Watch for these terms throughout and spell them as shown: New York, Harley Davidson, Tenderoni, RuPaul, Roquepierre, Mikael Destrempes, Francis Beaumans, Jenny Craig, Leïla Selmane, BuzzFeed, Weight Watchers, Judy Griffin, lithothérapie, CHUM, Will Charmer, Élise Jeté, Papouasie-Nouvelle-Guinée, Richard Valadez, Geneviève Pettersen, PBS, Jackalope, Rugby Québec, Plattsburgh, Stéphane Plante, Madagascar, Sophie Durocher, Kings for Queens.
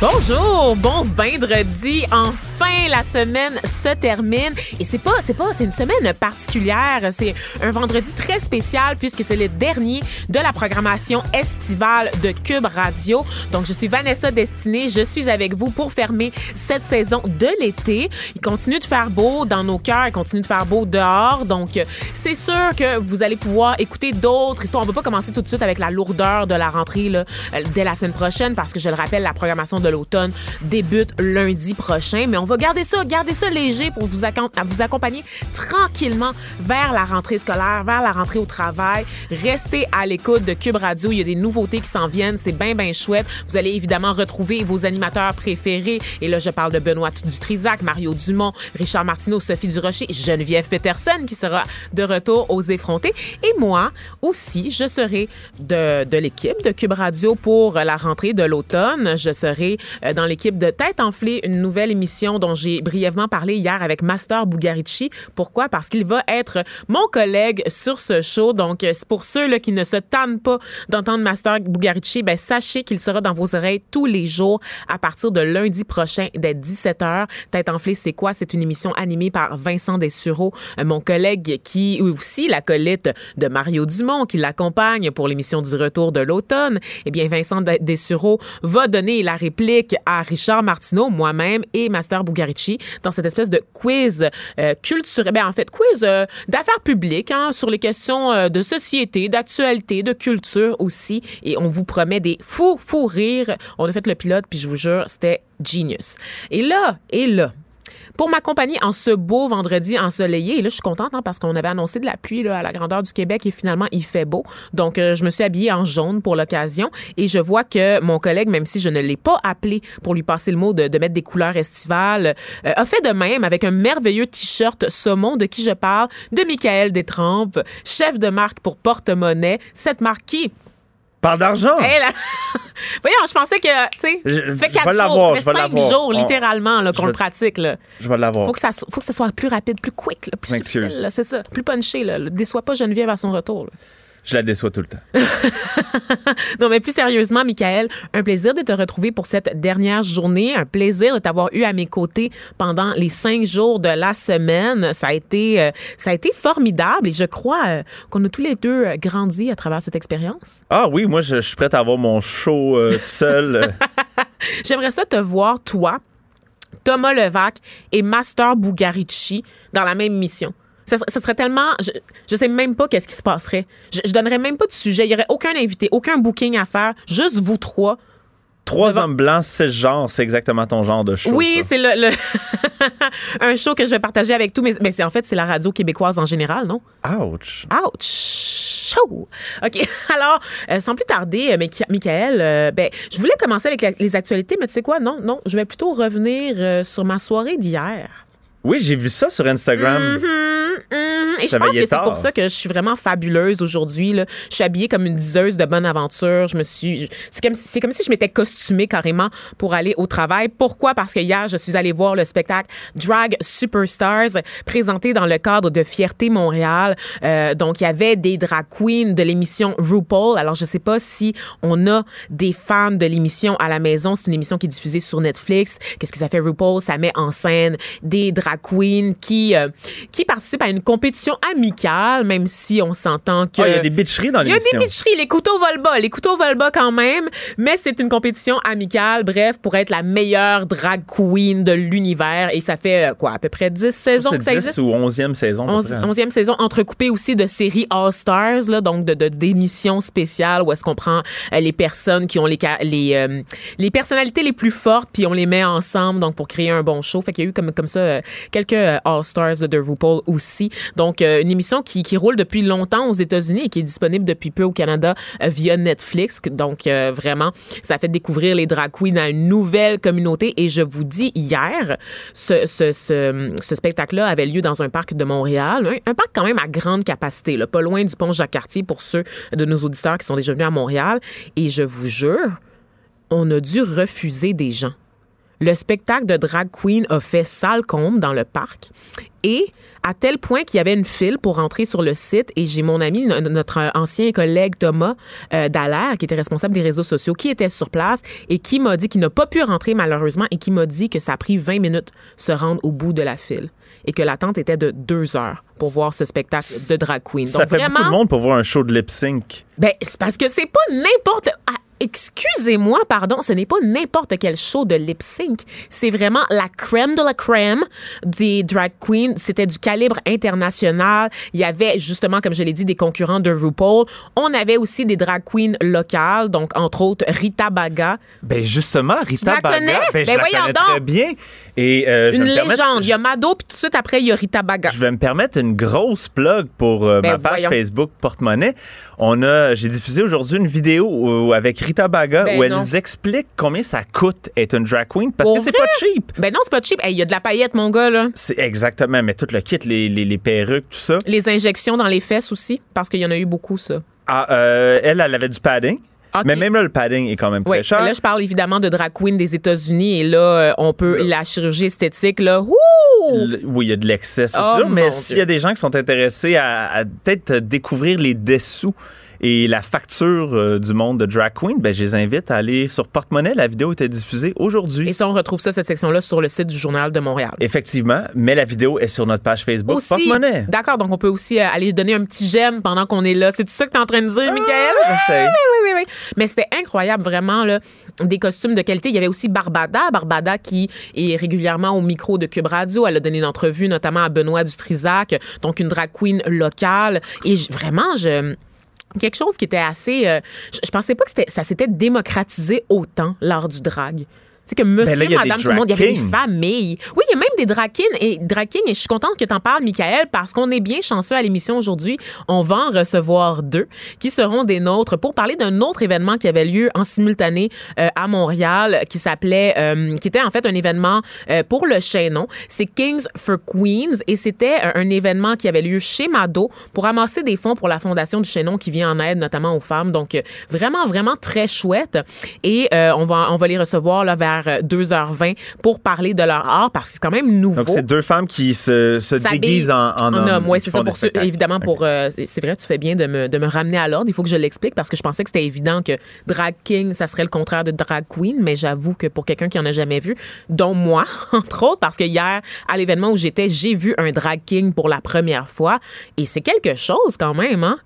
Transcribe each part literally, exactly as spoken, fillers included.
Bonjour, bon vendredi, enfin la semaine se termine et c'est pas, c'est pas, c'est une semaine particulière, c'est un vendredi très spécial puisque c'est le dernier de la programmation estivale de Q U B Radio. Donc je suis Vanessa Destiné, je suis avec vous pour fermer cette saison de l'été. Il continue de faire beau dans nos cœurs, il continue de faire beau dehors, donc c'est sûr que vous allez pouvoir écouter d'autres histoires. On va pas commencer tout de suite avec la lourdeur de la rentrée là, dès la semaine prochaine parce que je le rappelle, la programmation de l'automne débute lundi prochain, mais on va garder ça, garder ça léger pour vous, accom- vous accompagner tranquillement vers la rentrée scolaire, vers la rentrée au travail. Restez à l'écoute de Q U B Radio. Il y a des nouveautés qui s'en viennent. C'est bien, bien chouette. Vous allez évidemment retrouver vos animateurs préférés. Et là, je parle de Benoît Dutrizac, Mario Dumont, Richard Martineau, Sophie Durocher, Geneviève Pettersen qui sera de retour aux effrontés. Et moi aussi, je serai de, de l'équipe de Q U B Radio pour la rentrée de l'automne. Je serai dans l'équipe de Tête enflée, une nouvelle émission dont j'ai brièvement parlé hier avec Master Bougarici. Pourquoi? Parce qu'il va être mon collègue sur ce show. Donc, c'est pour ceux là, qui ne se tannent pas d'entendre Master Bougarici, ben, sachez qu'il sera dans vos oreilles tous les jours à partir de lundi prochain dès dix-sept heures. Tête enflée, c'est quoi? C'est une émission animée par Vincent Dessureault, mon collègue qui est aussi l'acolyte de Mario Dumont, qui l'accompagne pour l'émission du retour de l'automne. Eh bien, Vincent Dessureault va donner la réplique à Richard Martineau, moi-même et Master Bougarici dans cette espèce de quiz euh, culturel, ben en fait quiz euh, d'affaires publiques hein, sur les questions euh, de société, d'actualité, de culture aussi, et on vous promet des fous fous rires. On a fait le pilote puis je vous jure c'était genius. Et là, et là. Pour m'accompagner en ce beau vendredi ensoleillé, et là, je suis contente hein, parce qu'on avait annoncé de la pluie là, à la grandeur du Québec et finalement, il fait beau. Donc, euh, je me suis habillée en jaune pour l'occasion et je vois que mon collègue, même si je ne l'ai pas appelé pour lui passer le mot de, de mettre des couleurs estivales, euh, a fait de même avec un merveilleux t-shirt saumon de qui je parle, de Mikael Destrempes, chef de marque pour Portemonnaie, cette marque qui... parle d'argent. Hey, là... Voyons, je pensais que, tu sais, tu fais quatre jours, tu fais cinq jours, littéralement, là, qu'on vais... le pratique. Là. Je vais l'avoir. Faut que ça, faut que ça soit plus rapide, plus quick, là, plus subtil, là, c'est ça, plus punché. Là. Déçois pas Geneviève à son retour. Là. Je la déçois tout le temps. Non, mais plus sérieusement, Mikael, un plaisir de te retrouver pour cette dernière journée. Un plaisir de t'avoir eu à mes côtés pendant les cinq jours de la semaine. Ça a été, euh, ça a été formidable et je crois euh, qu'on a tous les deux euh, grandi à travers cette expérience. Ah oui, moi, je, je suis prête à avoir mon show euh, seul. J'aimerais ça te voir, toi, Thomas Levac et Master Bougarici dans la même mission. Ça, ça serait tellement... Je, je sais même pas qu'est-ce qui se passerait. Je, je donnerais même pas de sujet. Il y aurait aucun invité, aucun booking à faire. Juste vous trois. Trois devant... hommes blancs, c'est genre, c'est exactement ton genre de show. Oui, ça. C'est le, le un show que je vais partager avec tous mes... Mais c'est, en fait, c'est la radio québécoise en général, non? Ouch! Ouch! Show. OK. Alors, euh, sans plus tarder, euh, Mikael, euh, ben, je voulais commencer avec la, les actualités, mais tu sais quoi? Non, non, je vais plutôt revenir euh, sur ma soirée d'hier. Oui, j'ai vu ça sur Instagram. Mm-hmm, mm-hmm. Et je pense que tard. C'est pour ça que je suis vraiment fabuleuse aujourd'hui. Là. Je suis habillée comme une diseuse de bonne aventure. Je me suis, je, c'est, comme, c'est comme si je m'étais costumée carrément pour aller au travail. Pourquoi? Parce que hier, je suis allée voir le spectacle Drag Superstars présenté dans le cadre de Fierté Montréal. Euh, donc, il y avait des drag queens de l'émission RuPaul. Alors, je ne sais pas si on a des fans de l'émission à la maison. C'est une émission qui est diffusée sur Netflix. Qu'est-ce que ça fait RuPaul? Ça met en scène des drag queen qui, euh, qui participe à une compétition discussion amicale, même si on s'entend que... Ah, il y a des bitcheries dans l'émission. Il y a des bitcheries, les couteaux volent bas, les couteaux volent bas quand même, mais c'est une compétition amicale, bref, pour être la meilleure drag queen de l'univers, et ça fait, quoi, à peu près dix saisons que ça existe. C'est dix ou onzième saison. onzième saison, entrecoupée aussi de séries All-Stars, là, donc de, de, d'émissions spéciales où est-ce qu'on prend euh, les personnes qui ont les, les, euh, les personnalités les plus fortes, puis on les met ensemble, donc pour créer un bon show. Fait qu'il y a eu comme, comme ça euh, quelques euh, All-Stars de RuPaul aussi. Donc, euh, une émission qui, qui roule depuis longtemps aux États-Unis et qui est disponible depuis peu au Canada euh, via Netflix. Donc, euh, vraiment, ça fait découvrir les drag queens à une nouvelle communauté. Et je vous dis, hier, ce, ce, ce, ce spectacle-là avait lieu dans un parc de Montréal. Un, un parc quand même à grande capacité, là, pas loin du pont Jacques-Cartier pour ceux de nos auditeurs qui sont déjà venus à Montréal. Et je vous jure, on a dû refuser des gens. Le spectacle de drag queen a fait salle comble dans le parc et à tel point qu'il y avait une file pour entrer sur le site et j'ai mon ami, notre ancien collègue Thomas euh, Dallaire, qui était responsable des réseaux sociaux, qui était sur place et qui m'a dit qu'il n'a pas pu rentrer malheureusement et qui m'a dit que ça a pris vingt minutes se rendre au bout de la file et que l'attente était de deux heures pour voir ce spectacle de drag queen. Donc, ça fait vraiment, beaucoup de monde pour voir un show de lip-sync. Ben, c'est parce que c'est pas n'importe... Ah, excusez-moi, pardon, ce n'est pas n'importe quel show de lip-sync. C'est vraiment la crème de la crème des drag queens. C'était du calibre international. Il y avait, justement, comme je l'ai dit, des concurrents de RuPaul. On avait aussi des drag queens locales, donc, entre autres, Rita Baga. Ben, justement, Rita tu Baga, ben, ben, je la connais donc. Très bien. Et, euh, une légende. Permettre... Il y a Mado, puis tout de suite, après, il y a Rita Baga. Je vais me permettre une grosse plug pour euh, ben, ma page voyons. Facebook Portemonnaie. On a, j'ai diffusé aujourd'hui une vidéo avec Rita Baga ben où elle non. nous explique combien ça coûte être une drag queen parce pour que c'est vrai? Pas cheap. Ben non, c'est pas cheap. Il hey, y a de la paillette, mon gars, là. C'est exactement, mais tout le kit, les, les, les perruques, tout ça. Les injections dans les fesses aussi, parce qu'il y en a eu beaucoup, ça. Ah, euh, elle, elle avait du padding. Okay. Mais même là, le padding est quand même très oui. cher. Là, je parle évidemment de drag queen des États-Unis et là, on peut, là. La chirurgie esthétique, là, ouh! Le, oui, il y a de l'excès, c'est oh sûr, mais s'il y a des gens qui sont intéressés à, à peut-être découvrir les dessous et la facture euh, du monde de drag queen, ben, je les invite à aller sur Portemonnaie. La vidéo était diffusée aujourd'hui. Et ça, on retrouve ça, cette section-là, sur le site du Journal de Montréal. Effectivement, mais la vidéo est sur notre page Facebook aussi, Portemonnaie. D'accord, donc on peut aussi euh, aller donner un petit j'aime pendant qu'on est là. C'est-tu ça que t'es en train de dire, ah, Mikael? Oui, oui, oui, oui. Mais c'était incroyable, vraiment, là, des costumes de qualité. Il y avait aussi Barbada. Barbada qui est régulièrement au micro de Q U B Radio. Elle a donné une entrevue, notamment à Benoît Dutrizac, donc une drag queen locale. Et j- vraiment, je... quelque chose qui était assez... Euh, je, je pensais pas que c'était, ça s'était démocratisé autant, l'art du drag. Tu sais que monsieur, ben là, y a madame, tout le monde, il y avait des familles. Oui, il y a même des drag kings et, drag kings, et je suis contente que t'en parles, Mikael, parce qu'on est bien chanceux à l'émission aujourd'hui. On va en recevoir deux qui seront des nôtres pour parler d'un autre événement qui avait lieu en simultané euh, à Montréal, qui s'appelait, euh, qui était en fait un événement euh, pour le Chaînon. C'est Kings for Queens et c'était euh, un événement qui avait lieu chez Mado pour amasser des fonds pour la Fondation du Chaînon qui vient en aide notamment aux femmes. Donc, euh, vraiment, vraiment très chouette. Et euh, on va on va les recevoir là vers deux heures vingt pour parler de leur art parce que c'est quand même nouveau. Donc, c'est deux femmes qui se, se déguisent en, en hommes. Oui, c'est ça. Pour ceux, évidemment, okay. pour, euh, c'est vrai, tu fais bien de me, de me ramener à l'ordre. Il faut que je l'explique parce que je pensais que c'était évident que drag king, ça serait le contraire de drag queen, mais j'avoue que pour quelqu'un qui en a jamais vu, dont moi, entre autres, parce que hier, à l'événement où j'étais, j'ai vu un drag king pour la première fois et c'est quelque chose quand même, hein?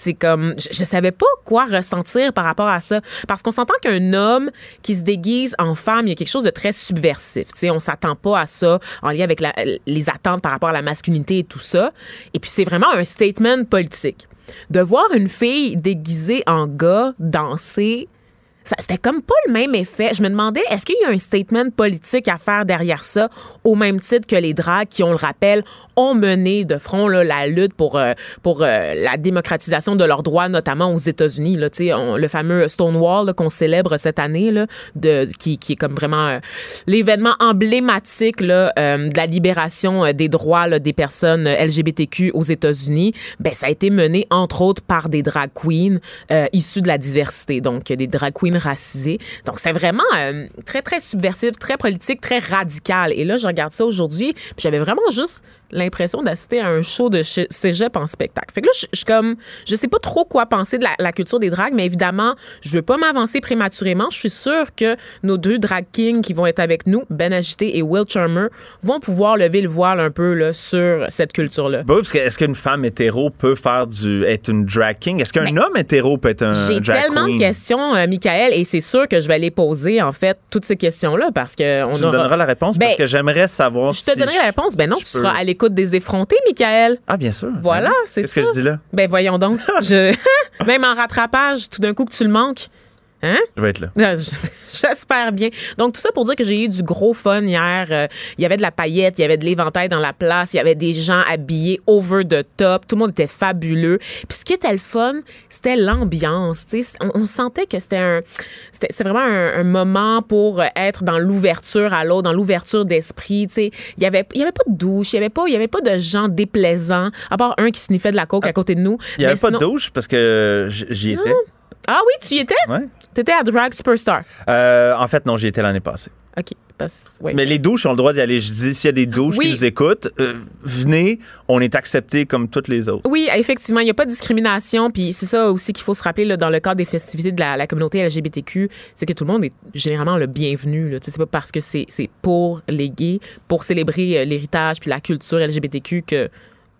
C'est comme, je, je savais pas quoi ressentir par rapport à ça. Parce qu'on s'entend qu'un homme qui se déguise en femme, il y a quelque chose de très subversif. Tu sais, on s'attend pas à ça en lien avec la, les attentes par rapport à la masculinité et tout ça. Et puis, c'est vraiment un statement politique. De voir une fille déguisée en gars danser, ça, c'était comme pas le même effet. Je me demandais, est-ce qu'il y a un statement politique à faire derrière ça, au même titre que les drags qui, on le rappelle, ont mené de front là, la lutte pour, euh, pour euh, la démocratisation de leurs droits, notamment aux États-Unis. Là, on, le fameux Stonewall là, qu'on célèbre cette année, là, de, qui, qui est comme vraiment euh, l'événement emblématique là, euh, de la libération euh, des droits là, des personnes L G B T Q aux États-Unis, ben, ça a été mené, entre autres, par des drag queens euh, issus de la diversité. Donc, des drag queens racisé. Donc, c'est vraiment euh, très, très subversif, très politique, très radical. Et là, je regarde ça aujourd'hui, puis j'avais vraiment juste l'impression d'assister à un show de cégep en spectacle. Fait que là, je, je, comme, je sais pas trop quoi penser de la, la culture des dragues, mais évidemment, je veux pas m'avancer prématurément. Je suis sûre que nos deux drag kings qui vont être avec nous, Ben Agiter et Will Charmer, vont pouvoir lever le voile un peu là, sur cette culture-là. Bah oui, parce que est-ce qu'une femme hétéro peut faire du, être une drag king? Est-ce qu'un ben, homme hétéro peut être un drag queen? J'ai tellement de questions, euh, Mikael, et c'est sûr que je vais les poser, en fait, toutes ces questions-là, parce que... On tu aura... me donneras la réponse, ben, parce que j'aimerais savoir je si... Je te donnerai je, la réponse. Ben non, tu peux... seras à l'école Écoute des effrontés, Mikael. Ah, bien sûr. Voilà, c'est Qu'est-ce ça. Qu'est-ce que je dis là? Ben, voyons donc. je... Même en rattrapage, tout d'un coup que tu le manques. Hein? Je vais être là. J'espère bien. Donc, tout ça pour dire que j'ai eu du gros fun hier. Euh, il y avait de la paillette, il y avait de l'éventail dans la place, il y avait des gens habillés over the top. Tout le monde était fabuleux. Puis ce qui était le fun, c'était l'ambiance. On, on sentait que c'était un... C'était, c'est vraiment un, un moment pour être dans l'ouverture à l'autre, dans l'ouverture d'esprit. T'sais. Il y avait, il y avait pas de douche, il y avait pas, il y avait pas de gens déplaisants, à part un qui sniffait de la coke à côté de nous. Il y avait Mais pas sinon... de douche parce que j'y étais. Ah. Ah oui, tu y étais? Oui. Tu étais à Drag Superstar? Euh, en fait, non, j'y étais l'année passée. OK. Parce, ouais. Mais les douches ont le droit d'y aller. Je dis, s'il y a des douches oui. qui nous écoutent, euh, venez, on est acceptés comme toutes les autres. Oui, effectivement, il n'y a pas de discrimination. Puis c'est ça aussi qu'il faut se rappeler là, dans le cadre des festivités de la, la communauté L G B T Q, c'est que tout le monde est généralement le bienvenu. Là. C'est pas parce que c'est, c'est pour les gays, pour célébrer l'héritage puis la culture L G B T Q que...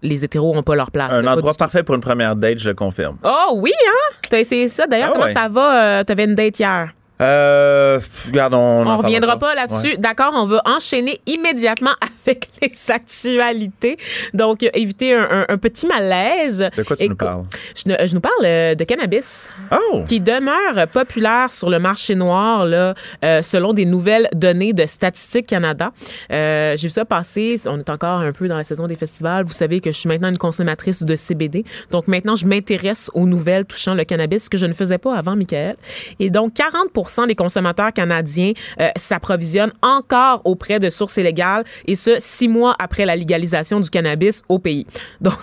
les hétéros n'ont pas leur place. Un endroit parfait pour une première date, je le confirme. Oh oui, hein? T'as essayé ça. D'ailleurs, ah, comment ouais. ça va? Euh, t'avais une date hier. Euh, regarde, on on reviendra pas, pas là-dessus. Ouais. D'accord, on va enchaîner immédiatement avec les actualités. Donc, éviter un, un, un petit malaise. De quoi tu Et, nous parles? Je, je nous parle de cannabis. Oh! Qui demeure populaire sur le marché noir, là, euh, selon des nouvelles données de Statistique Canada. Euh, j'ai vu ça passer. On est encore un peu dans la saison des festivals. Vous savez que je suis maintenant une consommatrice de C B D. Donc, maintenant, je m'intéresse aux nouvelles touchant le cannabis, ce que je ne faisais pas avant, Mikael. Et donc, quarante pour cent des consommateurs canadiens euh, s'approvisionnent encore auprès de sources illégales, et ce, six mois après la légalisation du cannabis au pays. Donc,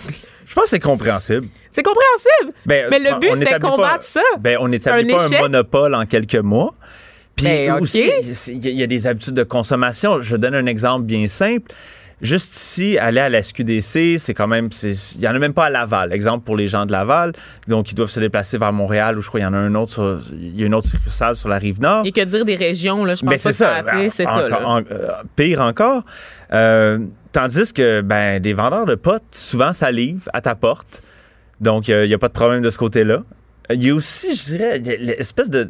je pense que c'est compréhensible. C'est compréhensible! Ben, mais le but, c'était de combattre pas, ça. Ben, on n'établit pas échec. un monopole en quelques mois. Puis ben, aussi, il okay. y, y a des habitudes de consommation. Je donne un exemple bien simple. Juste ici, aller à la S Q D C, c'est quand même... Il n'y en a même pas à Laval. Exemple pour les gens de Laval. Donc, ils doivent se déplacer vers Montréal, où je crois qu'il y en a un autre sur, il y a une autre succursale sur la Rive-Nord. Et que dire des régions, là, je pense Mais pas que ça... ça en, c'est en, ça, là. En, euh, pire encore. Euh, tandis que, ben, des vendeurs de potes, souvent, ça livre à ta porte. Donc, il euh, n'y a pas de problème de ce côté-là. Il y a aussi, je dirais, l'espèce de...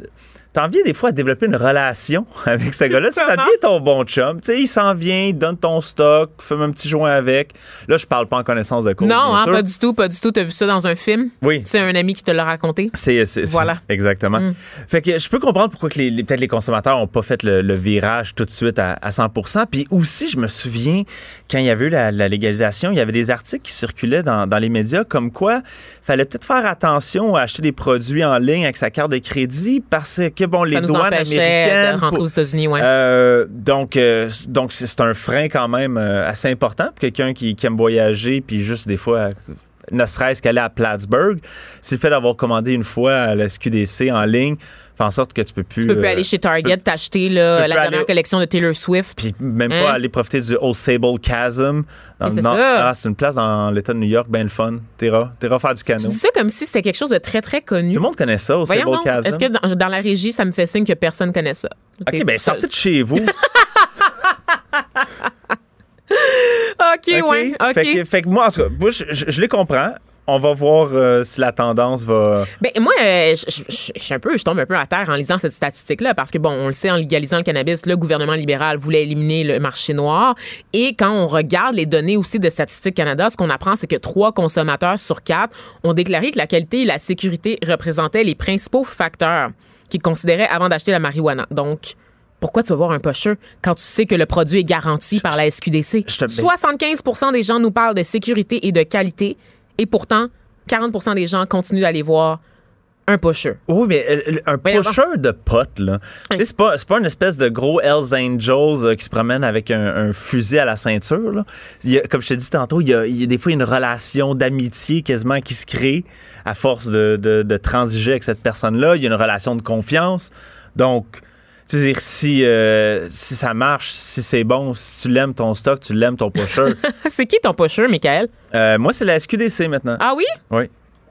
T'as envie des fois à développer une relation avec ce gars-là. Ça devient ton bon chum. T'sais, il s'en vient, il donne ton stock, fume un petit joint avec. Là, je parle pas en connaissance de cause. Non, hein, pas du tout, pas du tout. T'as vu ça dans un film? Oui. C'est un ami qui te l'a raconté. C'est, c'est Voilà. C'est, exactement. Mm. Fait que je peux comprendre pourquoi que les, les, peut-être les consommateurs ont pas fait le, le virage tout de suite à, à cent pour cent. Puis aussi, je me souviens, quand il y avait eu la, la légalisation, il y avait des articles qui circulaient dans, dans les médias comme quoi fallait peut-être faire attention à acheter des produits en ligne avec sa carte de crédit parce que bon, les douanes américaines de rentrer aux États-Unis, ouais. euh, donc, euh, donc c'est, c'est un frein quand même euh, assez important pour quelqu'un qui, qui aime voyager, puis juste des fois, ne serait-ce qu'aller à Plattsburgh, c'est le fait d'avoir commandé une fois à la S Q D C en ligne, fait en sorte que tu peux plus... Tu peux plus euh, aller chez Target, peux, t'acheter là, la dernière aller, collection de Taylor Swift. Puis même hein? pas aller profiter du Old Sable Chasm. Dans c'est, nord, ah, c'est une place dans l'État de New York, ben le fun. T'ira, t'ira faire du canot. Tu dis ça comme si c'était quelque chose de très, très connu. Tout le monde connaît ça, Old Sable donc, Chasm. Est-ce que dans, dans la régie, ça me fait signe que personne connaît ça? OK, ben sortez de chez vous. OK, ouais, OK. Fait que, fait que moi, en tout cas, moi, je, je, je les comprends. On va voir euh, si la tendance va... Ben moi, euh, je, je, je, suis un peu, je tombe un peu à terre en lisant cette statistique-là parce que, bon, on le sait, en légalisant le cannabis, le gouvernement libéral voulait éliminer le marché noir. Et quand on regarde les données aussi de Statistique Canada, ce qu'on apprend, c'est que trois consommateurs sur quatre ont déclaré que la qualité et la sécurité représentaient les principaux facteurs qu'ils considéraient avant d'acheter la marijuana. Donc... Pourquoi tu vas voir un pocheux quand tu sais que le produit est garanti je, par la S Q D C? soixante-quinze pour cent des gens nous parlent de sécurité et de qualité, et pourtant, quarante pour cent des gens continuent d'aller voir un pocheux. Oui, mais un oui, pocheux de potes, là. Oui. C'est, pas, c'est pas une espèce de gros Hells Angels euh, qui se promène avec un, un fusil à la ceinture, là. Il y a, comme je t'ai dit tantôt, il y, a, il y a des fois une relation d'amitié quasiment qui se crée à force de, de, de transiger avec cette personne-là. Il y a une relation de confiance. Donc... C'est-à-dire, si, euh, si ça marche, si c'est bon, si tu l'aimes ton stock, tu l'aimes ton pusher. C'est qui ton pusher, Mikael? Euh, moi, c'est la S Q D C maintenant. Ah oui? Oui.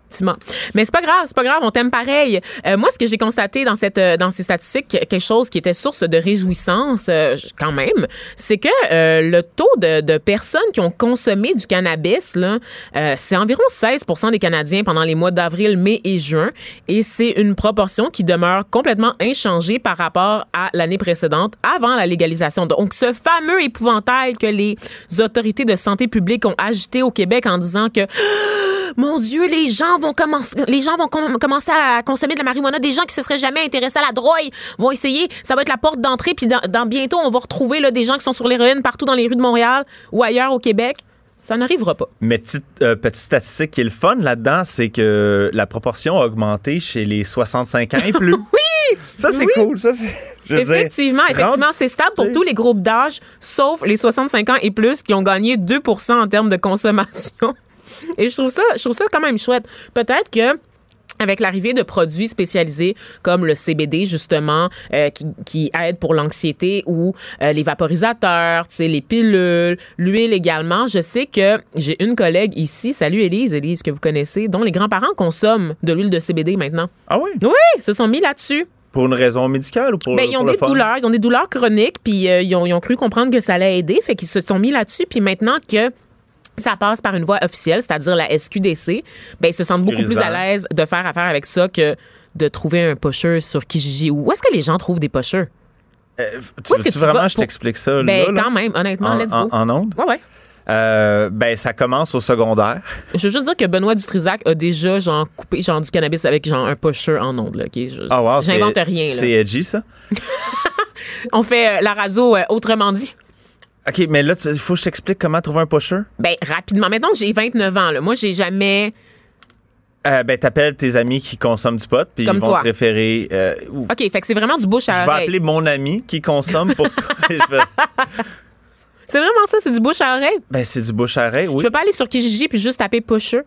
Tu mens. Mais c'est pas grave, c'est pas grave, on t'aime pareil. Euh, moi, ce que j'ai constaté dans cette, dans ces statistiques, quelque chose qui était source de réjouissance, euh, quand même, c'est que euh, le taux de, de personnes qui ont consommé du cannabis, là, euh, c'est environ seize pour cent des Canadiens pendant les mois d'avril, mai et juin, et c'est une proportion qui demeure complètement inchangée par rapport à l'année précédente, avant la légalisation. Donc, ce fameux épouvantail que les autorités de santé publique ont agité au Québec en disant que « Mon Dieu, les gens vont commencer, les gens vont com- commencer à consommer de la marijuana. Des gens qui se seraient jamais intéressés à la drogue vont essayer. Ça va être la porte d'entrée. Puis dans, dans bientôt, on va retrouver là, des gens qui sont sur l'héroïne partout dans les rues de Montréal ou ailleurs au Québec. Ça n'arrivera pas. Mais petite, euh, petite statistique qui est le fun là-dedans, c'est que la proportion a augmenté chez les soixante-cinq ans et plus. Oui! Ça, c'est oui. cool. Ça, c'est, je effectivement, dire, effectivement, c'est stable pour tous les groupes d'âge, sauf les soixante-cinq ans et plus qui ont gagné deux pour cent en termes de consommation. Et je trouve ça, je trouve ça quand même chouette. Peut-être que avec l'arrivée de produits spécialisés comme le C B D, justement, euh, qui, qui aide pour l'anxiété, ou euh, les vaporisateurs, tu sais, les pilules, l'huile également. Je sais que j'ai une collègue ici, salut Élise, Élise que vous connaissez, dont les grands-parents consomment de l'huile de C B D maintenant. Ah oui? Oui, ils se sont mis là-dessus. Pour une raison médicale ou pour, ben, ils ont pour des douleurs, ils ont des douleurs chroniques, puis euh, ils, ont, ils ont cru comprendre que ça allait aider, fait qu'ils se sont mis là-dessus, puis maintenant que ça passe par une voie officielle, c'est-à-dire la S Q D C, ben, ils se sentent beaucoup plus à l'aise de faire affaire avec ça que de trouver un pusher sur Kijiji. Où est-ce que les gens trouvent des pushers? Euh, tu veux-tu tu vraiment que je t'explique ça? Ben, là, quand là? même, honnêtement, en, let's go. En, en ondes? Ouais, ouais. Euh, ben, ça commence au secondaire. Je veux juste dire que Benoît Dutrizac a déjà, genre, coupé, genre, du cannabis avec, genre, un pusher en ondes, là. Okay? Je, oh, wow, j'invente c'est, rien, là. C'est edgy, ça? On fait euh, la radio euh, autrement dit. OK, mais là, il faut que je t'explique comment trouver un pusher? Ben, rapidement. Mettons que j'ai vingt-neuf ans, là. Moi, j'ai jamais... Euh, ben, t'appelles tes amis qui consomment du pot, puis ils vont toi. te référer... Euh, OK, fait que c'est vraiment du bouche à oreille. Je vais appeler mon ami qui consomme pour toi. vais... C'est vraiment ça, c'est du bouche à oreille? Ben, c'est du bouche à oreille, oui. Tu peux pas aller sur Kijiji puis juste taper pusher?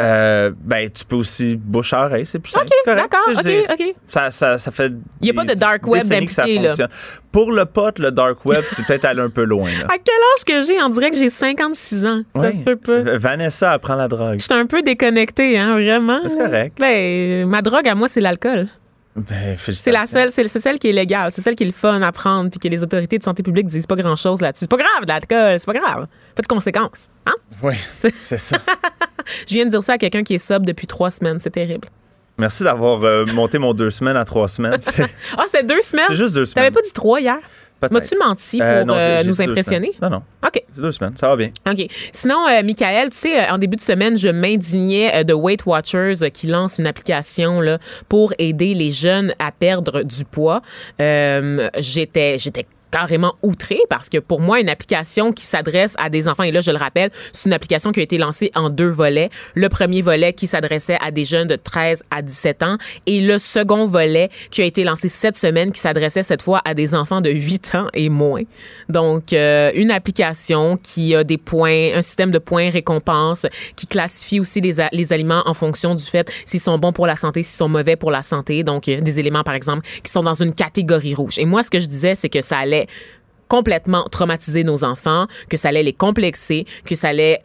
Euh, ben, tu peux aussi bouche à oreille, c'est plus simple. OK, d'accord, OK, dire, OK. Ça, ça, ça fait Il n'y a pas de dark web d'impliqué, là. Pour le pote, le dark web, c'est peut-être aller un peu loin, là. À quel âge que j'ai? On dirait que j'ai cinquante-six ans. Oui. Ça se peut pas. Vanessa, elle prend la drogue. Je suis un peu déconnectée, hein, vraiment. C'est correct. Ben, ma drogue, à moi, c'est l'alcool. Ben, c'est la seule, c'est, c'est celle qui est légale, c'est celle qui est le fun à prendre, puis que les autorités de santé publique disent pas grand-chose là-dessus. C'est pas grave, l'alcool, c'est pas grave. Pas de conséquences, hein? Oui, c'est ça. Je viens de dire ça à quelqu'un qui est sobre depuis trois semaines, c'est terrible. Merci d'avoir euh, monté mon deux semaines à trois semaines. Ah, c'était deux semaines? C'est juste deux semaines. T'avais pas dit trois hier? Peut-être. M'as-tu menti pour euh, non, j'ai, j'ai nous impressionner? Non, non. OK. C'est deux semaines. Ça va bien. OK. Sinon, euh, Mikael, tu sais, euh, en début de semaine, je m'indignais euh, de Weight Watchers euh, qui lance une application là, pour aider les jeunes à perdre du poids. Euh, j'étais... j'étais carrément outré parce que pour moi, une application qui s'adresse à des enfants, et là, je le rappelle, c'est une application qui a été lancée en deux volets. Le premier volet qui s'adressait à des jeunes de treize à dix-sept ans et le second volet qui a été lancé cette semaine qui s'adressait cette fois à des enfants de huit ans et moins. Donc, euh, une application qui a des points, un système de points récompenses qui classifie aussi les, a- les aliments en fonction du fait s'ils sont bons pour la santé, s'ils sont mauvais pour la santé. Donc, euh, des éléments, par exemple, qui sont dans une catégorie rouge. Et moi, ce que je disais, c'est que ça allait complètement traumatiser nos enfants, que ça allait les complexer, que ça allait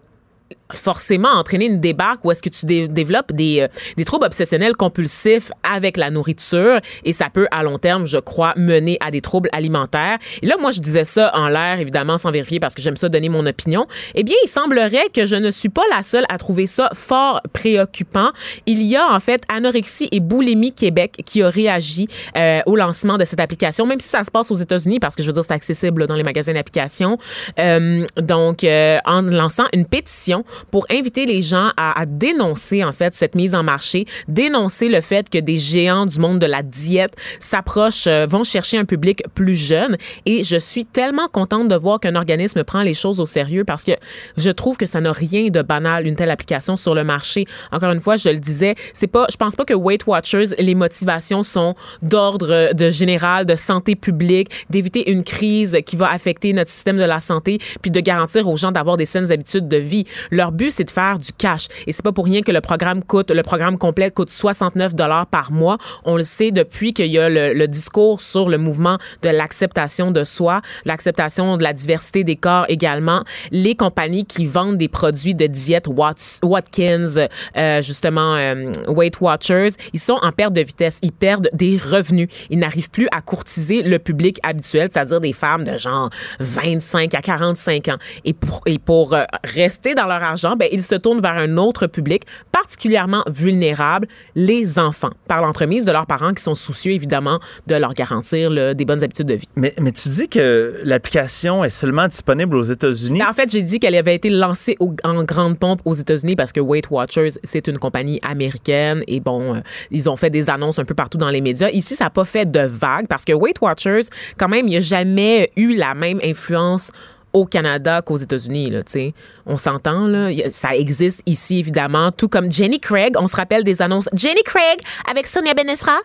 forcément entraîner une débarque où est-ce que tu dé- développes des, euh, des troubles obsessionnels compulsifs avec la nourriture et ça peut, à long terme, je crois, mener à des troubles alimentaires. Et là, moi, je disais ça en l'air, évidemment, sans vérifier parce que j'aime ça donner mon opinion. Eh bien, il semblerait que je ne suis pas la seule à trouver ça fort préoccupant. Il y a, en fait, Anorexie et Boulimie Québec qui a réagi euh, au lancement de cette application, même si ça se passe aux États-Unis parce que, je veux dire, c'est accessible là, dans les magasins d'applications. Euh, donc, euh, en lançant une pétition pour inviter les gens à, à dénoncer, en fait, cette mise en marché, dénoncer le fait que des géants du monde de la diète s'approchent, euh, vont chercher un public plus jeune. Et je suis tellement contente de voir qu'un organisme prend les choses au sérieux parce que je trouve que ça n'a rien de banal, une telle application sur le marché. Encore une fois, je le disais, c'est pas, je pense pas que Weight Watchers, les motivations sont d'ordre de général, de santé publique, d'éviter une crise qui va affecter notre système de la santé, puis de garantir aux gens d'avoir des saines habitudes de vie. Leur but, c'est de faire du cash. Et c'est pas pour rien que le programme coûte, le programme complet coûte soixante-neuf dollars par mois. On le sait depuis qu'il y a le, le discours sur le mouvement de l'acceptation de soi, l'acceptation de la diversité des corps également. Les compagnies qui vendent des produits de diète, Watts, Watkins, euh, justement, euh, Weight Watchers, ils sont en perte de vitesse. Ils perdent des revenus. Ils n'arrivent plus à courtiser le public habituel, c'est-à-dire des femmes de genre vingt-cinq à quarante-cinq ans. Et pour, et pour euh, rester dans leur argent, ben, ils se tournent vers un autre public particulièrement vulnérable, les enfants, par l'entremise de leurs parents qui sont soucieux, évidemment, de leur garantir le, des bonnes habitudes de vie. Mais, mais tu dis que l'application est seulement disponible aux États-Unis? Ben, en fait, j'ai dit qu'elle avait été lancée au, en grande pompe aux États-Unis parce que Weight Watchers, c'est une compagnie américaine et bon, euh, ils ont fait des annonces un peu partout dans les médias. Ici, ça n'a pas fait de vague parce que Weight Watchers, quand même, il n'y a jamais eu la même influence au Canada qu'aux États-Unis, là, tu sais. On s'entend, là. Ça existe ici, évidemment. Tout comme Jenny Craig, on se rappelle des annonces. Jenny Craig avec Sonia Benesra.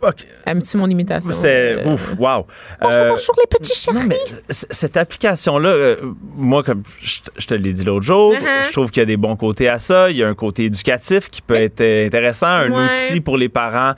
Okay. Aimes-tu mon imitation? C'était euh, ouf, wow. Bonjour, euh, bonjour les petits chéris. Non, mais c- cette application-là, euh, moi, comme je, je te l'ai dit l'autre jour, uh-huh. je trouve qu'il y a des bons côtés à ça. Il y a un côté éducatif qui peut être intéressant, un ouais. outil pour les parents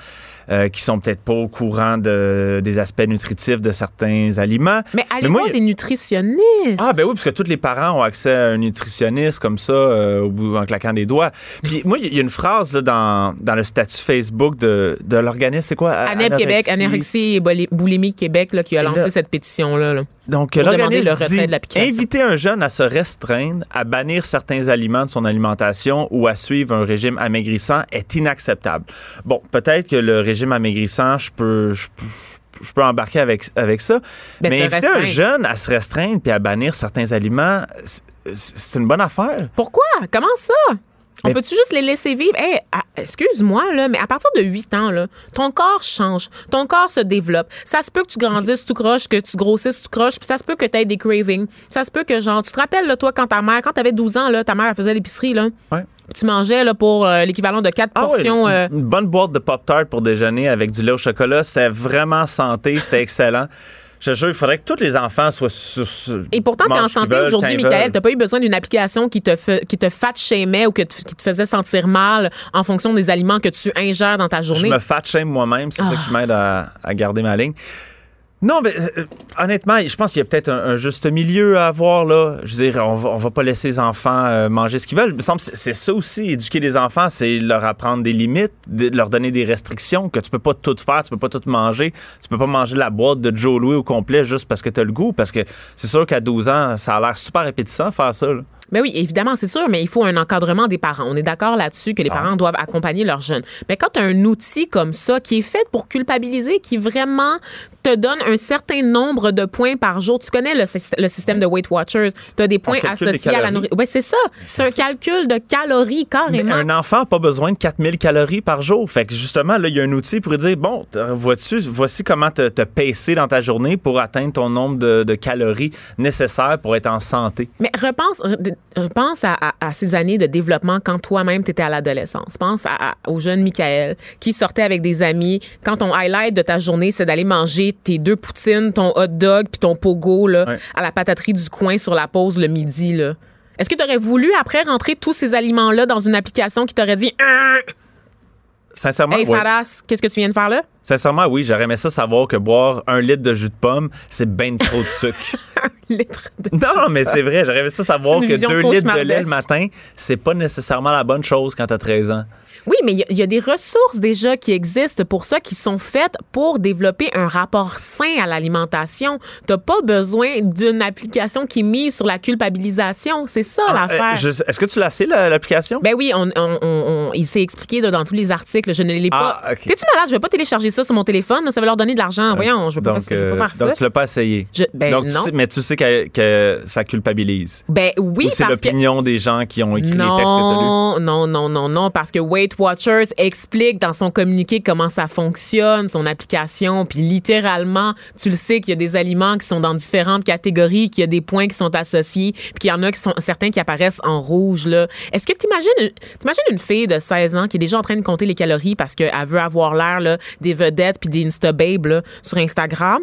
euh, qui sont peut-être pas au courant de, des aspects nutritifs de certains aliments. Mais allez mais moi, voir des nutritionnistes. Ah ben oui, parce que tous les parents ont accès à un nutritionniste comme ça, euh, au bout, en claquant des doigts. Puis moi, il y a une phrase là, dans, dans le statut Facebook de, de l'organisme, c'est quoi? A N E B Québec, Anorexie et Boulimie Québec, là, qui a lancé là, cette pétition-là. Là, donc, pour demander le retrait dit, de l'application. Inviter un jeune à se restreindre, à bannir certains aliments de son alimentation ou à suivre un régime amaigrissant est inacceptable. Bon, peut-être que le régime amaigrissant, je peux... Je peux je peux embarquer avec, avec ça. Ben, mais inviter un jeune à se restreindre puis à bannir certains aliments, c'est, c'est une bonne affaire. Pourquoi? Comment ça? On ben, peut-tu juste les laisser vivre? Hey, à, excuse-moi, là, mais à partir de huit ans, là, ton corps change, ton corps se développe. Ça se peut que tu grandisses, tu croches, que tu grossisses, tu croches, puis ça se peut que tu aies des cravings. Ça se peut que, genre, tu te rappelles, là, toi, quand ta mère, quand t'avais douze ans, là, ta mère, elle faisait l'épicerie, là. Ouais. Tu mangeais là, pour euh, l'équivalent de quatre ah portions. Oui, euh... Une bonne boîte de Pop-Tart pour déjeuner avec du lait au chocolat, c'était vraiment santé, c'était excellent. Je te jure, il faudrait que tous les enfants soient... Sur, sur, et pourtant, t'es en santé veulent, aujourd'hui, Mikael. T'as pas eu besoin d'une application qui te, fe, qui te fat-shamait ou que te, qui te faisait sentir mal en fonction des aliments que tu ingères dans ta journée. Je me fat-shame moi-même, c'est ah. ça qui m'aide à, à garder ma ligne. Non, mais euh, honnêtement, je pense qu'il y a peut-être un, un juste milieu à avoir, là. Je veux dire, on va, on va pas laisser les enfants euh, manger ce qu'ils veulent. Il me semble que c'est ça aussi, éduquer les enfants, c'est leur apprendre des limites, de leur donner des restrictions, que tu peux pas tout faire, tu peux pas tout manger, tu peux pas manger la boîte de Joe Louis au complet juste parce que t'as le goût, parce que c'est sûr qu'à douze ans, ça a l'air super répétissant faire ça, là. Ben oui, évidemment, c'est sûr, mais il faut un encadrement des parents. On est d'accord là-dessus que les ah. parents doivent accompagner leurs jeunes. Mais quand tu as un outil comme ça qui est fait pour culpabiliser, qui vraiment te donne un certain nombre de points par jour, tu connais le, le système de Weight Watchers, tu as des points associés des à la nourriture. Ouais, c'est ça, c'est, c'est un ça. calcul de calories carrément. Mais un enfant n'a pas besoin de quatre mille calories par jour. Fait que justement, là, il y a un outil pour dire, bon, vois-tu, voici comment te, te pacer dans ta journée pour atteindre ton nombre de, de calories nécessaires pour être en santé. Mais repense... Pense à, à, à ces années de développement quand toi-même t'étais à l'adolescence. Pense à, à, au jeune Mikael qui sortait avec des amis. Quand ton highlight de ta journée, c'est d'aller manger tes deux poutines, ton hot dog puis ton pogo là, ouais. à la pataterie du coin sur la pause le midi. Là. Est-ce que t'aurais voulu après rentrer tous ces aliments-là dans une application qui t'aurait dit « Sincèrement, hey Faras, ouais. qu'est-ce que tu viens de faire là? » Sincèrement, oui, j'aurais aimé ça savoir que boire un litre de jus de pomme, c'est ben trop de sucre. un litre de Non, mais c'est vrai, j'aurais aimé ça savoir que deux litres de lait le matin, c'est pas nécessairement la bonne chose quand t'as treize ans. Oui, mais il y, y a des ressources déjà qui existent pour ça, qui sont faites pour développer un rapport sain à l'alimentation. T'as pas besoin d'une application qui mise sur la culpabilisation. C'est ça ah, l'affaire. Euh, je, est-ce que tu l'as essayé, la, l'application? Ben oui, on, on, on, on, il s'est expliqué dans tous les articles. Je ne l'ai pas. Ah, okay. T'es-tu malade? Je vais pas télécharger ça sur mon téléphone, ça va leur donner de l'argent. Voyons, je ne veux, euh, veux pas faire donc ça. Donc, tu ne l'as pas essayé. Je, ben donc, non. Tu sais, mais tu sais que, que ça culpabilise. Ben oui, Ou c'est parce l'opinion que... des gens qui ont écrit non, les textes que tu as lus. Non, non, non, non, parce que Weight Watchers explique dans son communiqué comment ça fonctionne, son application, puis littéralement, tu le sais qu'il y a des aliments qui sont dans différentes catégories, qu'il y a des points qui sont associés, puis qu'il y en a qui sont, certains qui apparaissent en rouge. Là. Est-ce que tu imagines une fille de seize ans qui est déjà en train de compter les calories parce qu'elle veut avoir l'air là, des vedettes puis des Insta babes sur Instagram.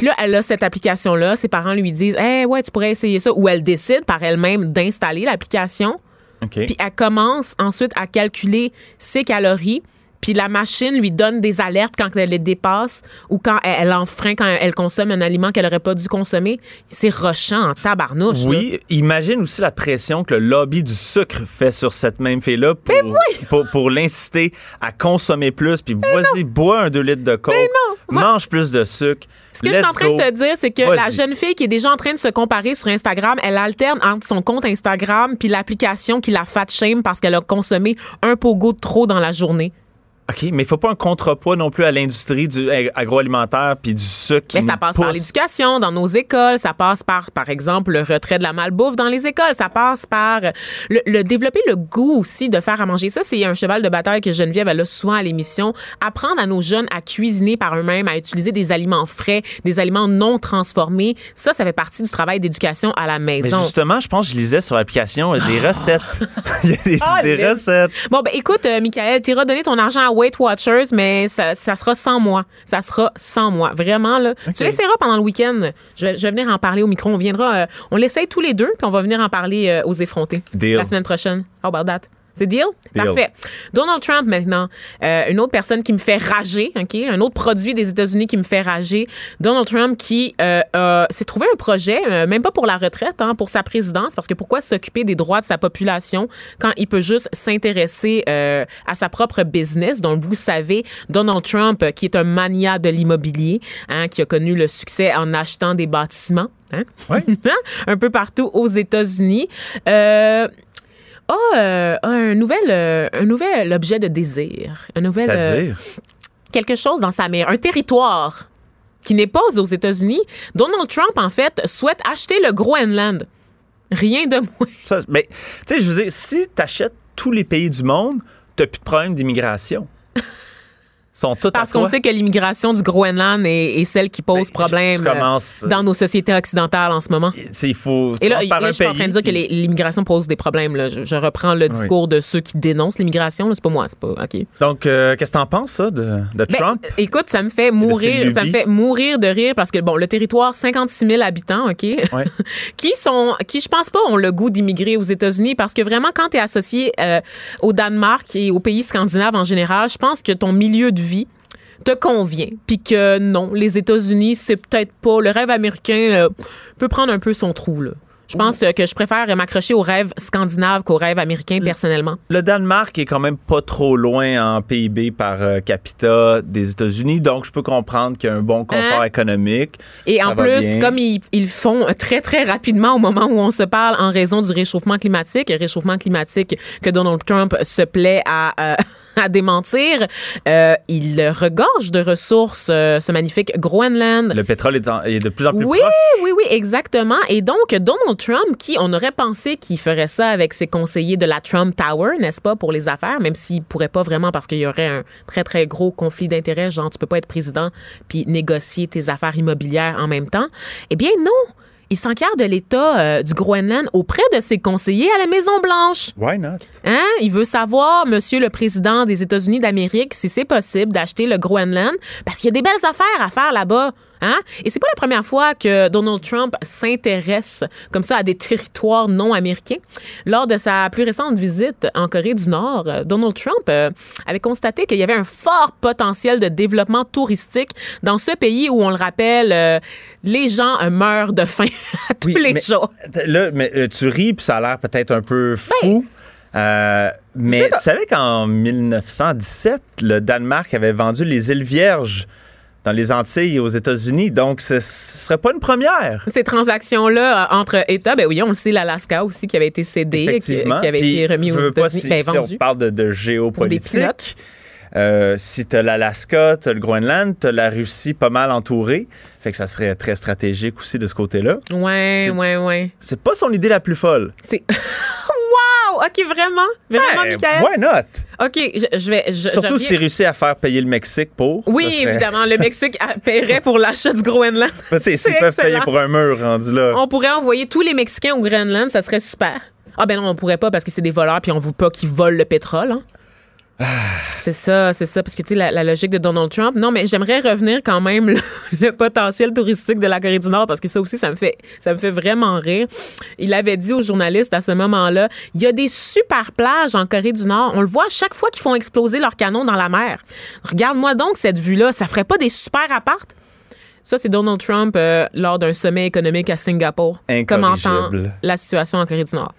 Puis là, elle a cette application-là. Ses parents lui disent « Eh hey, ouais, tu pourrais essayer ça. » Ou elle décide par elle-même d'installer l'application. Okay. Puis elle commence ensuite à calculer ses calories. Puis la machine lui donne des alertes quand elle les dépasse ou quand elle, elle enfreint, quand elle consomme un aliment qu'elle n'aurait pas dû consommer. C'est rochant, tabarnouche. Oui, là. Imagine aussi la pression que le lobby du sucre fait sur cette même fille-là pour, oui. pour, pour l'inciter à consommer plus. Puis vas-y, non. bois un deux litres de coke, non, mange plus de sucre. Ce que je suis en train go. de te dire, c'est que vas-y. la jeune fille qui est déjà en train de se comparer sur Instagram, elle alterne entre son compte Instagram puis l'application qui la fat shame parce qu'elle a consommé un pogo de trop dans la journée. OK, mais il ne faut pas un contrepoids non plus à l'industrie du agroalimentaire puis du sucre. Mais ça passe pousse. par l'éducation dans nos écoles, ça passe par, par exemple, le retrait de la malbouffe dans les écoles, ça passe par le, le développer le goût aussi de faire à manger. Ça, c'est un cheval de bataille que Geneviève, elle a souvent à l'émission. Apprendre à nos jeunes à cuisiner par eux-mêmes, à utiliser des aliments frais, des aliments non transformés. Ça, ça fait partie du travail d'éducation à la maison. Mais justement, je pense que je lisais sur l'application euh, des oh. recettes. Il y a des, oh, des les... recettes. Bon, ben écoute, euh, Mikael, tu iras donner ton argent à Weight Watchers, mais ça, ça sera sans moi. Ça sera sans moi. Vraiment, là. Okay. Tu l'essaieras pendant le week-end. Je vais, je vais venir en parler au micro. On viendra, euh, on l'essaye tous les deux, puis on va venir en parler euh, aux effrontés. Deal. La semaine prochaine. How about that? C'est deal? deal? Parfait. Donald Trump, maintenant. Euh, une autre personne qui me fait rager, OK? Un autre produit des États-Unis qui me fait rager. Donald Trump qui euh, euh, s'est trouvé un projet, euh, même pas pour la retraite, hein, pour sa présidence, parce que pourquoi s'occuper des droits de sa population quand il peut juste s'intéresser euh, à sa propre business? Donc, vous savez, Donald Trump, qui est un mania de l'immobilier, hein, qui a connu le succès en achetant des bâtiments, hein? Ouais. un peu partout aux États-Unis. Euh... Ah, oh, euh, un, nouvel, euh, un nouvel objet de désir. Un nouvel. C'est-à-dire? Euh, quelque chose dans sa mer. Un territoire qui n'est pas aux États-Unis. Donald Trump, en fait, souhaite acheter le Groenland. Rien de moins. Mais, tu sais, je veux dire, si t'achètes tous les pays du monde, t'as plus de problème d'immigration. Sont Parce qu'on toi. sait que l'immigration du Groenland est, est celle qui pose ben, problème commences, dans nos sociétés occidentales en ce moment. Il faut. Et là, là je suis en train de dire que les, l'immigration pose des problèmes. Là. Je, je reprends le discours oui. de ceux qui dénoncent l'immigration. Là. C'est pas moi, c'est pas. Ok. Donc, euh, qu'est-ce que t'en penses ça de, de Trump? Ben, écoute, ça me fait mourir, ça me fait mourir de rire parce que bon, le territoire cinquante-six mille habitants, ok, ouais. qui sont, qui je pense pas ont le goût d'immigrer aux États-Unis parce que vraiment quand t'es associé euh, au Danemark et aux pays scandinaves en général, je pense que ton milieu de vie te convient, puis que non, les États-Unis, c'est peut-être pas... Le rêve américain euh, peut prendre un peu son trou, là. Je pense euh, que je préfère m'accrocher au rêve scandinave qu'au rêve américain, personnellement. Le Danemark est quand même pas trop loin en P I B par euh, capita des États-Unis, donc je peux comprendre qu'il y a un bon confort hein? économique. Et en plus, bien. comme ils, ils font très, très rapidement au moment où on se parle en raison du réchauffement climatique, réchauffement climatique que Donald Trump se plaît à... Euh, à démentir. Euh, il regorge de ressources, euh, ce magnifique Groenland. Le pétrole est, en, est de plus en plus oui, proche. Oui, oui, oui, exactement. Et donc, Donald Trump, qui, on aurait pensé qu'il ferait ça avec ses conseillers de la Trump Tower, n'est-ce pas, pour les affaires, même s'il pourrait pas vraiment parce qu'il y aurait un très, très gros conflit d'intérêts, genre, tu peux pas être président puis négocier tes affaires immobilières en même temps. Eh bien, non! Il s'enquiert de l'État euh, du Groenland auprès de ses conseillers à la Maison-Blanche. Why not? Hein? Il veut savoir, Monsieur le Président des États-Unis d'Amérique, si c'est possible d'acheter le Groenland, parce qu'il y a des belles affaires à faire là-bas. Hein? Et c'est pas la première fois que Donald Trump s'intéresse comme ça à des territoires non américains. Lors de sa plus récente visite en Corée du Nord, Donald Trump euh, avait constaté qu'il y avait un fort potentiel de développement touristique dans ce pays où, on le rappelle, euh, les gens euh, meurent de faim à tous oui, les mais, jours. Là, mais euh, tu ris, puis ça a l'air peut-être un peu fou. Ben, euh, mais tu savais qu'en dix-neuf cent dix-sept, le Danemark avait vendu les îles Vierges dans les Antilles et aux États-Unis. Donc, ce ne serait pas une première. Ces transactions-là euh, entre États, ben oui, on le sait, l'Alaska aussi qui avait été cédé, effectivement, qui, qui avait été remis aux États-Unis, si, ben, vendu. Si on parle de, de géopolitique, euh, si tu as l'Alaska, tu as le Groenland, tu as la Russie pas mal entourée. Fait que ça serait très stratégique aussi de ce côté-là. Ouais, ouais, ouais. C'est pas son idée la plus folle. C'est... Wow! OK, vraiment? Vraiment, hey, Mikael? Why not? OK, je, je vais... Je, Surtout s'il réussit à faire payer le Mexique pour... Oui, serait... évidemment. Le Mexique paierait pour l'achat du Groenland. Ben, c'est s'ils peuvent payer pour un mur rendu là. On pourrait envoyer tous les Mexicains au Groenland, ça serait super. Ah ben non, on pourrait pas parce que c'est des voleurs puis on veut pas qu'ils volent le pétrole, hein? C'est ça, c'est ça, parce que tu sais, la, la logique de Donald Trump. Non, mais j'aimerais revenir quand même le, le potentiel touristique de la Corée du Nord, parce que ça aussi, ça me fait, ça me fait vraiment rire. Il avait dit aux journalistes à ce moment-là, il y a des super plages en Corée du Nord. On le voit à chaque fois qu'ils font exploser leurs canons dans la mer. Regarde-moi donc cette vue-là. Ça ferait pas des super apparts? Ça, c'est Donald Trump euh, lors d'un sommet économique à Singapour. Commentant la situation en Corée du Nord.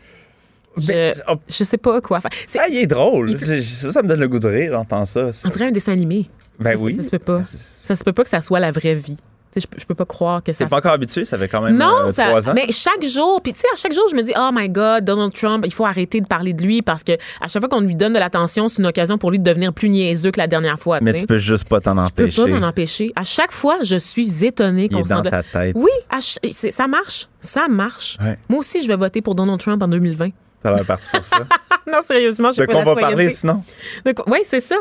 Je, je sais pas quoi faire. C'est, ah, il est drôle. Il peut... ça, ça me donne le goût de rire, j'entends ça. ça. On dirait un dessin animé. Ben ça, oui. Ça, ça se peut pas. Ça se peut pas que ça soit la vraie vie. Je, je peux pas croire que ça... T'es pas encore habitué, ça fait quand même non, euh, trois ça, ans. Non, mais chaque jour, puis tu sais, à chaque jour, je me dis, oh my God, Donald Trump, il faut arrêter de parler de lui parce que à chaque fois qu'on lui donne de l'attention, c'est une occasion pour lui de devenir plus niaiseux que la dernière fois. T'sais. Mais tu peux juste pas t'en empêcher. Je peux pas m'en empêcher. À chaque fois, je suis étonnée qu'on se dans ta tête. Oui, ch... ça marche. Ça marche. Ouais. Moi aussi, je vais voter pour Donald Trump en deux mille vingt. Ça va partir pour ça. Non, sérieusement, je ne sais pas. De quoi on va parler sinon? Oui, c'est ça.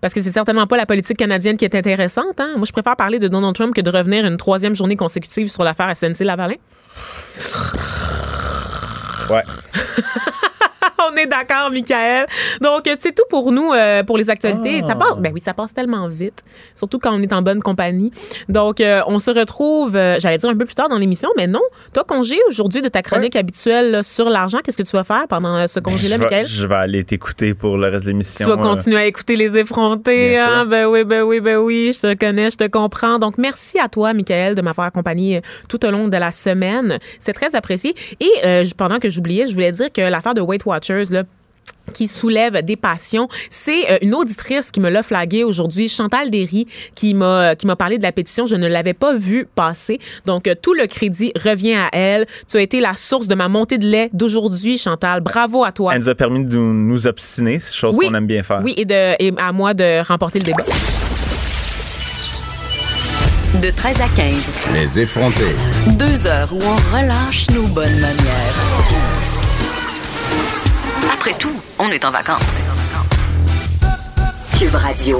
Parce que c'est certainement pas la politique canadienne qui est intéressante. Hein? Moi, je préfère parler de Donald Trump que de revenir une troisième journée consécutive sur l'affaire S N C-Lavalin. Ouais. On est d'accord, Mikael. Donc, c'est tout pour nous, euh, pour les actualités. Oh. Ça passe, ben oui, ça passe tellement vite. Surtout quand on est en bonne compagnie. Donc, euh, on se retrouve, euh, j'allais dire un peu plus tard dans l'émission, mais non. Toi, congé aujourd'hui de ta chronique ouais. habituelle là, sur l'argent. Qu'est-ce que tu vas faire pendant euh, ce congé-là, ben, Mikael? Je vais aller t'écouter pour le reste de l'émission. Tu vas euh... continuer à écouter Les Effrontés. Hein? Ben oui, ben oui, ben oui. Je te connais, je te comprends. Donc, merci à toi, Mikael, de m'avoir accompagné tout au long de la semaine. C'est très apprécié. Et euh, pendant que j'oubliais, je voulais dire que l'affaire de Weight Watchers, Là, qui soulève des passions. C'est euh, une auditrice qui me l'a flagué aujourd'hui, Chantal Derry, qui m'a, qui m'a parlé de la pétition. Je ne l'avais pas vue passer. Donc, euh, tout le crédit revient à elle. Tu as été la source de ma montée de lait d'aujourd'hui, Chantal. Bravo à toi. Elle nous a permis de nous obstiner, chose oui, qu'on aime bien faire. Oui, et, de, et à moi de remporter le débat. De treize à quinze. Les effrontés. Deux heures où on relâche nos bonnes manières. Après tout, on est en vacances. Q U B Radio.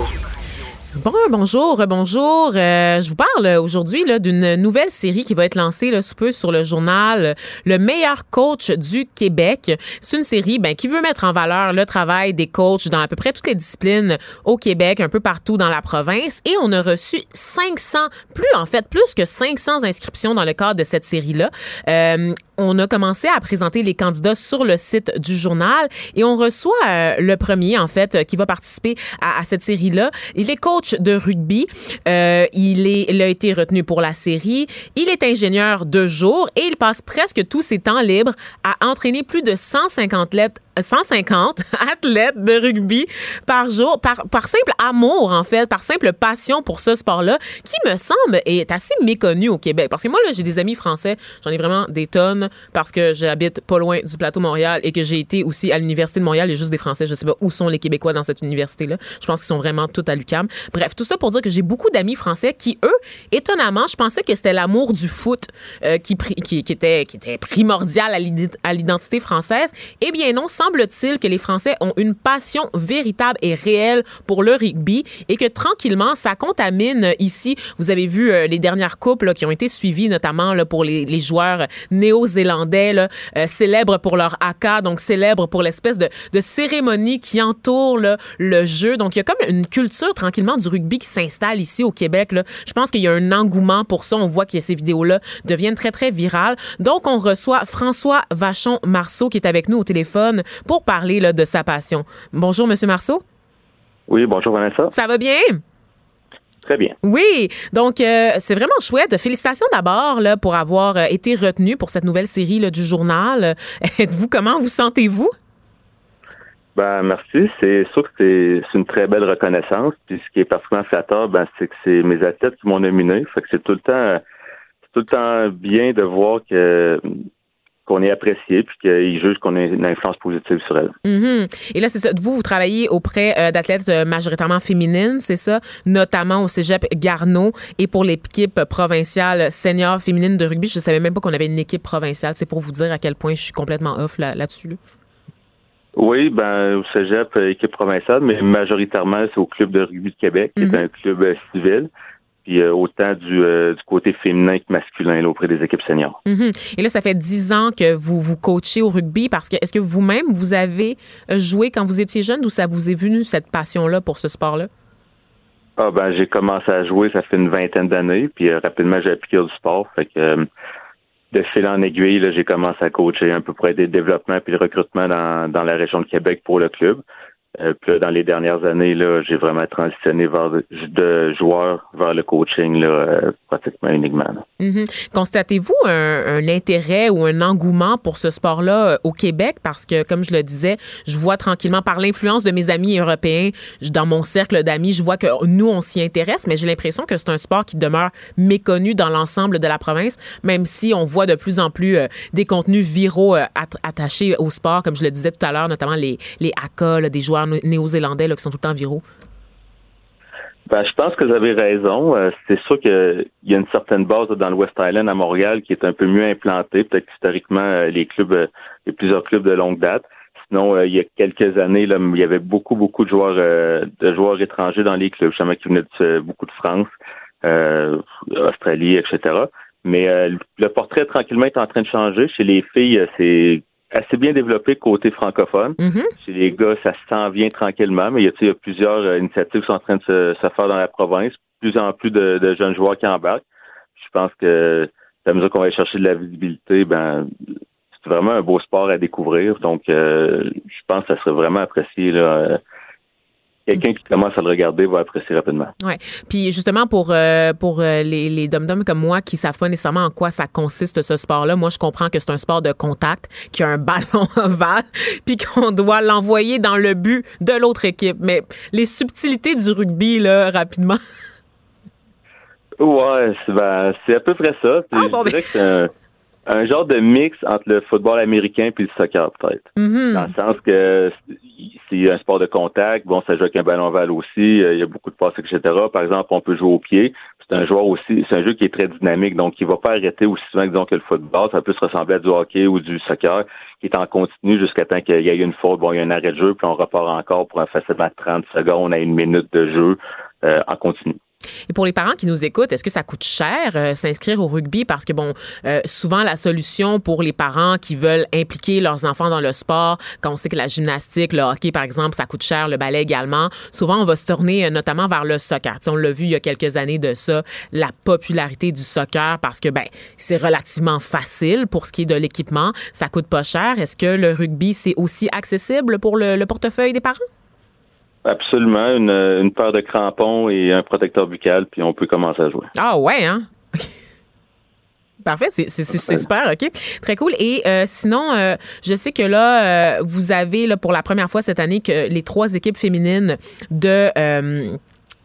Bon, bonjour, bonjour. Euh, je vous parle aujourd'hui là, d'une nouvelle série qui va être lancée là, sous peu sur le journal Le meilleur coach du Québec. C'est une série ben, qui veut mettre en valeur le travail des coachs dans à peu près toutes les disciplines au Québec, un peu partout dans la province. Et on a reçu cinq cents, plus en fait, plus que cinq cents inscriptions dans le cadre de cette série-là. Euh, on a commencé à présenter les candidats sur le site du journal et on reçoit euh, le premier, en fait, qui va participer à, à cette série-là. Il est coach de rugby. Euh, il est, il a été retenu pour la série. Il est ingénieur de jour et il passe presque tous ses temps libres à entraîner plus de cent cinquante lettres cent cinquante athlètes de rugby par jour, par, par simple amour, en fait, par simple passion pour ce sport-là, qui me semble est assez méconnu au Québec. Parce que moi, là, j'ai des amis français, j'en ai vraiment des tonnes, parce que j'habite pas loin du plateau Montréal et que j'ai été aussi à l'Université de Montréal, il y a juste des Français, je sais pas où sont les Québécois dans cette université-là. Je pense qu'ils sont vraiment tous à l'U Q A M. Bref, tout ça pour dire que j'ai beaucoup d'amis français qui, eux, étonnamment, je pensais que c'était l'amour du foot euh, qui, qui, qui, était, qui était primordial à, l'id- à l'identité française. Eh bien non, sans semble-t-il que les Français ont une passion véritable et réelle pour le rugby et que tranquillement, ça contamine ici. Vous avez vu euh, les dernières coupes là, qui ont été suivies, notamment là, pour les, les joueurs néo-zélandais, là, euh, célèbres pour leur haka, donc célèbres pour l'espèce de, de cérémonie qui entoure là, le jeu. Donc, il y a comme une culture tranquillement du rugby qui s'installe ici au Québec. Là. Je pense qu'il y a un engouement pour ça. On voit que ces vidéos-là deviennent très, très virales. Donc, on reçoit François Vachon-Marceau qui est avec nous au téléphone pour parler là, de sa passion. Bonjour, monsieur Marceau. Oui, bonjour, Vanessa. Ça va bien? Très bien. Oui, donc euh, c'est vraiment chouette. Félicitations d'abord là, pour avoir été retenu pour cette nouvelle série là, du journal. Êtes-vous comment? Vous sentez-vous? Ben, merci. C'est sûr que c'est, c'est une très belle reconnaissance. Puis ce qui est particulièrement flatteur, ben, c'est que c'est mes athlètes qui m'ont nominé. Fait que c'est tout le temps, c'est tout le temps bien de voir que... qu'on est apprécié puis qu'ils jugent qu'on a une influence positive sur elle. Mm-hmm. Et là, c'est ça. Vous, vous travaillez auprès euh, d'athlètes majoritairement féminines, c'est ça? Notamment au cégep Garneau et pour l'équipe provinciale senior féminine de rugby. Je ne savais même pas qu'on avait une équipe provinciale. C'est pour vous dire à quel point je suis complètement off là, là-dessus. Là. Oui, ben au cégep, équipe provinciale, mais majoritairement, c'est au club de rugby de Québec, qui mm-hmm. est un club euh, civil. puis euh, autant du, euh, du côté féminin que masculin là, auprès des équipes seniors. Mm-hmm. Et là, ça fait dix ans que vous vous coachez au rugby, parce que est-ce que vous-même, vous avez joué quand vous étiez jeune, ou ça vous est venu, cette passion-là pour ce sport-là? Ah ben, j'ai commencé à jouer, ça fait une vingtaine d'années, puis euh, rapidement, j'ai appliqué du sport, fait que euh, de fil en aiguille, là, j'ai commencé à coacher un peu près des développements puis le recrutement dans, dans la région de Québec pour le club. Euh, puis là, dans les dernières années, là, j'ai vraiment transitionné vers de, de joueur vers le coaching là, euh, pratiquement uniquement. Mm-hmm. Constatez-vous un, un intérêt ou un engouement pour ce sport-là euh, au Québec? Parce que, comme je le disais, je vois tranquillement, par l'influence de mes amis européens, je, dans mon cercle d'amis, je vois que nous, on s'y intéresse, mais j'ai l'impression que c'est un sport qui demeure méconnu dans l'ensemble de la province, même si on voit de plus en plus euh, des contenus viraux euh, at- attachés au sport, comme je le disais tout à l'heure, notamment les, les haka, là, des joueurs néo-zélandais là, qui sont tout le temps viraux? Ben, je pense que vous avez raison. Euh, c'est sûr qu'il y a une certaine base dans le West Island à Montréal qui est un peu mieux implantée. Peut-être historiquement, euh, les clubs, euh, les plusieurs clubs de longue date. Sinon, euh, il y a quelques années, là, il y avait beaucoup, beaucoup de joueurs euh, de joueurs étrangers dans les clubs. Je savais qu'ils venaient de, euh, beaucoup de France, euh, Australie, et cetera. Mais euh, le portrait, tranquillement, est en train de changer. Chez les filles, c'est assez bien développé côté francophone. Mm-hmm. Chez les gars, ça s'en vient tranquillement, mais il y a, il y a plusieurs euh, initiatives qui sont en train de se, se faire dans la province. Plus en plus de, de jeunes joueurs qui embarquent. Je pense que à mesure qu'on va chercher de la visibilité, ben c'est vraiment un beau sport à découvrir. Donc, euh, je pense que ça serait vraiment apprécié là. Euh, Quelqu'un qui commence à le regarder va apprécier rapidement. Ouais. Puis justement, pour euh, pour euh, les, les dom-doms comme moi qui savent pas nécessairement en quoi ça consiste, ce sport-là, moi, je comprends que c'est un sport de contact, qu'il y a un ballon ovale, puis qu'on doit l'envoyer dans le but de l'autre équipe. Mais les subtilités du rugby, là, rapidement. Ouais, c'est, ben, c'est à peu près ça. Ah, je bon, dirais mais... que c'est un, un genre de mix entre le football américain puis le soccer, peut-être. Mm-hmm. Dans le sens que... c'est un sport de contact, bon, ça joue avec un ballon ovale aussi, euh, il y a beaucoup de passes, et cetera. Par exemple, on peut jouer au pied. C'est un joueur aussi, c'est un jeu qui est très dynamique, donc il ne va pas arrêter aussi souvent disons, que le football. Ça peut se ressembler à du hockey ou du soccer, qui est en continu jusqu'à temps qu'il y ait une faute, bon, il y a un arrêt de jeu, puis on repart encore pour un facilement trente secondes à une minute de jeu euh, en continu. Et pour les parents qui nous écoutent, est-ce que ça coûte cher euh, s'inscrire au rugby? Parce que, bon, euh, souvent, la solution pour les parents qui veulent impliquer leurs enfants dans le sport, quand on sait que la gymnastique, le hockey, par exemple, ça coûte cher, le ballet également, souvent, on va se tourner euh, notamment vers le soccer. T'sais, on l'a vu il y a quelques années de ça, la popularité du soccer, parce que, ben, c'est relativement facile pour ce qui est de l'équipement. Ça coûte pas cher. Est-ce que le rugby, c'est aussi accessible pour le, le portefeuille des parents? Absolument, une, une paire de crampons et un protecteur buccal, puis on peut commencer à jouer. Ah ouais, hein? Parfait, c'est, c'est, c'est super, OK. Très cool. Et euh, sinon, euh, je sais que là, euh, vous avez là, pour la première fois cette année que les trois équipes féminines de... Euh,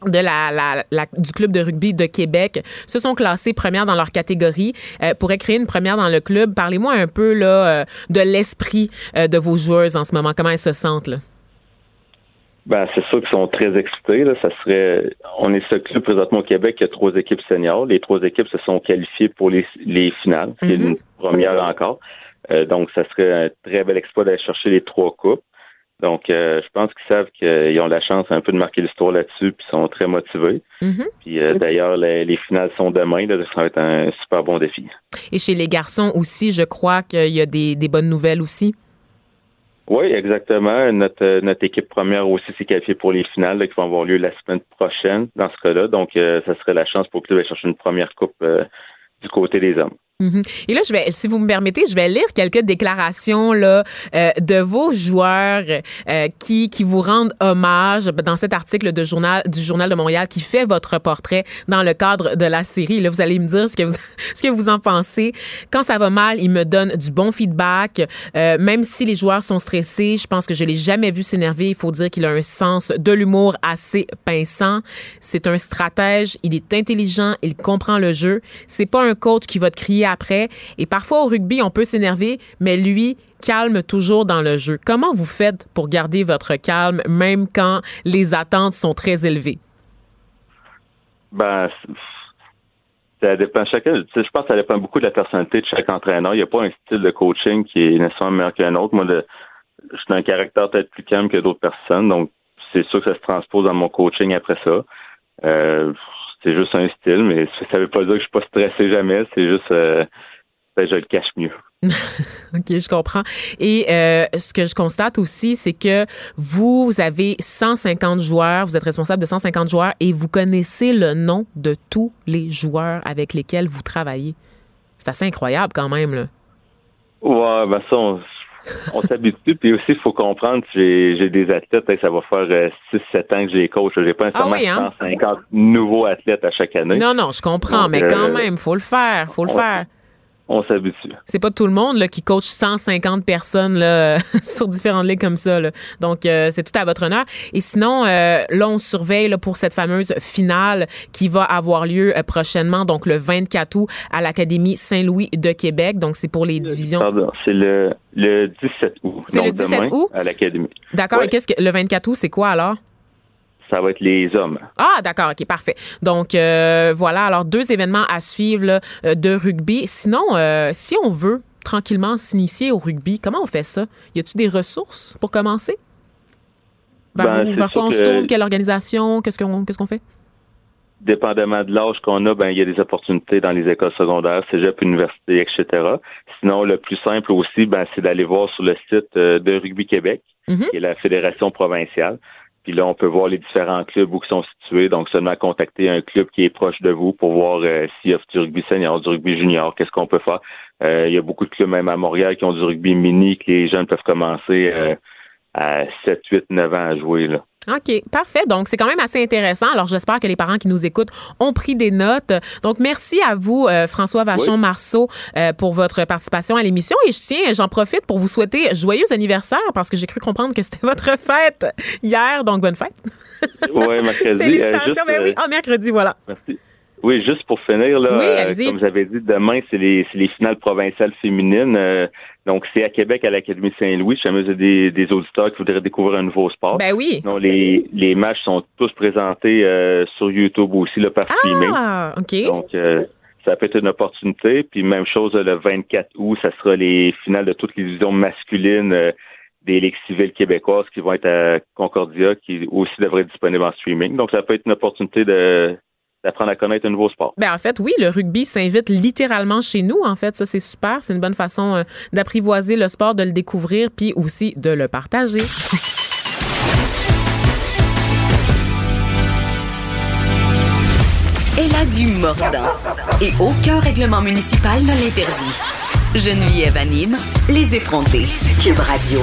de la, la, la du club de rugby de Québec se sont classées premières dans leur catégorie, euh, pourraient créer une première dans le club. Parlez-moi un peu là euh, de l'esprit euh, de vos joueuses en ce moment. Comment elles se sentent, là? Ben, c'est sûr qu'ils sont très excités, là. Ça serait, on est ce club présentement au Québec, il y a trois équipes seniors. Les trois équipes se sont qualifiées pour les, les finales, qui est une première encore. Euh, donc, ça serait un très bel exploit d'aller chercher les trois coupes. Donc, euh, je pense qu'ils savent qu'ils ont la chance un peu de marquer l'histoire là-dessus, puis sont très motivés. Mm-hmm. Puis euh, d'ailleurs, les, les finales sont demain, là, ça va être un super bon défi. Et chez les garçons aussi, je crois qu'il y a des, des bonnes nouvelles aussi. Oui, exactement. Notre notre équipe première aussi s'est qualifiée pour les finales là, qui vont avoir lieu la semaine prochaine dans ce cas-là. Donc, euh, ça serait la chance pour que tu chercher une première coupe euh, du côté des hommes. Mm-hmm. Et là, je vais, si vous me permettez, je vais lire quelques déclarations là euh, de vos joueurs euh, qui qui vous rendent hommage dans cet article de journal du Journal de Montréal qui fait votre portrait dans le cadre de la série. Là, vous allez me dire ce que vous ce que vous en pensez. Quand ça va mal, ils me donnent du bon feedback. Euh, même si les joueurs sont stressés, je pense que je l'ai jamais vu s'énerver. Il faut dire qu'il a un sens de l'humour assez pinçant. C'est un stratège. Il est intelligent. Il comprend le jeu. C'est pas un coach qui va te crier après. Et parfois, au rugby, on peut s'énerver, mais lui, calme toujours dans le jeu. Comment vous faites pour garder votre calme, même quand les attentes sont très élevées? Ben, ça dépend. Chacun, je pense que ça dépend beaucoup de la personnalité de chaque entraîneur. Il n'y a pas un style de coaching qui est nécessairement meilleur qu'un autre. Moi, le, je suis un caractère peut-être plus calme que d'autres personnes, donc c'est sûr que ça se transpose dans mon coaching après ça. Euh, c'est juste un style, mais ça veut pas dire que je suis pas stressé jamais, c'est juste euh, ben, je le cache mieux. OK, je comprends. Et euh, ce que je constate aussi, c'est que vous avez cent cinquante joueurs, vous êtes responsable de cent cinquante joueurs et vous connaissez le nom de tous les joueurs avec lesquels vous travaillez. C'est assez incroyable quand même, là. Ouais, ben ça, on, on s'habitue. Puis aussi, il faut comprendre que j'ai, j'ai des athlètes, hein, ça va faire euh, six sept ans que j'ai coach. J'ai pas nécessairement ah oui, hein? cent cinquante nouveaux athlètes à chaque année. Non, non, je comprends, donc, mais quand euh, même, faut le faire, faut le on, faire. On s'habitue. C'est pas tout le monde là, qui coach cent cinquante personnes là, sur différentes ligues comme ça. Là. Donc, euh, c'est tout à votre honneur. Et sinon, euh, là, on surveille là, pour cette fameuse finale qui va avoir lieu euh, prochainement, donc le vingt-quatre août à l'Académie Saint-Louis de Québec. Donc, c'est pour les divisions... Pardon, c'est le, le dix-sept août. C'est le dix-sept août? À l'Académie. D'accord. Ouais. Et qu'est-ce que le vingt-quatre août, c'est quoi alors? Ça va être les hommes. Ah, d'accord. OK, parfait. Donc, euh, voilà. Alors, deux événements à suivre là, de rugby. Sinon, euh, si on veut tranquillement s'initier au rugby, comment on fait ça? Y a-t-il des ressources pour commencer? Vers, ben, où, vers quoi on se tourne? Quelle organisation? Qu'est-ce qu'on, qu'est-ce qu'on fait? Dépendamment de l'âge qu'on a, ben il y a des opportunités dans les écoles secondaires, cégep, université, et cetera. Sinon, le plus simple aussi, ben c'est d'aller voir sur le site de Rugby Québec, mm-hmm. qui est la fédération provinciale. Puis là, on peut voir les différents clubs où ils sont situés. Donc, seulement contacter un club qui est proche de vous pour voir euh, s'il y a du rugby senior, du rugby junior, qu'est-ce qu'on peut faire. Euh, il y a beaucoup de clubs, même à Montréal, qui ont du rugby mini, que les jeunes peuvent commencer euh, à sept, huit, neuf ans à jouer, là. OK, parfait. Donc, c'est quand même assez intéressant. Alors, j'espère que les parents qui nous écoutent ont pris des notes. Donc, merci à vous, euh, François Vachon-Marceau, euh, pour votre participation à l'émission. Et je tiens, j'en profite pour vous souhaiter joyeux anniversaire parce que j'ai cru comprendre que c'était votre fête hier. Donc, bonne fête. Oui, mercredi. Félicitations. Euh, juste, mais oui, ah, mercredi, voilà. Merci. Oui, juste pour finir, là, oui, euh, comme j'avais dit, demain, c'est les, c'est les finales provinciales féminines. Euh, donc, c'est à Québec, à l'Académie Saint-Louis. Je suis amusé des, des auditeurs qui voudraient découvrir un nouveau sport. Ben oui. Donc, les, les matchs sont tous présentés euh, sur YouTube aussi, là, par streaming. Ah, OK. Donc, euh, ça peut être une opportunité. Puis, même chose, le vingt-quatre août, ça sera les finales de toutes les divisions masculines euh, des ligues civiles québécoises qui vont être à Concordia, qui aussi devraient être disponibles en streaming. Donc, ça peut être une opportunité de... d'apprendre à connaître un nouveau sport. Ben en fait, oui, le rugby s'invite littéralement chez nous. En fait, ça, c'est super. C'est une bonne façon euh, d'apprivoiser le sport, de le découvrir, puis aussi de le partager. Elle a du mordant. Et aucun règlement municipal ne l'interdit. Geneviève anime les effrontés. Q U B Radio.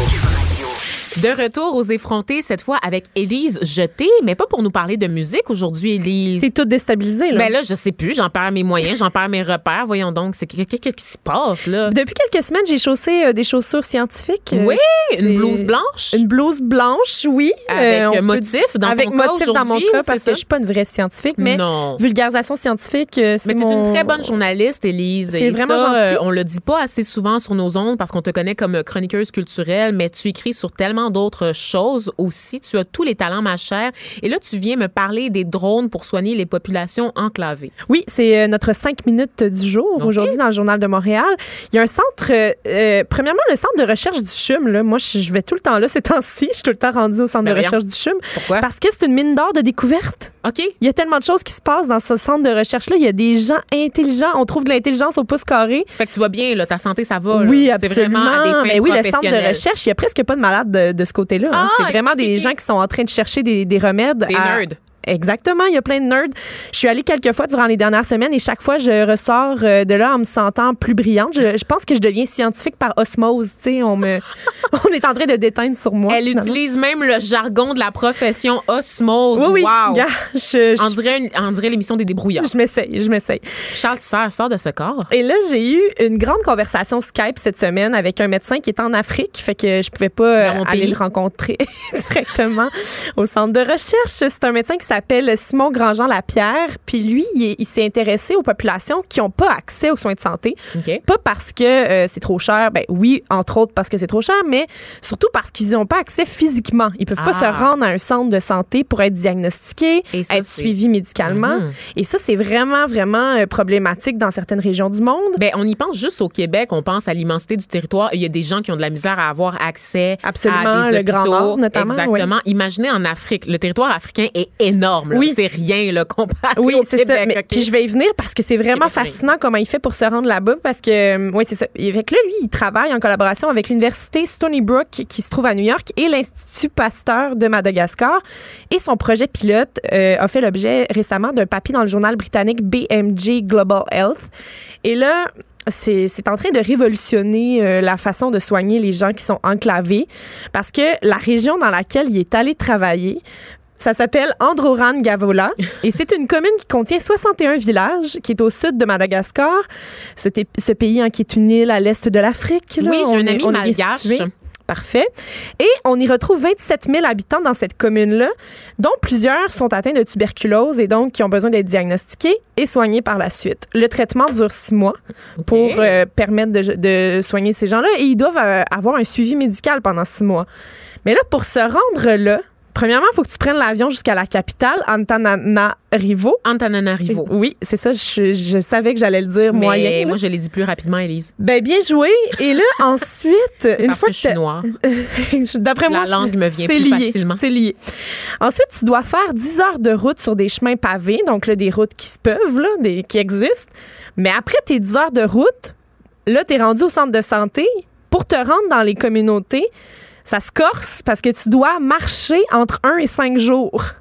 De retour aux effrontés, cette fois avec Élise Jeté, mais pas pour nous parler de musique aujourd'hui, Élise. C'est tout déstabilisé, là. Ben là, je sais plus, j'en perds mes moyens, j'en perds mes repères. Voyons donc, c'est qu'est-ce qui se passe, là? Depuis quelques semaines, j'ai chaussé euh, des chaussures scientifiques. Oui, c'est... une blouse blanche. Une blouse blanche, oui. Avec euh, motif peut... dans avec ton motif cas dans mon cas, parce ça? Que je suis pas une vraie scientifique, mais non. Vulgarisation scientifique, c'est mais mon... Mais t'es une très bonne journaliste, Élise. C'est et vraiment ça, gentil. Euh, on le dit pas assez souvent sur nos ondes, parce qu'on te connaît comme chroniqueuse culturelle, mais tu écris sur tellement d'autres choses aussi. Tu as tous les talents, ma chère. Et là, tu viens me parler des drones pour soigner les populations enclavées. Oui, c'est notre cinq minutes du jour okay. Aujourd'hui dans le Journal de Montréal. Il y a un centre, euh, premièrement, le centre de recherche du C H U M. Là. Moi, je vais tout le temps là ces temps-ci. Je suis tout le temps rendue au centre ben de voyons. Recherche du C H U M. Pourquoi? Parce que c'est une mine d'or de découvertes. OK. Il y a tellement de choses qui se passent dans ce centre de recherche-là. Il y a des gens intelligents. On trouve de l'intelligence au pouce carré. Fait que tu vois bien, là, ta santé, ça va. Là. Oui, absolument. C'est vraiment à des fins professionnelles. Mais oui, le centre de recherche, il n'y a presque pas de malades de de ce côté-là. Ah, hein. C'est vraiment okay. Des gens qui sont en train de chercher des, des remèdes. Des à... nerds. Exactement, il y a plein de nerds. Je suis allée quelques fois durant les dernières semaines et chaque fois, je ressors de là en me sentant plus brillante. Je, je pense que je deviens scientifique par osmose. T'sais, on, me, on est en train de déteindre sur moi. Elle finalement. Utilise même le jargon de la profession osmose. Oui, oui. Wow. Yeah, je, je, on, dirait une, on dirait l'émission des débrouillards. Je m'essaye, je m'essaye. Charles Tissère sort de ce corps. Et là, j'ai eu une grande conversation Skype cette semaine avec un médecin qui est en Afrique. Fait que je pouvais pas aller pays. Le rencontrer directement au centre de recherche. C'est un médecin qui s'appelle s'appelle Simon Grandjean-Lapierre. Puis lui, il, il s'est intéressé aux populations qui n'ont pas accès aux soins de santé. Okay. Pas parce que euh, c'est trop cher. Ben oui, entre autres parce que c'est trop cher, mais surtout parce qu'ils n'ont pas accès physiquement. Ils ne peuvent ah. pas se rendre à un centre de santé pour être diagnostiqués, ça, être c'est... suivis médicalement. Mm-hmm. Et ça, c'est vraiment, vraiment euh, problématique dans certaines régions du monde. Ben, on y pense juste au Québec. On pense à l'immensité du territoire. Il y a des gens qui ont de la misère à avoir accès Absolument, à des hôpitaux. Absolument, le Grand Nord, notamment. Exactement. Oui. Imaginez en Afrique. Le territoire africain est énorme. énorme. Là. Oui. C'est rien là, comparé oui, au c'est Québec. Ça. Mais, okay. Puis je vais y venir parce que c'est vraiment fascinant comment il fait pour se rendre là-bas parce que, oui, c'est ça. Et fait que là, lui, il travaille en collaboration avec l'Université Stony Brook qui se trouve à New York et l'Institut Pasteur de Madagascar. Et son projet pilote euh, a fait l'objet récemment d'un papier dans le journal britannique B M J Global Health. Et là... C'est, c'est en train de révolutionner euh, la façon de soigner les gens qui sont enclavés parce que la région dans laquelle il est allé travailler, ça s'appelle Androran-Gavola et c'est une commune qui contient soixante et un villages qui est au sud de Madagascar, ce, t- ce pays hein, qui est une île à l'est de l'Afrique. Là, oui, j'ai on un est, ami on malgache. Est Parfait. Et on y retrouve vingt-sept mille habitants dans cette commune-là, dont plusieurs sont atteints de tuberculose et donc qui ont besoin d'être diagnostiqués et soignés par la suite. Le traitement dure six mois pour okay. euh, permettre de, de soigner ces gens-là et ils doivent euh, avoir un suivi médical pendant six mois. Mais là, pour se rendre là, premièrement, il faut que tu prennes l'avion jusqu'à la capitale, Antananarivo. Antananarivo. Oui, c'est ça. Je, je savais que j'allais le dire mais moyen. Mais moi, je l'ai dit plus rapidement, Élise. Ben, bien joué. Et là, ensuite... c'est une parce fois que je suis noire. D'après moi, la langue me vient plus lié, facilement. C'est lié. Ensuite, tu dois faire dix heures de route sur des chemins pavés, donc là, des routes qui se peuvent, là, des, qui existent. Mais après tes dix heures de route, là, t'es rendu au centre de santé pour te rendre dans les communautés. Ça se corse parce que tu dois marcher entre un et cinq jours.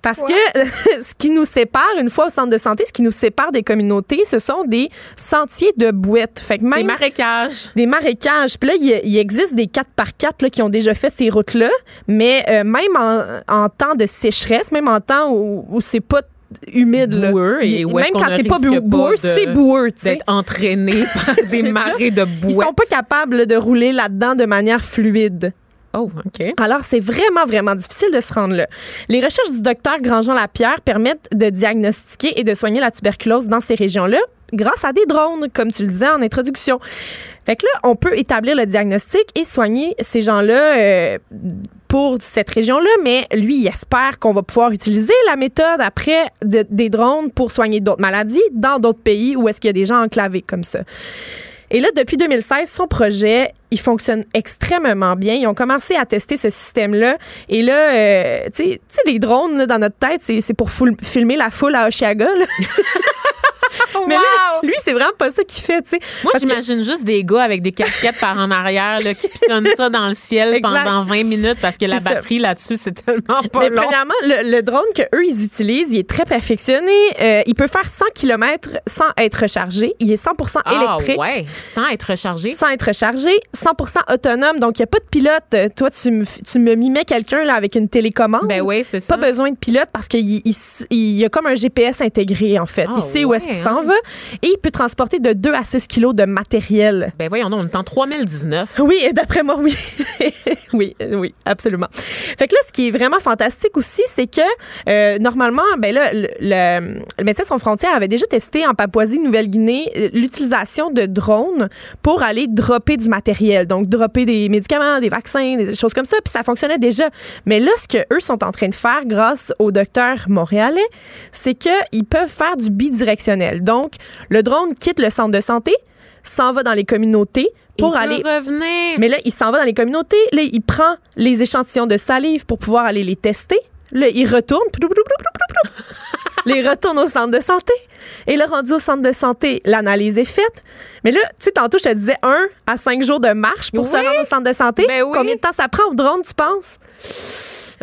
Parce ouais. que ce qui nous sépare, une fois au centre de santé, ce qui nous sépare des communautés, ce sont des sentiers de bouettes. Fait que même des marécages. Des marécages. Puis là, il, il existe des quatre par quatre là, qui ont déjà fait ces routes-là. Mais euh, même en, en temps de sécheresse, même en temps où, où c'est pas humide là. Et même quand c'est pas boueux, c'est boueux, tu sais. D'être entraîné par des marées de bouettes. Ils sont pas capables là, de rouler là-dedans de manière fluide. Oh, OK. Alors, c'est vraiment, vraiment difficile de se rendre là. Les recherches du docteur Grandjean-Lapierre permettent de diagnostiquer et de soigner la tuberculose dans ces régions-là grâce à des drones, comme tu le disais en introduction. Fait que là, on peut établir le diagnostic et soigner ces gens-là euh, pour cette région-là, mais lui, il espère qu'on va pouvoir utiliser la méthode après de, des drones pour soigner d'autres maladies dans d'autres pays où est-ce qu'il y a des gens enclavés comme ça. Et là, depuis deux mille seize, son projet, il fonctionne extrêmement bien. Ils ont commencé à tester ce système-là. Et là, euh, tu sais, les drones là, dans notre tête, c'est, c'est pour foul- filmer la foule à Oshiaga, là. Mais wow. là, lui, c'est vraiment pas ça qu'il fait, tu sais. Moi, parce j'imagine que... juste des gars avec des casquettes par en arrière là, qui pitonnent ça dans le ciel exact. Pendant vingt minutes parce que c'est la batterie ça. Là-dessus, c'est tellement pas mais long. Mais premièrement, le, le drone qu'eux, ils utilisent, il est très perfectionné. Euh, il peut faire cent kilomètres sans être rechargé. Il est cent pour cent électrique. Ah ouais, sans être rechargé? Sans être rechargé, cent pour cent autonome. Donc, il n'y a pas de pilote. Toi, tu me, tu me mimais quelqu'un là, avec une télécommande. Ben oui, c'est ça. Pas besoin de pilote parce qu'il il, il, il y a comme un G P S intégré, en fait. Ah, il sait ouais, où est-ce qu'il hein. s'en va. Et il peut transporter de deux à six kilos de matériel. Ben voyons, on est en trois mille dix-neuf. Oui, d'après moi, oui. oui, oui, absolument. Fait que là, ce qui est vraiment fantastique aussi, c'est que euh, normalement, ben là, le, le, le Médecins sans frontières avait déjà testé en Papouasie-Nouvelle-Guinée l'utilisation de drones pour aller dropper du matériel. Donc, dropper des médicaments, des vaccins, des choses comme ça. Puis ça fonctionnait déjà. Mais là, ce qu'eux sont en train de faire grâce aux docteurs montréalais, c'est qu'ils peuvent faire du bidirectionnel. Donc, Donc, le drone quitte le centre de santé, s'en va dans les communautés pour il aller... Il peut revenir. Mais là, il s'en va dans les communautés. Là, il prend les échantillons de salive pour pouvoir aller les tester. Là, il retourne. Les retourne au centre de santé. Et là, rendu au centre de santé, l'analyse est faite. Mais là, tu sais, tantôt, je te disais un à cinq jours de marche pour oui. se rendre au centre de santé. Ben oui. Combien de temps ça prend au drone, tu penses?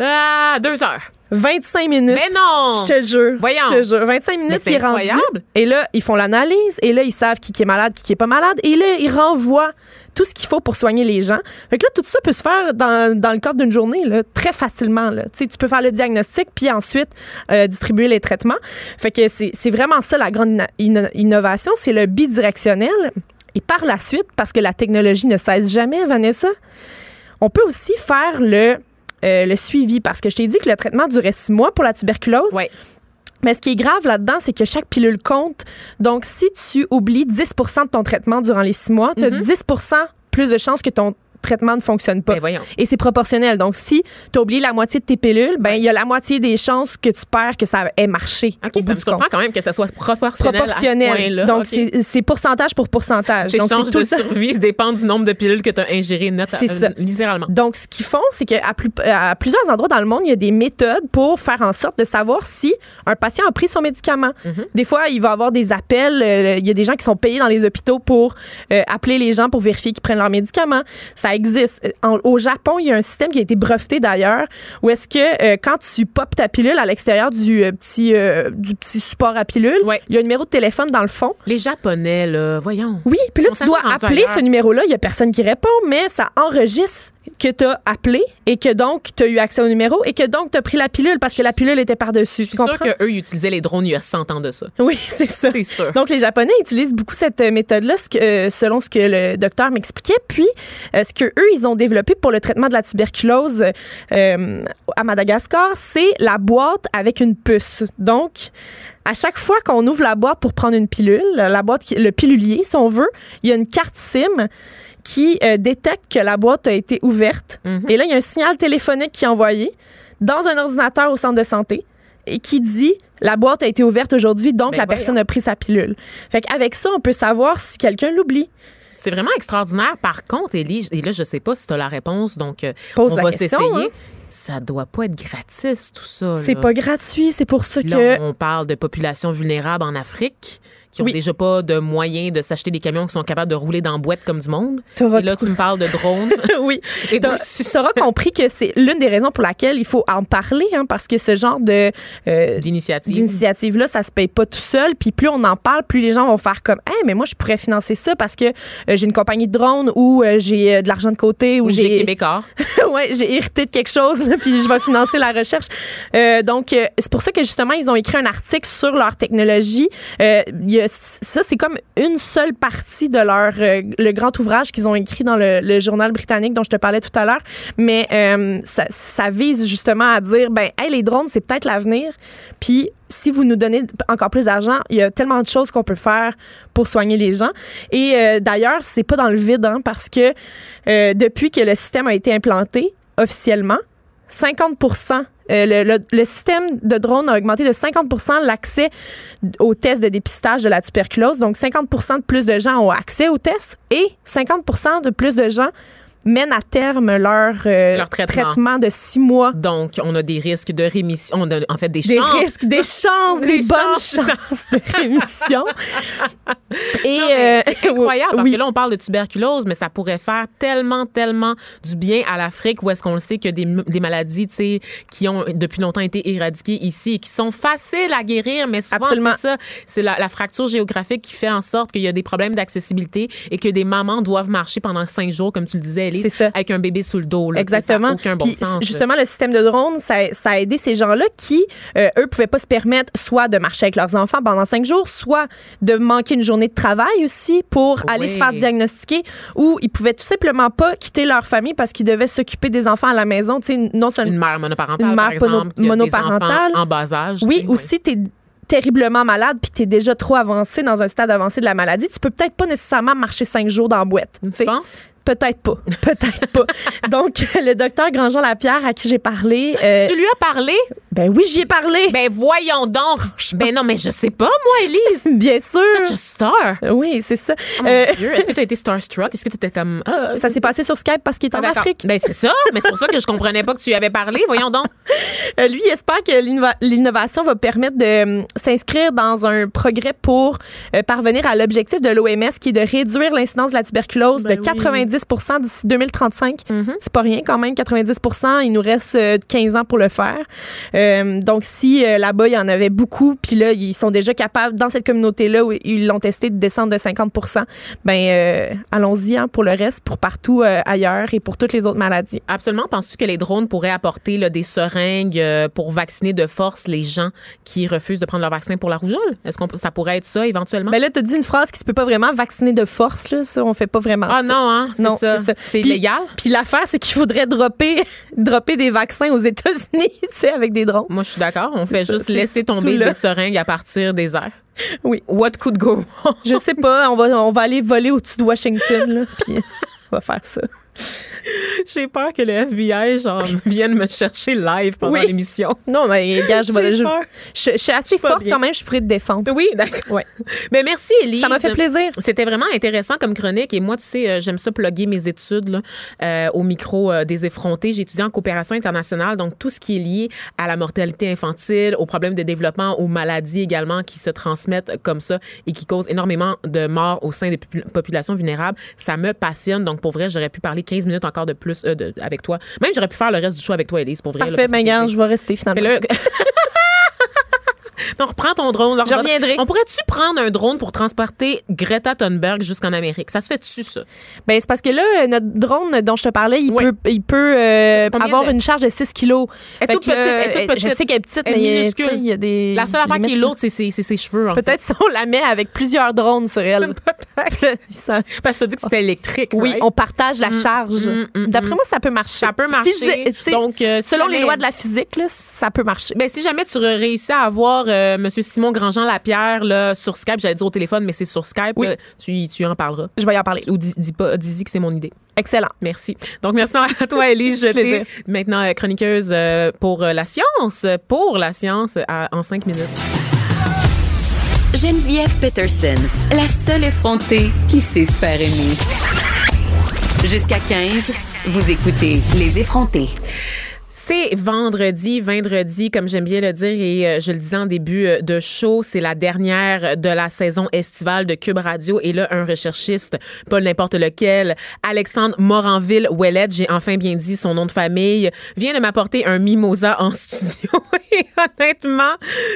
Ah, deux heures. vingt-cinq minutes. Mais non! Je te jure. Voyons. Je te jure. vingt-cinq minutes, il est rendu. Et là, ils font l'analyse. Et là, ils savent qui, qui est malade, qui, qui est pas malade. Et là, ils renvoient tout ce qu'il faut pour soigner les gens. Fait que là, tout ça peut se faire dans, dans le cadre d'une journée, là, très facilement, là. Tu sais, tu peux faire le diagnostic, puis ensuite, euh, distribuer les traitements. Fait que c'est, c'est vraiment ça, la grande inno- innovation. C'est le bidirectionnel. Et par la suite, parce que la technologie ne cesse jamais, Vanessa, on peut aussi faire le... Euh, le suivi, parce que je t'ai dit que le traitement durait six mois pour la tuberculose. Oui. Mais ce qui est grave là-dedans, c'est que chaque pilule compte. Donc, si tu oublies dix pour cent de ton traitement durant les six mois, tu as mm-hmm. dix pour cent plus de chances que ton traitement ne fonctionne pas. Ben et c'est proportionnel. Donc, si tu as oublié la moitié de tes pilules, ben il y a la moitié des chances que tu perds que ça ait marché. OK, ça me surprend compte. Quand même que ça soit proportionnel, proportionnel. À ce point-là. Donc, okay. c'est, c'est pourcentage pour pourcentage. Tes chances de survie dépendent du nombre de pilules que tu as ingérées not- euh, littéralement. Donc, ce qu'ils font, c'est qu'à plus, à plusieurs endroits dans le monde, il y a des méthodes pour faire en sorte de savoir si un patient a pris son médicament. Mm-hmm. Des fois, il va avoir des appels. Euh, il y a des gens qui sont payés dans les hôpitaux pour euh, appeler les gens pour vérifier qu'ils prennent leurs médicaments. Ça existe. En, au Japon, il y a un système qui a été breveté d'ailleurs, où est-ce que euh, quand tu popes ta pilule à l'extérieur du euh, petit euh, du petit support à pilule, ouais. il y a un numéro de téléphone dans le fond. Les Japonais, là, voyons. Oui, puis là, on tu dois appeler ce numéro-là. Il y a personne qui répond, mais ça enregistre que tu as appelé et que donc tu as eu accès au numéro et que donc tu as pris la pilule parce que la pilule était par-dessus. Je suis sûre qu'eux, ils utilisaient les drones il y a cent ans de ça. Oui, c'est ça. C'est sûr. Donc, les Japonais utilisent beaucoup cette méthode-là ce que, euh, selon ce que le docteur m'expliquait. Puis, euh, ce qu'eux, ils ont développé pour le traitement de la tuberculose euh, à Madagascar, c'est la boîte avec une puce. Donc, à chaque fois qu'on ouvre la boîte pour prendre une pilule, la boîte, le pilulier, si on veut, il y a une carte SIM qui euh, détecte que la boîte a été ouverte. Mm-hmm. Et là, il y a un signal téléphonique qui est envoyé dans un ordinateur au centre de santé et qui dit « La boîte a été ouverte aujourd'hui, donc ben la voyons. Personne a pris sa pilule. » Fait qu'avec ça, on peut savoir si quelqu'un l'oublie. C'est vraiment extraordinaire. Par contre, Élie, et là, je sais pas si tu as la réponse, donc Pose on la va question, s'essayer. Hein? Ça doit pas être gratis, tout ça. C'est là. Pas gratuit, c'est pour ça là, que... on parle de population vulnérable en Afrique qui ont oui. déjà pas de moyens de s'acheter des camions qui sont capables de rouler dans la boîte comme du monde. T'auras et là, tu me parles de drones. oui. Et donc, tu auras compris que c'est l'une des raisons pour laquelle il faut en parler, hein, parce que ce genre de euh, d'initiative. d'initiative-là, ça se paye pas tout seul. Puis plus on en parle, plus les gens vont faire comme, hey, mais moi, je pourrais financer ça parce que euh, j'ai une compagnie de drones ou euh, j'ai euh, de l'argent de côté. Ou, ou j'ai, j'ai Québécois. ouais, j'ai hérité de quelque chose, là, puis je vais financer la recherche. Euh, donc, euh, c'est pour ça que justement, ils ont écrit un article sur leur technologie. Euh, y a Ça, c'est comme une seule partie de leur euh, le grand ouvrage qu'ils ont écrit dans le, le journal britannique dont je te parlais tout à l'heure. Mais euh, ça, ça vise justement à dire, ben, hey, les drones, c'est peut-être l'avenir. Puis, si vous nous donnez encore plus d'argent, il y a tellement de choses qu'on peut faire pour soigner les gens. Et euh, d'ailleurs, c'est pas dans le vide, hein, parce que euh, depuis que le système a été implanté officiellement, cinquante pour cent Euh, le, le, le système de drones a augmenté de cinquante pour cent l'accès aux tests de dépistage de la tuberculose. Donc, cinquante pour cent de plus de gens ont accès aux tests et cinquante pour cent de plus de gens mènent à terme leur, euh, leur traitement. traitement de six mois. Donc, on a des risques de rémission. On a en fait des, des chances. Des risques, des chances, des, des chances. bonnes chances de rémission. Et non, euh, c'est incroyable, parce oui. que là, on parle de tuberculose, mais ça pourrait faire tellement, tellement du bien à l'Afrique, où est-ce qu'on le sait qu'il y a des, des maladies, tu sais, qui ont depuis longtemps été éradiquées ici et qui sont faciles à guérir, mais souvent, Absolument. c'est ça. C'est la, la fracture géographique qui fait en sorte qu'il y a des problèmes d'accessibilité et que des mamans doivent marcher pendant cinq jours, comme tu le disais, C'est ça. Avec un bébé sous le dos. Là, Exactement. Ça n'a aucun bon Puis, sens. Justement, le système de drones, ça, ça a aidé ces gens-là qui, euh, eux, ne pouvaient pas se permettre soit de marcher avec leurs enfants pendant cinq jours, soit de manquer une journée de travail aussi pour oui. aller se faire diagnostiquer, ou ils ne pouvaient tout simplement pas quitter leur famille parce qu'ils devaient s'occuper des enfants à la maison. Tu sais, non seulement, une mère monoparentale, une mère par exemple, mono- monoparentale. En bas âge. Oui, ou si tu es terriblement malade puis que tu es déjà trop avancé dans un stade avancé de la maladie, tu peux peut-être pas nécessairement marcher cinq jours dans la boîte. Tu penses? Peut-être pas, peut-être pas. Donc, le docteur Grandjean Lapierre, à qui j'ai parlé... Euh, tu lui as parlé? Ben oui, j'y ai parlé. Ben voyons donc. Ben non, mais je sais pas, moi, Élise. Bien sûr. Such a star. Oui, c'est ça. Oh, euh, mon Dieu, est-ce que tu as été starstruck? Est-ce que tu étais comme... Euh, ça s'est passé sur Skype parce qu'il est ah, en d'accord. Afrique. Ben c'est ça, mais c'est pour ça que je comprenais pas que tu y avais parlé. Voyons donc. Euh, lui, il espère que l'inno- l'innovation va permettre de euh, s'inscrire dans un progrès pour euh, parvenir à l'objectif de l'O M S qui est de réduire l'incidence de la tuberculose ben de quatre-vingt-dix pour cent dix pour cent d'ici deux mille trente-cinq. Mm-hmm. C'est pas rien quand même, quatre-vingt-dix pour cent. Il nous reste quinze ans pour le faire. Euh, donc, si euh, là-bas, il y en avait beaucoup, puis là, ils sont déjà capables, dans cette communauté-là, où ils l'ont testé, de descendre de cinquante pour cent, ben euh, allons-y hein, pour le reste, pour partout euh, ailleurs et pour toutes les autres maladies. Absolument. Penses-tu que les drones pourraient apporter là, des seringues pour vacciner de force les gens qui refusent de prendre leur vaccin pour la rougeole? Est-ce que ça pourrait être ça, éventuellement? Ben là, tu as dit une phrase qui se peut pas vraiment vacciner de force. Là, ça, on fait pas vraiment ah, ça. Ah non, hein? C'est non, ça. c'est, ça. c'est puis, illégal. Puis l'affaire, c'est qu'il faudrait dropper, dropper des vaccins aux États-Unis, tu sais, avec des drones. Moi, je suis d'accord. On c'est fait ça, juste laisser tomber des seringues à partir des airs. Oui. What could go wrong? Je sais pas. On va, on va aller voler au-dessus de Washington, là, puis on va faire ça. J'ai peur que le F B I genre vienne me chercher live pendant oui. l'émission. Non, mais gars, je, je, je, je suis assez je suis forte bien. Quand même, je suis prête de défendre. Oui, d'accord. Ouais. Mais merci, Elise. Ça m'a fait plaisir. C'était vraiment intéressant comme chronique. Et moi, tu sais, j'aime ça plugger mes études là, euh, au micro euh, des effrontés. J'ai étudié en coopération internationale, donc tout ce qui est lié à la mortalité infantile, aux problèmes de développement, aux maladies également qui se transmettent comme ça et qui causent énormément de morts au sein des populations vulnérables. Ça me passionne. Donc, pour vrai, j'aurais pu parler quinze minutes encore de plus euh, de, avec toi. Même, j'aurais pu faire le reste du show avec toi, Élise, pour vrai. Parfait, ma gars, je vais rester finalement. Là... non, reprends ton drone. Là, je reviendrai. On pourrait-tu prendre un drone pour transporter Greta Thunberg jusqu'en Amérique? Ça se fait-tu, ça? Bien, c'est parce que là, notre drone dont je te parlais, il oui. peut, il peut euh, avoir de... une charge de six kilos. Elle est toute petite. Elle est toute petite. Je sais qu'elle est petite, elle mais minuscule. Il y a des... La seule affaire qui est lourde, c'est ses, ses, ses cheveux. En peut-être fait. Si on la met avec plusieurs drones sur elle. Peut-être. Parce que tu as dit que c'était électrique. Oui, right? On partage la mmh, charge. Mmh, mmh, D'après moi, ça peut marcher. Ça peut marcher. Physi- Donc, euh, selon si les lois de la physique, là, ça peut marcher. Bien, si jamais tu réussis à avoir... Euh, Monsieur Simon Grandjean Lapierre là, sur Skype, j'allais dire au téléphone, mais c'est sur Skype. Oui. Là, tu, tu en parleras. Je vais y en parler. Ou dis, dis pas, dis-y que c'est mon idée. Excellent. Merci. Donc, merci à toi, Élise. Je t'ai maintenant euh, chroniqueuse euh, pour euh, la science, pour la science euh, en cinq minutes. Geneviève Pettersen, la seule effrontée qui sait se faire aimer. Jusqu'à quinze, vous écoutez Les Effrontés. C'est vendredi, vendredi, comme j'aime bien le dire et je le disais en début de show, c'est la dernière de la saison estivale de Q U B Radio et là, un recherchiste, pas n'importe lequel, Alexandre Moranville-Ouellette, j'ai enfin bien dit son nom de famille, vient de m'apporter un mimosa en studio et honnêtement,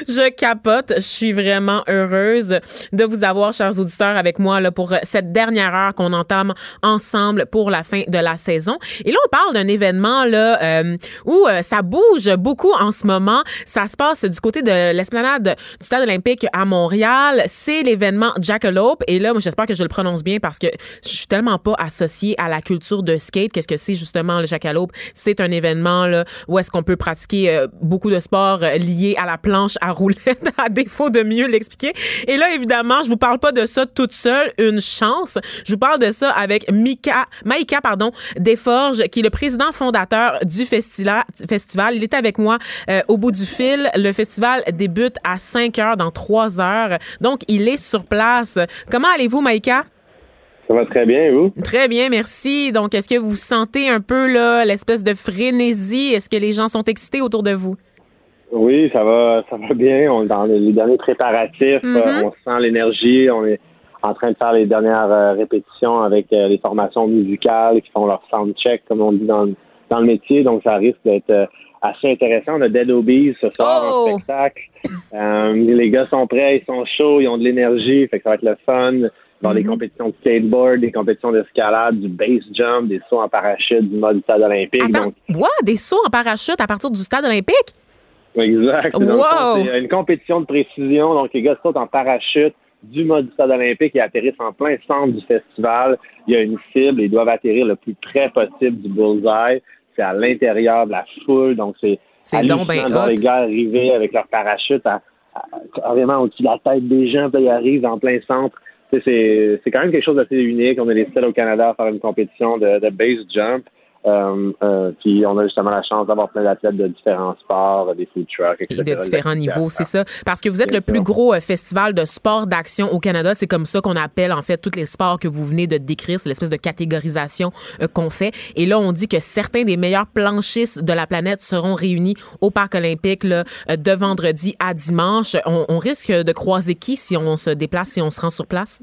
je capote, je suis vraiment heureuse de vous avoir, chers auditeurs, avec moi là pour cette dernière heure qu'on entame ensemble pour la fin de la saison. Et là, on parle d'un événement là... Euh, où euh, ça bouge beaucoup en ce moment. Ça se passe du côté de l'esplanade du Stade olympique à Montréal. C'est l'événement Jackalope. Et là, moi, j'espère que je le prononce bien parce que je suis tellement pas associée à la culture de skate. Qu'est-ce que c'est justement le Jackalope? C'est un événement là, où est-ce qu'on peut pratiquer euh, beaucoup de sports euh, liés à la planche à roulettes, à défaut de mieux l'expliquer. Et là, évidemment, je vous parle pas de ça toute seule. Une chance. Je vous parle de ça avec Mika, Maïka pardon, Desforges, qui est le président fondateur du festival. Festival. Il est avec moi euh, au bout du fil. Le festival débute à cinq heures, dans trois heures. Donc, il est sur place. Comment allez-vous, Maïka? Ça va très bien, et vous? Très bien, merci. Donc, est-ce que vous sentez un peu là, l'espèce de frénésie? Est-ce que les gens sont excités autour de vous? Oui, ça va, ça va bien. On est dans les derniers préparatifs. Mm-hmm. On sent l'énergie. On est en train de faire les dernières répétitions avec les formations musicales qui font leur soundcheck, comme on dit dans le dans le métier, donc ça risque d'être assez intéressant. On a Dead Obies ce soir oh! en spectacle. Euh, les gars sont prêts, ils sont chauds, ils ont de l'énergie, fait que ça va être le fun. Dans mm-hmm. des compétitions de skateboard, des compétitions d'escalade, du base jump, des sauts en parachute, du mode stade olympique. Attends, donc, wow, des sauts en parachute à partir du stade olympique? Exact. Wow. Donc, c'est une compétition de précision, donc les gars sautent en parachute du mode du stade olympique et atterrissent en plein centre du festival. Il y a une cible et ils doivent atterrir le plus près possible du bullseye. C'est à l'intérieur de la foule, donc c'est, c'est hallucinant ben de voir les gars arriver avec leur parachute à, à, vraiment au-dessus de la tête des gens, puis ils arrivent en plein centre. C'est, c'est, c'est quand même quelque chose d'assez unique. On est les seuls au Canada à faire une compétition de, de base jump. Euh, euh, puis on a justement la chance d'avoir plein d'athlètes de différents sports, des food trucks, et cetera. Et de différents niveaux, c'est ça. Parce que vous êtes c'est le plus ça. gros euh, festival de sports d'action au Canada. C'est comme ça qu'on appelle, en fait, tous les sports que vous venez de décrire. C'est l'espèce de catégorisation euh, qu'on fait. Et là, on dit que certains des meilleurs planchistes de la planète seront réunis au Parc olympique là, de vendredi à dimanche. On, on risque de croiser qui si on se déplace, si on se rend sur place?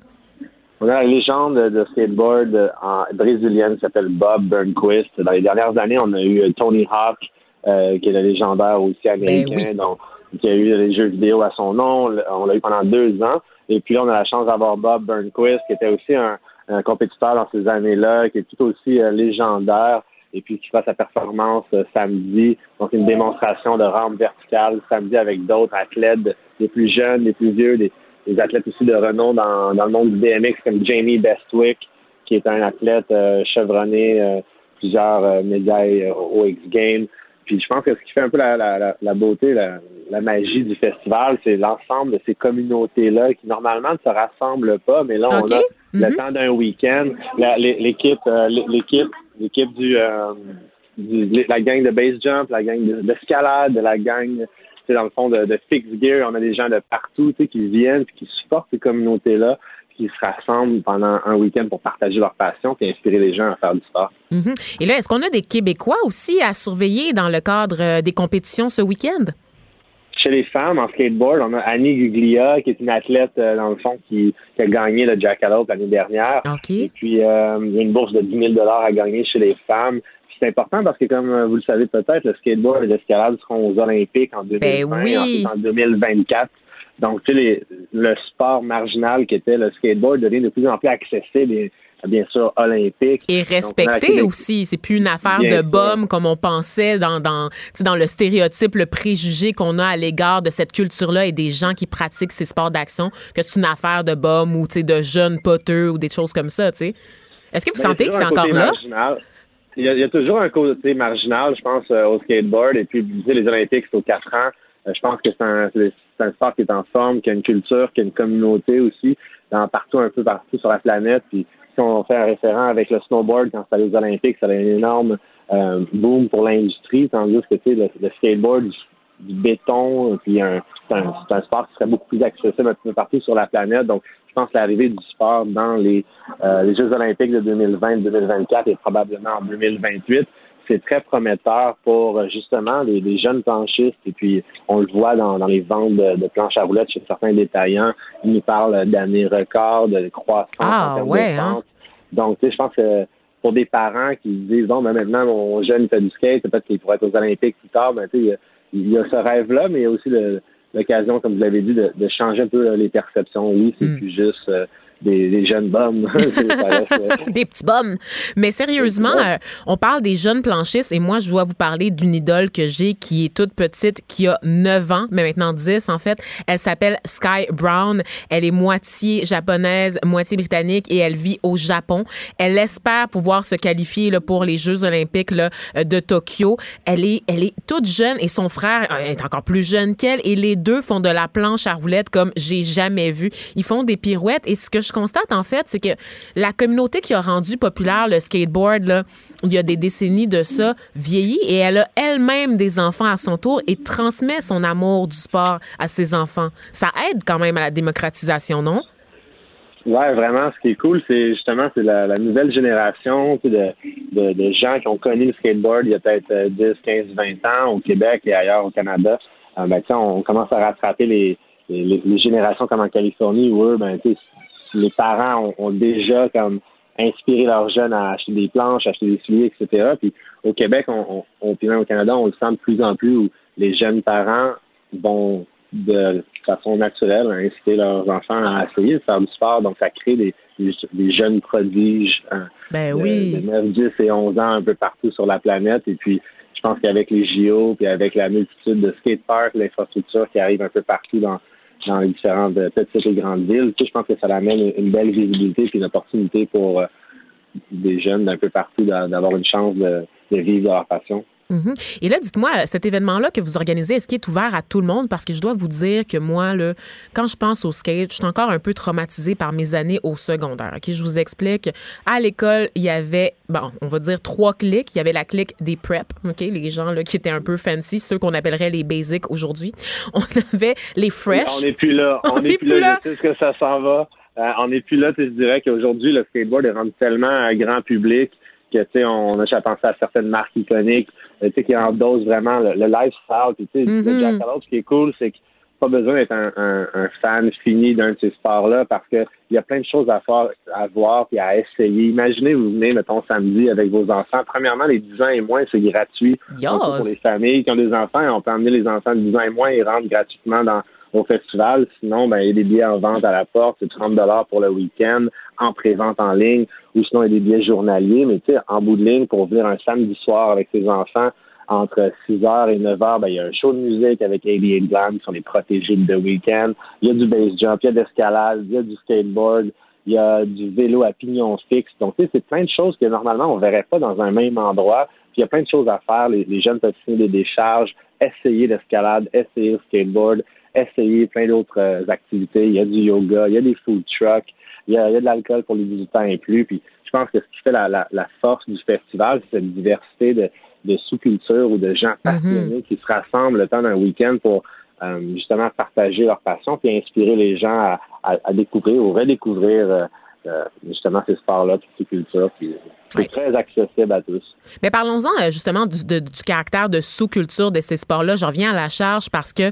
On a la légende de skateboard en brésilienne qui s'appelle Bob Burnquist. Dans les dernières années, on a eu Tony Hawk, euh, qui est le légendaire aussi américain, ben oui. donc, qui a eu les jeux vidéo à son nom. On l'a eu pendant deux ans. Et puis là, on a la chance d'avoir Bob Burnquist, qui était aussi un, un compétiteur dans ces années-là, qui est tout aussi euh, légendaire. Et puis qui fera sa performance euh, samedi. Donc, une démonstration de rampe verticale samedi avec d'autres athlètes, des plus jeunes, des plus vieux, des des athlètes aussi de renom dans, dans le monde du B M X, comme Jamie Bestwick, qui est un athlète euh, chevronné, euh, plusieurs euh, médailles euh, aux X-Games. Puis je pense que ce qui fait un peu la, la, la beauté, la, la magie du festival, c'est l'ensemble de ces communautés-là qui, normalement, ne se rassemblent pas, mais là, on okay. a mm-hmm. le temps d'un week-end. La, l'équipe, euh, l'équipe l'équipe du, euh, du la gang de base jump, la gang de, d'escalade, la gang, c'est dans le fond de, de fixed gear. On a des gens de partout, tu sais, qui viennent puis qui supportent ces communautés-là, qui se rassemblent pendant un week-end pour partager leur passion et inspirer les gens à faire du sport. Mm-hmm. Et là, est-ce qu'on a des Québécois aussi à surveiller dans le cadre des compétitions ce week-end? Chez les femmes, en skateboard, on a Annie Guglia, qui est une athlète, euh, dans le fond, qui, qui a gagné le Jackalope l'année dernière. Okay. Et puis, euh, il y a une bourse de dix mille dollars à gagner chez les femmes. Puis c'est important parce que, comme vous le savez peut-être, le skateboard et l'escalade seront aux Olympiques en deux mille vingt, ben oui. ensuite en deux mille vingt-quatre. Donc, tu sais, les, le sport marginal qui était le skateboard devient de plus en plus accessible et, bien sûr, olympique. Et respecté Donc, aussi. C'est plus une affaire bien de bum comme on pensait dans, dans, dans le stéréotype, le préjugé qu'on a à l'égard de cette culture-là et des gens qui pratiquent ces sports d'action, que c'est une affaire de bum ou de jeunes poteux ou des choses comme ça. T'sais. Est-ce que vous Mais sentez que c'est encore là? Marginal. Il y, a, il y a toujours un côté marginal, je pense, euh, au skateboard. Et puis, vous savez, les Olympiques, c'est aux quatre ans. Je pense que c'est un, c'est un sport qui est en forme, qui a une culture, qui a une communauté aussi, dans partout, un peu partout sur la planète. Puis si on fait un référent avec le snowboard, quand c'est allé aux Olympiques, ça a eu un énorme euh, boom pour l'industrie, tandis que tu sais, le, le skateboard du, du béton, puis un, c'est, un, c'est un sport qui serait beaucoup plus accessible un peu partout sur la planète. Donc, je pense que l'arrivée du sport dans les, euh, les Jeux olympiques de deux mille vingt, deux mille vingt-quatre et probablement en deux mille vingt-huit, c'est très prometteur pour, justement, les, les jeunes planchistes. Et puis, on le voit dans, dans les ventes de, de planches à roulettes chez certains détaillants. Ils nous parlent d'années records, de croissance. Ah, en termes ouais, de ventes. Hein? Donc, tu sais, je pense que pour des parents qui disent, bon, ben maintenant, mon jeune fait du skate, peut-être qu'il pourrait être aux Olympiques plus tard, ben, tu sais, il y, y a ce rêve-là, mais il y a aussi le, l'occasion, comme vous l'avez dit, de, de changer un peu les perceptions. Oui, c'est mm. plus juste... Euh, Des, des jeunes bums. Des petits bums. Mais sérieusement, euh, on parle des jeunes planchistes et moi, je dois vous parler d'une idole que j'ai qui est toute petite, qui a neuf ans, mais maintenant dix en fait. Elle s'appelle Sky Brown. Elle est moitié japonaise, moitié britannique et elle vit au Japon. Elle espère pouvoir se qualifier là, pour les Jeux olympiques là, de Tokyo. Elle est, elle est toute jeune et son frère est encore plus jeune qu'elle et les deux font de la planche à roulettes comme j'ai jamais vu. Ils font des pirouettes et ce que je Je constate, en fait, c'est que la communauté qui a rendu populaire le skateboard, là, il y a des décennies de ça, vieillit et elle a elle-même des enfants à son tour et transmet son amour du sport à ses enfants. Ça aide quand même à la démocratisation, non? Ouais, vraiment. Ce qui est cool, c'est justement c'est la, la nouvelle génération de, de, de gens qui ont connu le skateboard il y a peut-être dix, quinze, vingt ans au Québec et ailleurs au Canada. Euh, ben, on commence à rattraper les, les, les générations comme en Californie où eux, ben, tu sais, les parents ont, ont déjà comme inspiré leurs jeunes à acheter des planches, acheter des souliers, et cetera. Puis au Québec, on, on, puis même au Canada, on le sent de plus en plus où les jeunes parents vont de façon naturelle inciter leurs enfants à essayer de faire du sport. Donc, ça crée des, des, des jeunes prodiges hein, ben de, oui. de neuf, dix et onze ans un peu partout sur la planète. Et puis, je pense qu'avec les J O puis avec la multitude de skateparks, l'infrastructure qui arrive un peu partout dans dans les différentes petites et grandes villes. Tu sais, je pense que ça amène une belle visibilité et une opportunité pour euh, des jeunes d'un peu partout d'avoir une chance de, de vivre leur passion. Mm-hmm. Et là, dites-moi, cet événement-là que vous organisez, est-ce qu'il est ouvert à tout le monde? Parce que je dois vous dire que moi, là, quand je pense au skate, je suis encore un peu traumatisée par mes années au secondaire. Okay? Je vous explique. À l'école, il y avait, bon, on va dire trois cliques. Il y avait la clique des prep, okay? Les gens là, qui étaient un peu fancy, ceux qu'on appellerait les basics aujourd'hui. On avait les fresh. On n'est plus là. On n'est plus, plus là. Je sais ce que ça s'en va. Euh, on n'est plus là. Tu sais, je dirais qu'aujourd'hui, le skateboard est rendu tellement un grand public que, tu sais, on a déjà pensé à certaines marques iconiques, tu sais, qui endosent vraiment le, le lifestyle. Puis, tu sais, mm-hmm. le Jackalope, ce qui est cool, c'est que pas besoin d'être un, un, un fan fini d'un de ces sports-là parce qu'il y a plein de choses à faire, à voir puis à essayer. Imaginez, vous venez, mettons, samedi avec vos enfants. Premièrement, les dix ans et moins, c'est gratuit. Yes. Donc, pour les familles qui ont des enfants, on peut emmener les enfants de dix ans et moins et rentrent gratuitement dans au festival. Sinon, ben, il y a des billets en vente à la porte, c'est trente dollars pour le week-end, en pré-vente en ligne, ou sinon, il y a des billets journaliers. Mais tu sais, en bout de ligne, pour venir un samedi soir avec ses enfants, entre six heures et neuf heures, ben, il y a un show de musique avec quatre-vingt-huit Glam qui sont les protégés de week-end. Il y a du base jump, il y a de l'escalade, il y a du skateboard, il y a du vélo à pignon fixe. Donc, tu sais, c'est plein de choses que normalement, on ne verrait pas dans un même endroit. Puis, il y a plein de choses à faire. Les, les jeunes peuvent signer des décharges, essayer l'escalade, essayer le skateboard, essayer plein d'autres euh, activités. Il y a du yoga, il y a des food trucks, il y a, il y a de l'alcool pour les dix-huit ans et plus. Puis, je pense que ce qui fait la, la, la force du festival, c'est cette diversité de, de sous-cultures ou de gens passionnés mm-hmm. qui se rassemblent le temps d'un week-end pour euh, justement partager leur passion puis inspirer les gens à, à, à découvrir ou redécouvrir euh, Euh, justement ces sports-là, toutes ces cultures, puis c'est ouais. très accessible à tous. Mais parlons-en euh, justement du, de, du caractère de sous-culture de ces sports-là. Je reviens à la charge parce que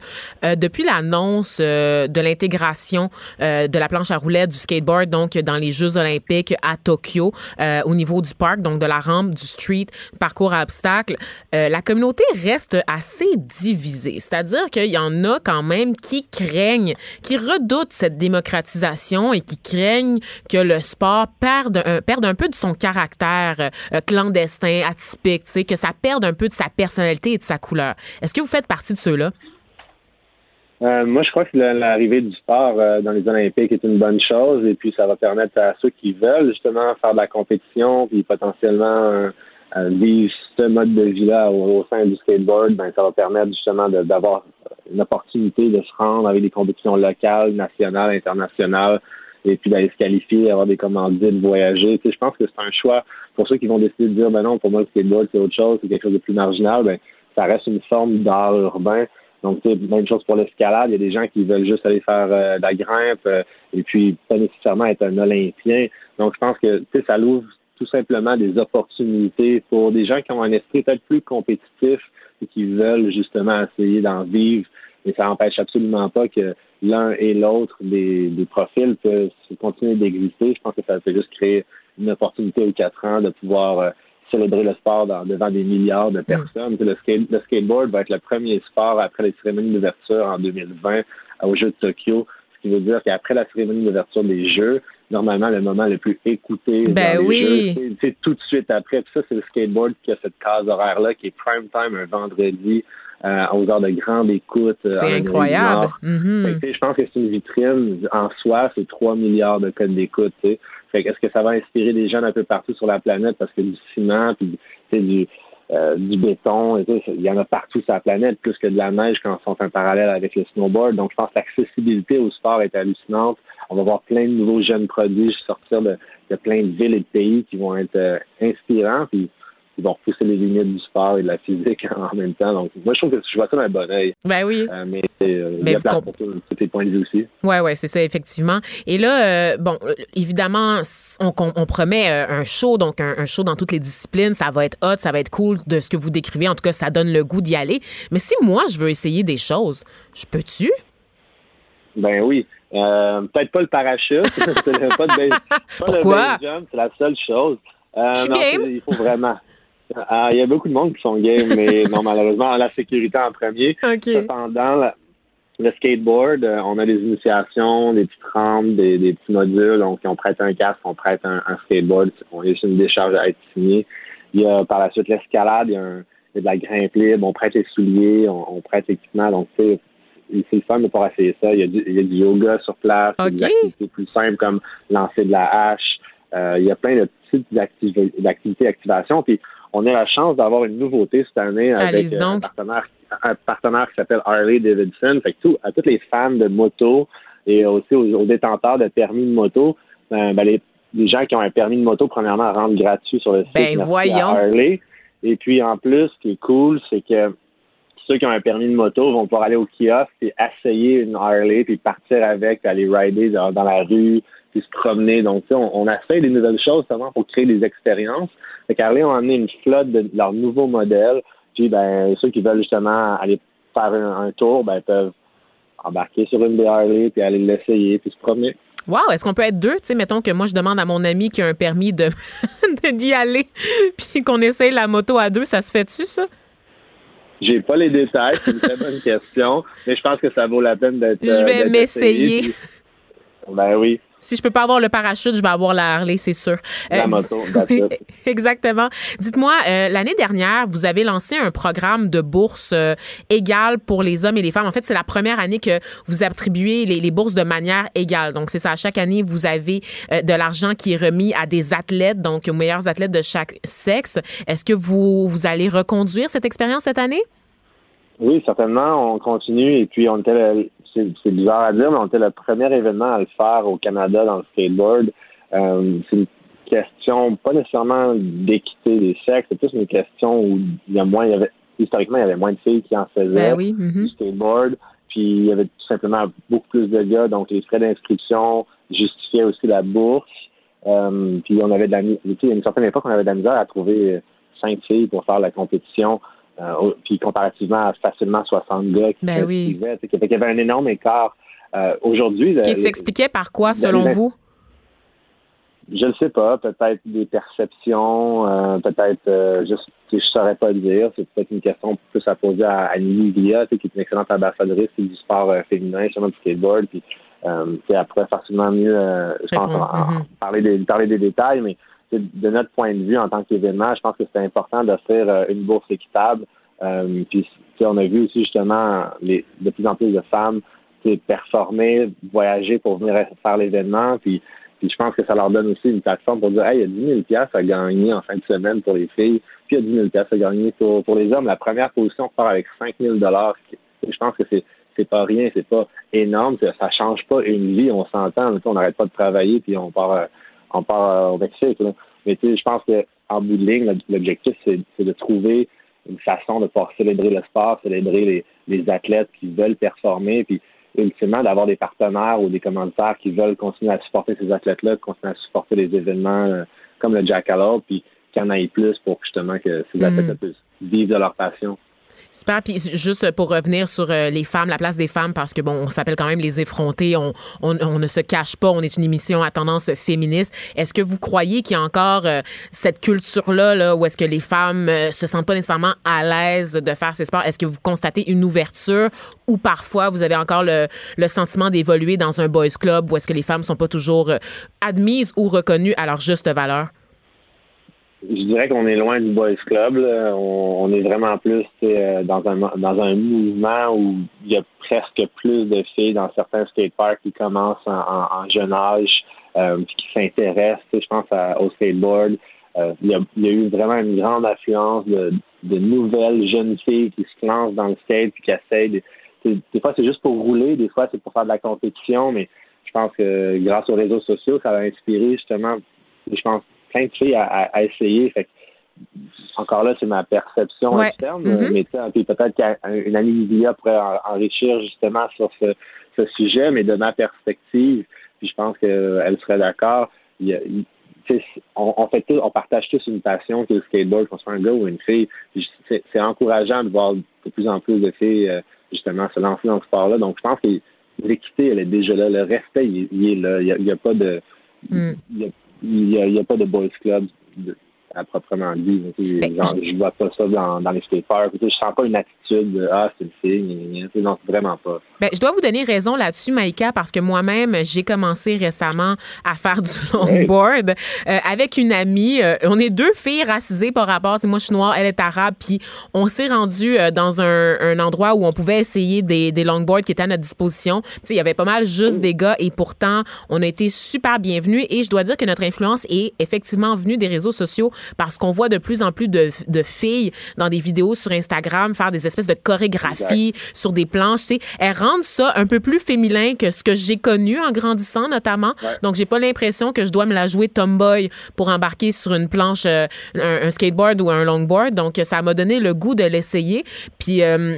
euh, depuis l'annonce euh, de l'intégration euh, de la planche à roulettes, du skateboard, donc dans les Jeux olympiques à Tokyo, euh, au niveau du parc, donc de la rampe, du street, parcours à obstacles, euh, la communauté reste assez divisée. C'est-à-dire qu'il y en a quand même qui craignent, qui redoutent cette démocratisation et qui craignent que le sport perde un, perde un peu de son caractère euh, clandestin, atypique, tu sais, que ça perde un peu de sa personnalité et de sa couleur. Est-ce que vous faites partie de ceux-là? Euh, moi, je crois que l'arrivée du sport euh, dans les Olympiques est une bonne chose et puis ça va permettre à ceux qui veulent justement faire de la compétition puis potentiellement euh, vivre ce mode de vie-là au, au sein du skateboard, ben, ça va permettre justement de, d'avoir une opportunité de se rendre avec des compétitions locales, nationales, internationales, et puis d'aller se qualifier, avoir des commandites, voyager. Tu sais, je pense que c'est un choix pour ceux qui vont décider de dire ben non, pour moi le skateboard c'est autre chose, c'est quelque chose de plus marginal. Ben ça reste une forme d'art urbain. Donc tu sais, même chose pour l'escalade. Il y a des gens qui veulent juste aller faire euh, de la grimpe euh, et puis pas nécessairement être un Olympien. Donc je pense que tu sais, ça l'ouvre tout simplement des opportunités pour des gens qui ont un esprit peut-être plus compétitif et qui veulent justement essayer d'en vivre. Mais ça n'empêche absolument pas que l'un et l'autre des, des profils peuvent continuer d'exister. Je pense que ça fait juste créer une opportunité aux quatre ans de pouvoir euh, célébrer le sport dans, devant des milliards de personnes. Mmh. Le, skate, le skateboard va être le premier sport après les cérémonies d'ouverture en deux mille vingt euh, aux Jeux de Tokyo, ce qui veut dire qu'après la cérémonie d'ouverture des Jeux, normalement, le moment le plus écouté ben dans les oui. Jeux, c'est, c'est tout de suite après. Puis ça, c'est le skateboard qui a cette case horaire-là qui est prime time un vendredi Euh, aux heures de grande écoute. Euh, c'est incroyable. Mm-hmm. Fait, je pense que c'est une vitrine. En soi, c'est trois milliards de codes d'écoute. Fait, est-ce que ça va inspirer des jeunes un peu partout sur la planète? Parce que du ciment, puis du, euh, du béton, il y en a partout sur la planète, plus que de la neige quand on fait un parallèle avec le snowboard. Donc, je pense que l'accessibilité au sport est hallucinante. On va voir plein de nouveaux jeunes prodiges sortir de, de plein de villes et de pays qui vont être euh, inspirants. Puis, ils vont repousser les limites du sport et de la physique en même temps. Donc, moi, je trouve que je vois ça d'un bon œil. Ben oui. Euh, mais euh, il y a plein pour tous tes points de vue aussi. Oui, oui, c'est ça, effectivement. Et là, euh, bon, évidemment, on, on promet un show, donc un, un show dans toutes les disciplines. Ça va être hot, ça va être cool de ce que vous décrivez. En tout cas, ça donne le goût d'y aller. Mais si moi, je veux essayer des choses, je peux-tu? Ben oui. Euh, peut-être pas le parachute. pas de base, pas Pourquoi? Le base jump, c'est la seule chose. Euh, je suis non, game. Il faut vraiment... Il ah, y a beaucoup de monde qui sont game, mais non, malheureusement, la sécurité en premier. Okay. Cependant, la, le skateboard, on a des initiations, des petites rampes, des, des petits modules. Donc, on prête un casque, on prête un, un skateboard, on a juste une décharge à être signée. Il y a par la suite l'escalade, il y, y a de la grimpe libre, on prête les souliers, on, on prête l'équipement. Donc, c'est, c'est le fun de pouvoir essayer ça. Il y a du, il y a du yoga sur place, okay. Des activités plus simples comme lancer de la hache. Euh, il y a plein de petites activi- activités d'activation. Puis, on a la chance d'avoir une nouveauté cette année avec euh, un, partenaire, un partenaire qui s'appelle Harley Davidson. Fait que tout, à toutes les fans de moto et aussi aux, aux détenteurs de permis de moto, ben, ben les, les gens qui ont un permis de moto, premièrement, rendent gratuit sur le site ben, voyons. Harley. Et puis, en plus, ce qui est cool, c'est que ceux qui ont un permis de moto vont pouvoir aller au kiosque et essayer une Harley, puis partir avec, puis aller rider dans, dans la rue, puis se promener. Donc, tu sais, on, on essaie des nouvelles choses seulement pour créer des expériences. Fait qu'Harley ont amené une flotte de leurs nouveaux modèles. Puis, ben, ceux qui veulent justement aller faire un, un tour, ben, peuvent embarquer sur une des Harley, puis aller l'essayer, puis se promener. Wow, est-ce qu'on peut être deux? Tu sais, mettons que moi, je demande à mon ami qui a un permis de d'y aller, puis qu'on essaye la moto à deux. Ça se fait-tu, ça? J'ai pas les détails, c'est une très bonne question, mais je pense que ça vaut la peine d'être... Je vais d'être m'essayer. Essayé, puis... Ben oui. Si je peux pas avoir le parachute, je vais avoir la Harley, c'est sûr. La euh, moto, exactement. Dites-moi, euh, l'année dernière, vous avez lancé un programme de bourse euh, égale pour les hommes et les femmes. En fait, c'est la première année que vous attribuez les, les bourses de manière égale. Donc, c'est ça. À chaque année, vous avez euh, de l'argent qui est remis à des athlètes, donc aux meilleurs athlètes de chaque sexe. Est-ce que vous, vous allez reconduire cette expérience cette année? Oui, certainement. On continue. Et puis, on était... Le... C'est, c'est bizarre à dire, mais on était le premier événement à le faire au Canada dans le skateboard. Euh, c'est une question, pas nécessairement d'équité des sexes, c'est plus une question où il y a moins, il y avait, historiquement, il y avait moins de filles qui en faisaient, ben oui, mm-hmm. du skateboard, puis il y avait tout simplement beaucoup plus de gars, donc les frais d'inscription justifiaient aussi la bourse, euh, puis on avait de la misère, tu sais, à une certaine époque, on avait de la misère à trouver cinq filles pour faire la compétition, euh, puis comparativement à facilement soixante gars qui ben oui. s'inscrivaient, tu sais, qu'il y avait un énorme écart. Euh, aujourd'hui... Qui le, s'expliquait le, par quoi, selon le, vous? Je ne sais pas. Peut-être des perceptions, euh, peut-être... Euh, juste, je ne saurais pas le dire. C'est peut-être une question plus à poser à Annie Livia, qui est une excellente ambassadrice du sport euh, féminin, justement du skateboard. Puis, euh, elle pourrait facilement mieux euh, je pense, bon. en, mm-hmm. parler, des, parler des détails, mais de notre point de vue, en tant qu'événement, je pense que c'est important d'offrir euh, une bourse équitable. Euh, puis, on a vu aussi, justement, les, de plus en plus de femmes performer, voyager pour venir faire l'événement, puis, puis je pense que ça leur donne aussi une plateforme pour dire « Hey, il y a dix mille dollars à gagner en fin de semaine pour les filles, puis il y a dix mille dollars à gagner pour, pour les hommes. La première position, on part avec cinq mille dollars. » Je pense que c'est, c'est pas rien, c'est pas énorme, ça change pas une vie, on s'entend, on n'arrête pas de travailler, puis on part, on part au Mexique. Là. Mais tu sais, je pense qu'en bout de ligne, l'objectif, c'est, c'est de trouver une façon de pouvoir célébrer le sport, célébrer les, les athlètes qui veulent performer, puis ultimement, d'avoir des partenaires ou des commanditaires qui veulent continuer à supporter ces athlètes-là, continuer à supporter les événements comme le Jackalope, puis qu'il y en ait plus pour justement que ces mmh. athlètes-là puissent vivre de leur passion. Super. Puis juste pour revenir sur les femmes, la place des femmes, parce que bon, on s'appelle quand même les effrontés, on, on, on ne se cache pas, on est une émission à tendance féministe. Est-ce que vous croyez qu'il y a encore euh, cette culture-là, là, où est-ce que les femmes euh, se sentent pas nécessairement à l'aise de faire ces sports? Est-ce que vous constatez une ouverture ou parfois vous avez encore le, le sentiment d'évoluer dans un boys club où est-ce que les femmes sont pas toujours euh, admises ou reconnues à leur juste valeur? Je dirais qu'on est loin du boys club. Là. On, on est vraiment plus dans un dans un mouvement où il y a presque plus de filles dans certains skateparks qui commencent en, en, en jeune âge, euh, puis qui s'intéressent. Je pense à, au skateboard. Euh, il, y a, il y a eu vraiment une grande affluence de, de nouvelles jeunes filles qui se lancent dans le skate puis qui essayent. De, des, des fois c'est juste pour rouler, des fois c'est pour faire de la compétition. Mais je pense que grâce aux réseaux sociaux, ça a inspiré justement. Je pense plein de filles à, à, à essayer. Fait que, encore là, c'est ma perception ouais. externe, mm-hmm. mais puis peut-être qu'une amie pourrait en, enrichir justement sur ce, ce sujet, mais de ma perspective, puis je pense qu'elle serait d'accord, il y a, on, on, fait tout, on partage tous une passion qui est le skateboard, qu'on soit un gars ou une fille. C'est, c'est encourageant de voir de plus en plus de filles justement se lancer dans ce sport-là. Donc, je pense que l'équité, elle est déjà là. Le respect, il, il est là. Il n'y a, a pas de... Mm. Il y a, Il n'y a, a pas de boys club à proprement dit. Genre, je ne vois pas ça dans, dans les skateparks. Je ne sens pas une attitude de « Ah, c'est une fille ». Non, vraiment pas. Bien, je dois vous donner raison là-dessus, Maïka, parce que moi-même, j'ai commencé récemment à faire du longboard euh, avec une amie. Euh, on est deux filles racisées par rapport. Moi, je suis noire, elle est arabe. Puis on s'est rendu euh, dans un, un endroit où on pouvait essayer des, des longboards qui étaient à notre disposition. Il y avait pas mal juste mmh. des gars et pourtant, on a été super bienvenus. Et je dois dire que notre influence est effectivement venue des réseaux sociaux parce qu'on voit de plus en plus de, de filles dans des vidéos sur Instagram faire des espèces de chorégraphies exact. Sur des planches. T'sais. Elles rendent ça un peu plus féminin que ce que j'ai connu en grandissant notamment. Ouais. Donc, j'ai pas l'impression que je dois me la jouer tomboy pour embarquer sur une planche, euh, un, un skateboard ou un longboard. Donc, ça m'a donné le goût de l'essayer. Puis... Euh,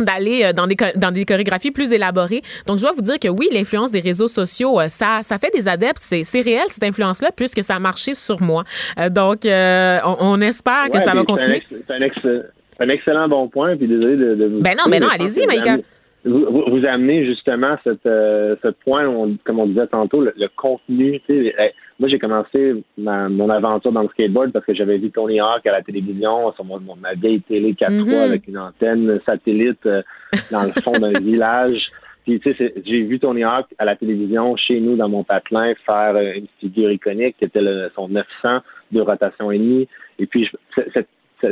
d'aller dans des dans des chorégraphies plus élaborées. Donc, je dois vous dire que oui, l'influence des réseaux sociaux, ça ça fait des adeptes. C'est, c'est réel, cette influence-là, puisque ça a marché sur moi. Donc, euh, on, on espère ouais, que ça va continuer. C'est un, ex, c'est, un ex, c'est un excellent bon point, puis désolé de, de vous... Ben non, mais non, allez-y, Maïka. Vous, vous, vous amenez justement cette, euh, ce point, on, comme on disait tantôt, le, le contenu. Hey, moi, j'ai commencé ma, mon aventure dans le skateboard parce que j'avais vu Tony Hawk à la télévision, sur mon, mon, ma vieille télé quatre trois mm-hmm. avec une antenne satellite euh, dans le fond d'un village. Puis, tu sais, j'ai vu Tony Hawk à la télévision, chez nous, dans mon patelin, faire euh, une figure iconique qui était le, son neuf cents de rotation et demie. Et puis, cette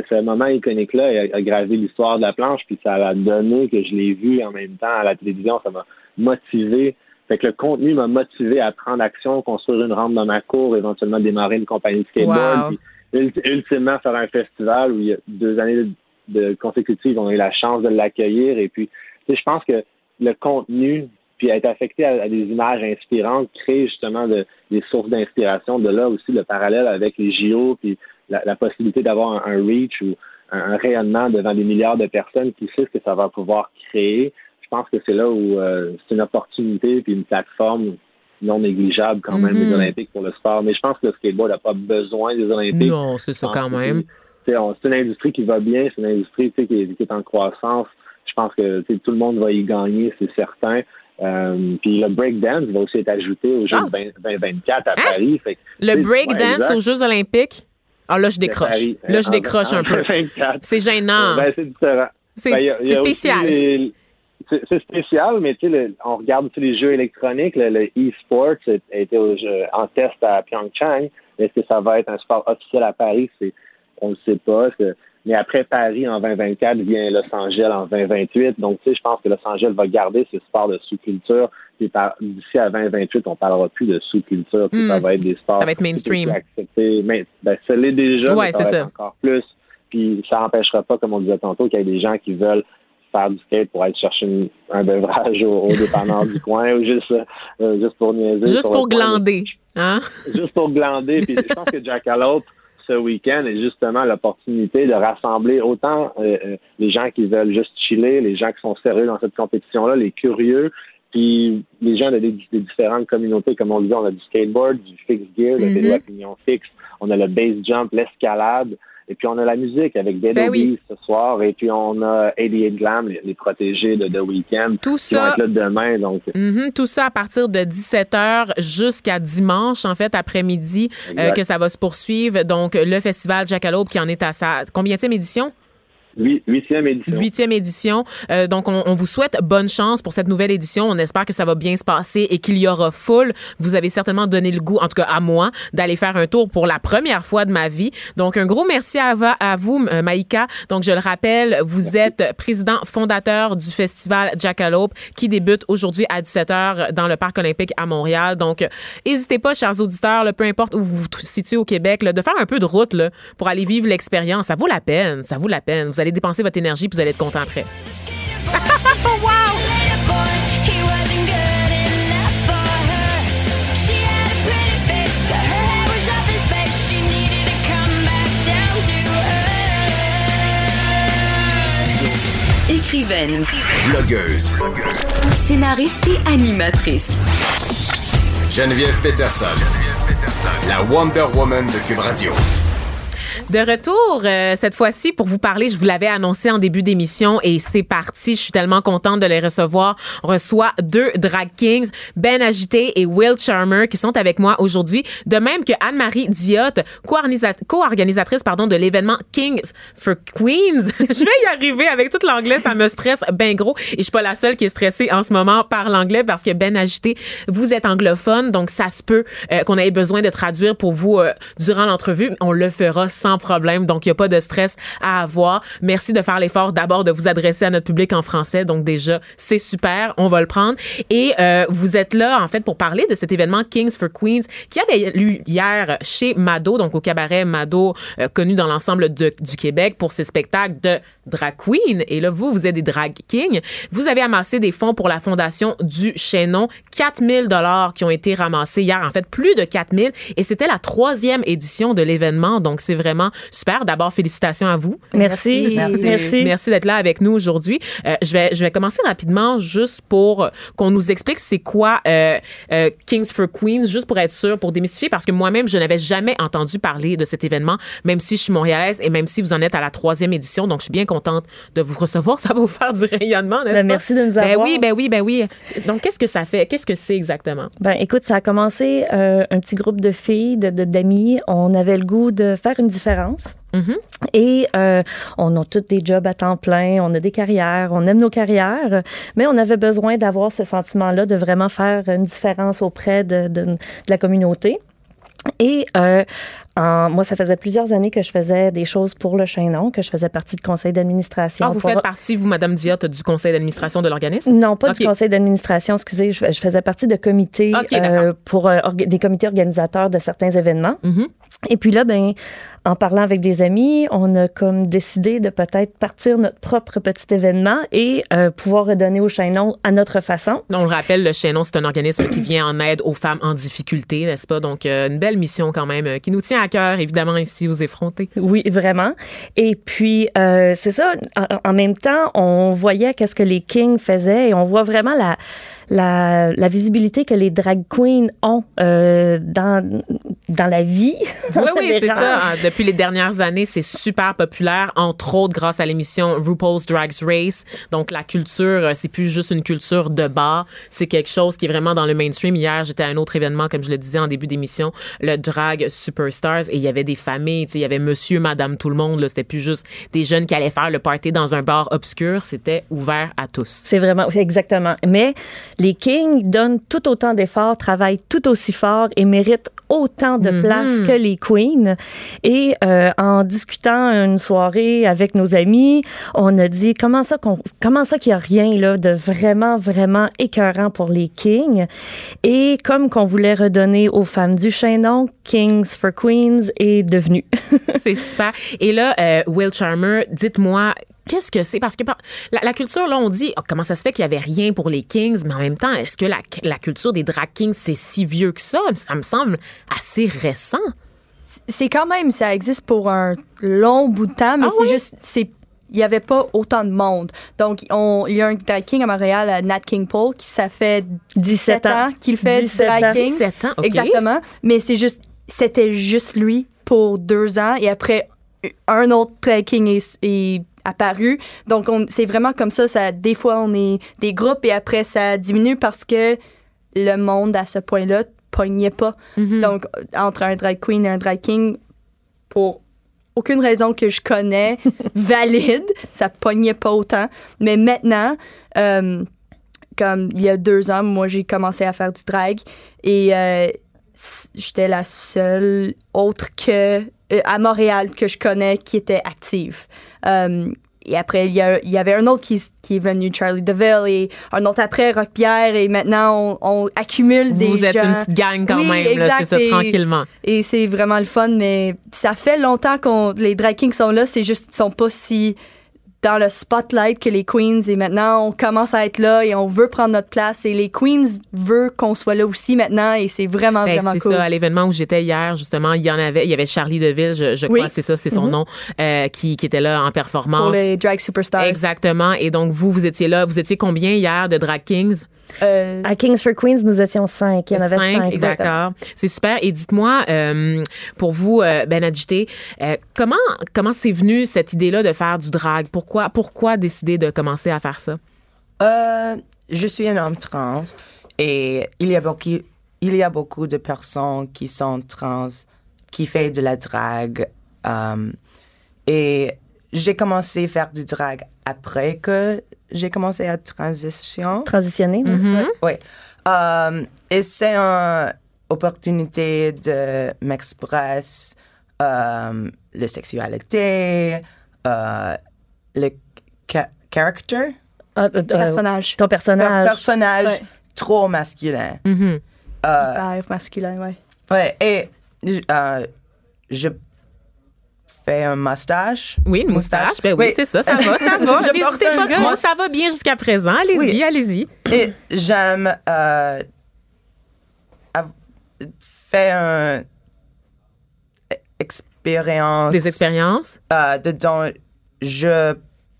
ce moment iconique-là a gravé l'histoire de la planche, puis ça a donné que je l'ai vu en même temps à la télévision. Ça m'a motivé. Fait que le contenu m'a motivé à prendre action, construire une rampe dans ma cour, éventuellement démarrer une compagnie de skateboard, wow. puis ultimement faire un festival où il y a deux années de consécutives, on a eu la chance de l'accueillir. Et puis, tu sais, je pense que le contenu puis être affecté à, à des images inspirantes, créer justement de, des sources d'inspiration. De là aussi le parallèle avec les J O, puis la, la possibilité d'avoir un, un reach ou un, un rayonnement devant des milliards de personnes, qui sait ce que ça va pouvoir créer. Je pense que c'est là où euh, c'est une opportunité puis une plateforme non négligeable quand même, mm-hmm. des Olympiques pour le sport. Mais je pense que le skateboard n'a pas besoin des Olympiques. Non, c'est ça quand même. C'est, c'est une industrie qui va bien, c'est une industrie qui est, qui est en croissance. Je pense que tout le monde va y gagner, c'est certain. Euh, puis le breakdance va aussi être ajouté aux Jeux oh. vingt vingt-quatre à hein? Paris. Fait que, le breakdance ouais, aux Jeux olympiques? Ah là, je décroche. Paris, là, je en, décroche en, un peu. vingt vingt-quatre C'est gênant. Ben, c'est différent. C'est, ben, y a, c'est y a spécial. Les, c'est, c'est spécial, mais le, on regarde les jeux électroniques. Le, le e-sport a été au jeu, en test à Pyeongchang. Est-ce que ça va être un sport officiel à Paris? C'est, on ne le sait pas. C'est, Mais après Paris en vingt vingt-quatre vient Los Angeles en vingt vingt-huit. Donc, tu sais, je pense que Los Angeles va garder ses sports de sous-culture. Puis par, d'ici à vingt vingt-huit, on ne parlera plus de sous-culture. Puis mmh. ça va être des sports. Ça va être mainstream. Mais, ben, ça l'est déjà. Ouais, mais ça c'est va ça. Être encore plus. Puis ça n'empêchera pas, comme on disait tantôt, qu'il y ait des gens qui veulent faire du skate pour aller chercher une, un beverage au, au dépanneur du coin ou juste, euh, juste pour niaiser. Juste pour, pour glander. Hein? Juste pour glander. Puis je pense que Jackalope, ce week-end est justement l'opportunité de rassembler autant euh, les gens qui veulent juste chiller, les gens qui sont sérieux dans cette compétition-là, les curieux, puis les gens de des, des différentes communautés. Comme on le dit, on a du skateboard, du fixed gear, le vélo à pignon fixe, on a le base jump, l'escalade, et puis on a la musique avec Dead ben oui. ce soir, et puis on a quatre-vingt-dix-huit Glam, les, les protégés de The Weeknd, tout ça, qui vont être là demain. Donc. Mm-hmm, tout ça à partir de dix-sept heures jusqu'à dimanche, en fait, après-midi, euh, que ça va se poursuivre. Donc, le festival Jackalope qui en est à sa combienième édition? Huitième édition. Huitième édition. Euh, donc, on, on vous souhaite bonne chance pour cette nouvelle édition. On espère que ça va bien se passer et qu'il y aura foule. Vous avez certainement donné le goût, en tout cas à moi, d'aller faire un tour pour la première fois de ma vie. Donc, un gros merci à, va, à vous, Maïka. Donc, je le rappelle, vous merci. êtes président fondateur du festival Jackalope qui débute aujourd'hui à dix-sept heures dans le Parc olympique à Montréal. Donc, n'hésitez pas, chers auditeurs, là, peu importe où vous vous situez au Québec, là, de faire un peu de route là, pour aller vivre l'expérience. Ça vaut la peine. Ça vaut la peine. Vous allez dépenser votre énergie puis vous allez être content après. Wow! Écrivaine, blogueuse, blogueuse, scénariste et animatrice. Geneviève Pettersen, la Wonder Woman de Q U B Radio. De retour, euh, cette fois-ci, pour vous parler, je vous l'avais annoncé en début d'émission et c'est parti. Je suis tellement contente de les recevoir. On reçoit deux drag kings, Ben Agiter et Will Charmer, qui sont avec moi aujourd'hui. De même que Anne-Marie Diotte, co-organisatrice pardon, de l'événement Kings for Queens. Je vais y arriver avec tout l'anglais, ça me stresse ben gros. Et je suis pas la seule qui est stressée en ce moment par l'anglais parce que Ben Agiter, vous êtes anglophone, donc ça se peut euh, qu'on ait besoin de traduire pour vous euh, durant l'entrevue. On le fera sans problème, donc il n'y a pas de stress à avoir. Merci de faire l'effort d'abord de vous adresser à notre public en français, donc déjà c'est super, on va le prendre. Et euh, vous êtes là en fait pour parler de cet événement Kings for Queens qui avait lieu hier chez Mado, donc au cabaret Mado, euh, connu dans l'ensemble de, du Québec pour ses spectacles de drag queen. Et là vous, vous êtes des drag kings. Vous avez amassé des fonds pour la Fondation du Chaînon, quatre mille dollars qui ont été ramassés hier, en fait plus de quatre mille, et c'était la troisième édition de l'événement, donc c'est vraiment super. D'abord, félicitations à vous. Merci. Merci, Merci. Merci d'être là avec nous aujourd'hui. Euh, je, vais, je vais commencer rapidement juste pour qu'on nous explique c'est quoi euh, euh, Kings for Queens, juste pour être sûr, pour démystifier, parce que moi-même, je n'avais jamais entendu parler de cet événement, même si je suis montréalaise et même si vous en êtes à la troisième édition. Donc, je suis bien contente de vous recevoir. Ça va vous faire du rayonnement, n'est-ce ben, pas? Merci de nous avoir. Ben oui, ben oui, ben oui. Donc, qu'est-ce que ça fait? Qu'est-ce que c'est exactement? Ben, écoute, ça a commencé euh, un petit groupe de filles, de, de, d'amis. On avait le goût de faire une différence différence. Mm-hmm. Et euh, on a tous des jobs à temps plein, on a des carrières, on aime nos carrières, mais on avait besoin d'avoir ce sentiment-là de vraiment faire une différence auprès de, de, de la communauté. Et euh, En, moi, ça faisait plusieurs années que je faisais des choses pour le Chaînon, que je faisais partie du conseil d'administration. Ah, vous pour... faites partie, vous, Madame Diotte, du conseil d'administration de l'organisme? Non, pas okay. du conseil d'administration, excusez, je, je faisais partie de comités, okay, euh, pour euh, orga- des comités organisateurs de certains événements. Mm-hmm. Et puis là, ben, en parlant avec des amis, on a comme décidé de peut-être partir notre propre petit événement et euh, pouvoir redonner au Chaînon à notre façon. On le rappelle, le Chaînon, c'est un organisme qui vient en aide aux femmes en difficulté, n'est-ce pas? Donc, euh, une belle mission quand même euh, qui nous tient à cœur, évidemment, ici aux effrontés. Oui, vraiment. Et puis, euh, c'est ça, en, en même temps, on voyait qu'est-ce que les Kings faisaient et on voit vraiment la... La, la visibilité que les drag queens ont euh, dans, dans la vie. Dans oui, oui, c'est ça. Depuis les dernières années, c'est super populaire, entre autres grâce à l'émission RuPaul's Drag Race. Donc, la culture, c'est plus juste une culture de bar. C'est quelque chose qui est vraiment dans le mainstream. Hier, j'étais à un autre événement, comme je le disais en début d'émission, le Drag Superstars, et il y avait des familles, tu sais, il y avait monsieur, madame, tout le monde, là. C'était plus juste des jeunes qui allaient faire le party dans un bar obscur. C'était ouvert à tous. C'est vraiment, exactement. Mais les Kings donnent tout autant d'efforts, travaillent tout aussi fort et méritent autant de place mm-hmm. que les queens. Et euh, en discutant une soirée avec nos amis, on a dit comment ça qu'on, comment ça qu'il n'y a rien là, de vraiment, vraiment écœurant pour les Kings. Et comme qu'on voulait redonner aux femmes du Chaînon, Kings for Queens est devenu. C'est super. Et là, euh, Will Charmer, dites-moi, qu'est-ce que c'est? Parce que la, la culture, là, on dit, oh, comment ça se fait qu'il y avait rien pour les Kings, mais en même temps, est-ce que la, la culture des drag Kings, c'est si vieux que ça? Ça me semble assez récent. C'est quand même, ça existe pour un long bout de temps, mais ah c'est oui? juste, c'est, il n'y avait pas autant de monde. Donc, on, il y a un drag king à Montréal, Nat King Paul, qui ça fait dix-sept ans qu'il fait du drag king. dix-sept ans, OK. Exactement. Mais c'est juste, c'était juste lui pour deux ans, et après, un autre drag king est, est apparu. Donc, on, c'est vraiment comme ça, ça. Des fois, on est des groupes et après, ça diminue parce que le monde, à ce point-là, pognait pas. Mm-hmm. Donc, entre un drag queen et un drag king, pour aucune raison que je connais, valide, ça pognait pas autant. Mais maintenant, euh, comme il y a deux ans, moi, j'ai commencé à faire du drag et euh, j'étais la seule autre que à Montréal que je connais qui était active. Um, et après, il y, a, il y avait un autre qui, qui est venu, Charlie DeVille, et un autre après, Roquepierre, et maintenant, on, on accumule Vous des gens. Vous êtes une petite gang quand oui, même, exact, là, c'est ça, et, tranquillement. Et c'est vraiment le fun, mais ça fait longtemps que les drag kings sont là, c'est juste qu'ils ne sont pas si dans le spotlight que les queens, et maintenant, on commence à être là et on veut prendre notre place. Et les queens veulent qu'on soit là aussi maintenant, et c'est vraiment, ben, vraiment c'est cool. C'est ça, à l'événement où j'étais hier, justement, il y en avait, il y avait Charlie DeVille, je, je oui. crois, c'est ça, c'est son mm-hmm. nom, euh, qui, qui était là en performance. Pour les drag superstars. Exactement. Et donc, vous, vous étiez là. Vous étiez combien hier de drag kings? Euh, à Kings for Queens, nous étions cinq. Il y en avait cinq. cinq d'accord. C'est super. Et dites-moi, euh, pour vous, euh, Ben Agiter, euh, comment, comment c'est venu cette idée-là de faire du drag? Pourquoi, pourquoi décider de commencer à faire ça? Euh, je suis un homme trans et il y a beaucoup, il y a beaucoup de personnes qui sont trans, qui font de la drague. Euh, et j'ai commencé à faire du drag après que j'ai commencé à transition. Transitionner. Mm-hmm. Oui. Um, et c'est une opportunité de m'exprimer um, la sexualité, uh, le ca- character. Uh, uh, personnage. Ton personnage. Un personnage ouais. trop masculin. Mm-hmm. Uh, Hyper masculin, oui. Oui, et uh, je... fait un moustache. Oui, une moustache. moustache. Ben oui, oui, c'est ça, ça va, ça va. Je N'hésitez pas trop, gros... ça va bien jusqu'à présent. Allez-y, oui. allez-y. Et j'aime euh, faire une expérience... Des expériences? Euh, dedans, je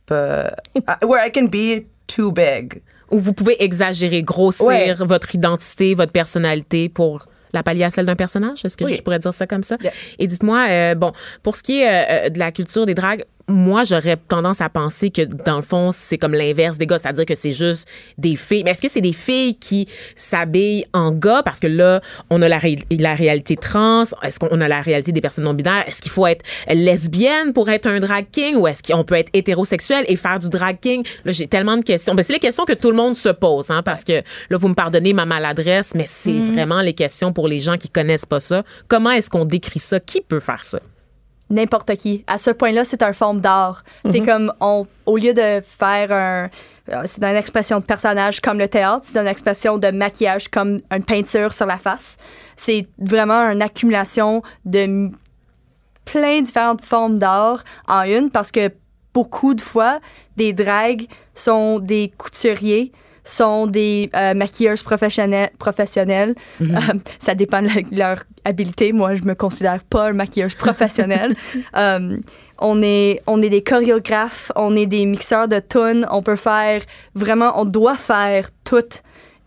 peux... Uh, where I can be too big. Où vous pouvez exagérer, grossir ouais. votre identité, votre personnalité pour... la pallier à celle d'un personnage? Est-ce que oui. je pourrais dire ça comme ça? Yeah. Et dites-moi, euh, bon, pour ce qui est euh, de la culture des dragues, moi, j'aurais tendance à penser que, dans le fond, c'est comme l'inverse des gars, c'est-à-dire que c'est juste des filles. Mais est-ce que c'est des filles qui s'habillent en gars? Parce que là, on a la, ré- la réalité trans, est-ce qu'on a la réalité des personnes non-binaires? Est-ce qu'il faut être lesbienne pour être un drag king? Ou est-ce qu'on peut être hétérosexuel et faire du drag king? Là, j'ai tellement de questions. Mais c'est les questions que tout le monde se pose, hein, parce que là, vous me pardonnez ma maladresse, mais c'est mmh. vraiment les questions pour les gens qui connaissent pas ça. Comment est-ce qu'on décrit ça? Qui peut faire ça? N'importe qui. À ce point-là, c'est une forme d'art. Mm-hmm. C'est comme, on, au lieu de faire un... C'est une expression de personnage comme le théâtre, c'est une expression de maquillage comme une peinture sur la face. C'est vraiment une accumulation de plein de différentes formes d'art en une, parce que beaucoup de fois, des dragues sont des couturiers, sont des euh, maquilleurs professionnels. professionnels. Mm-hmm. Euh, ça dépend de la, leur habilité. Moi, je me considère pas un maquilleur professionnel. euh, on, est, on est des chorégraphes, on est des mixeurs de tunes. On peut faire... Vraiment, on doit faire tout.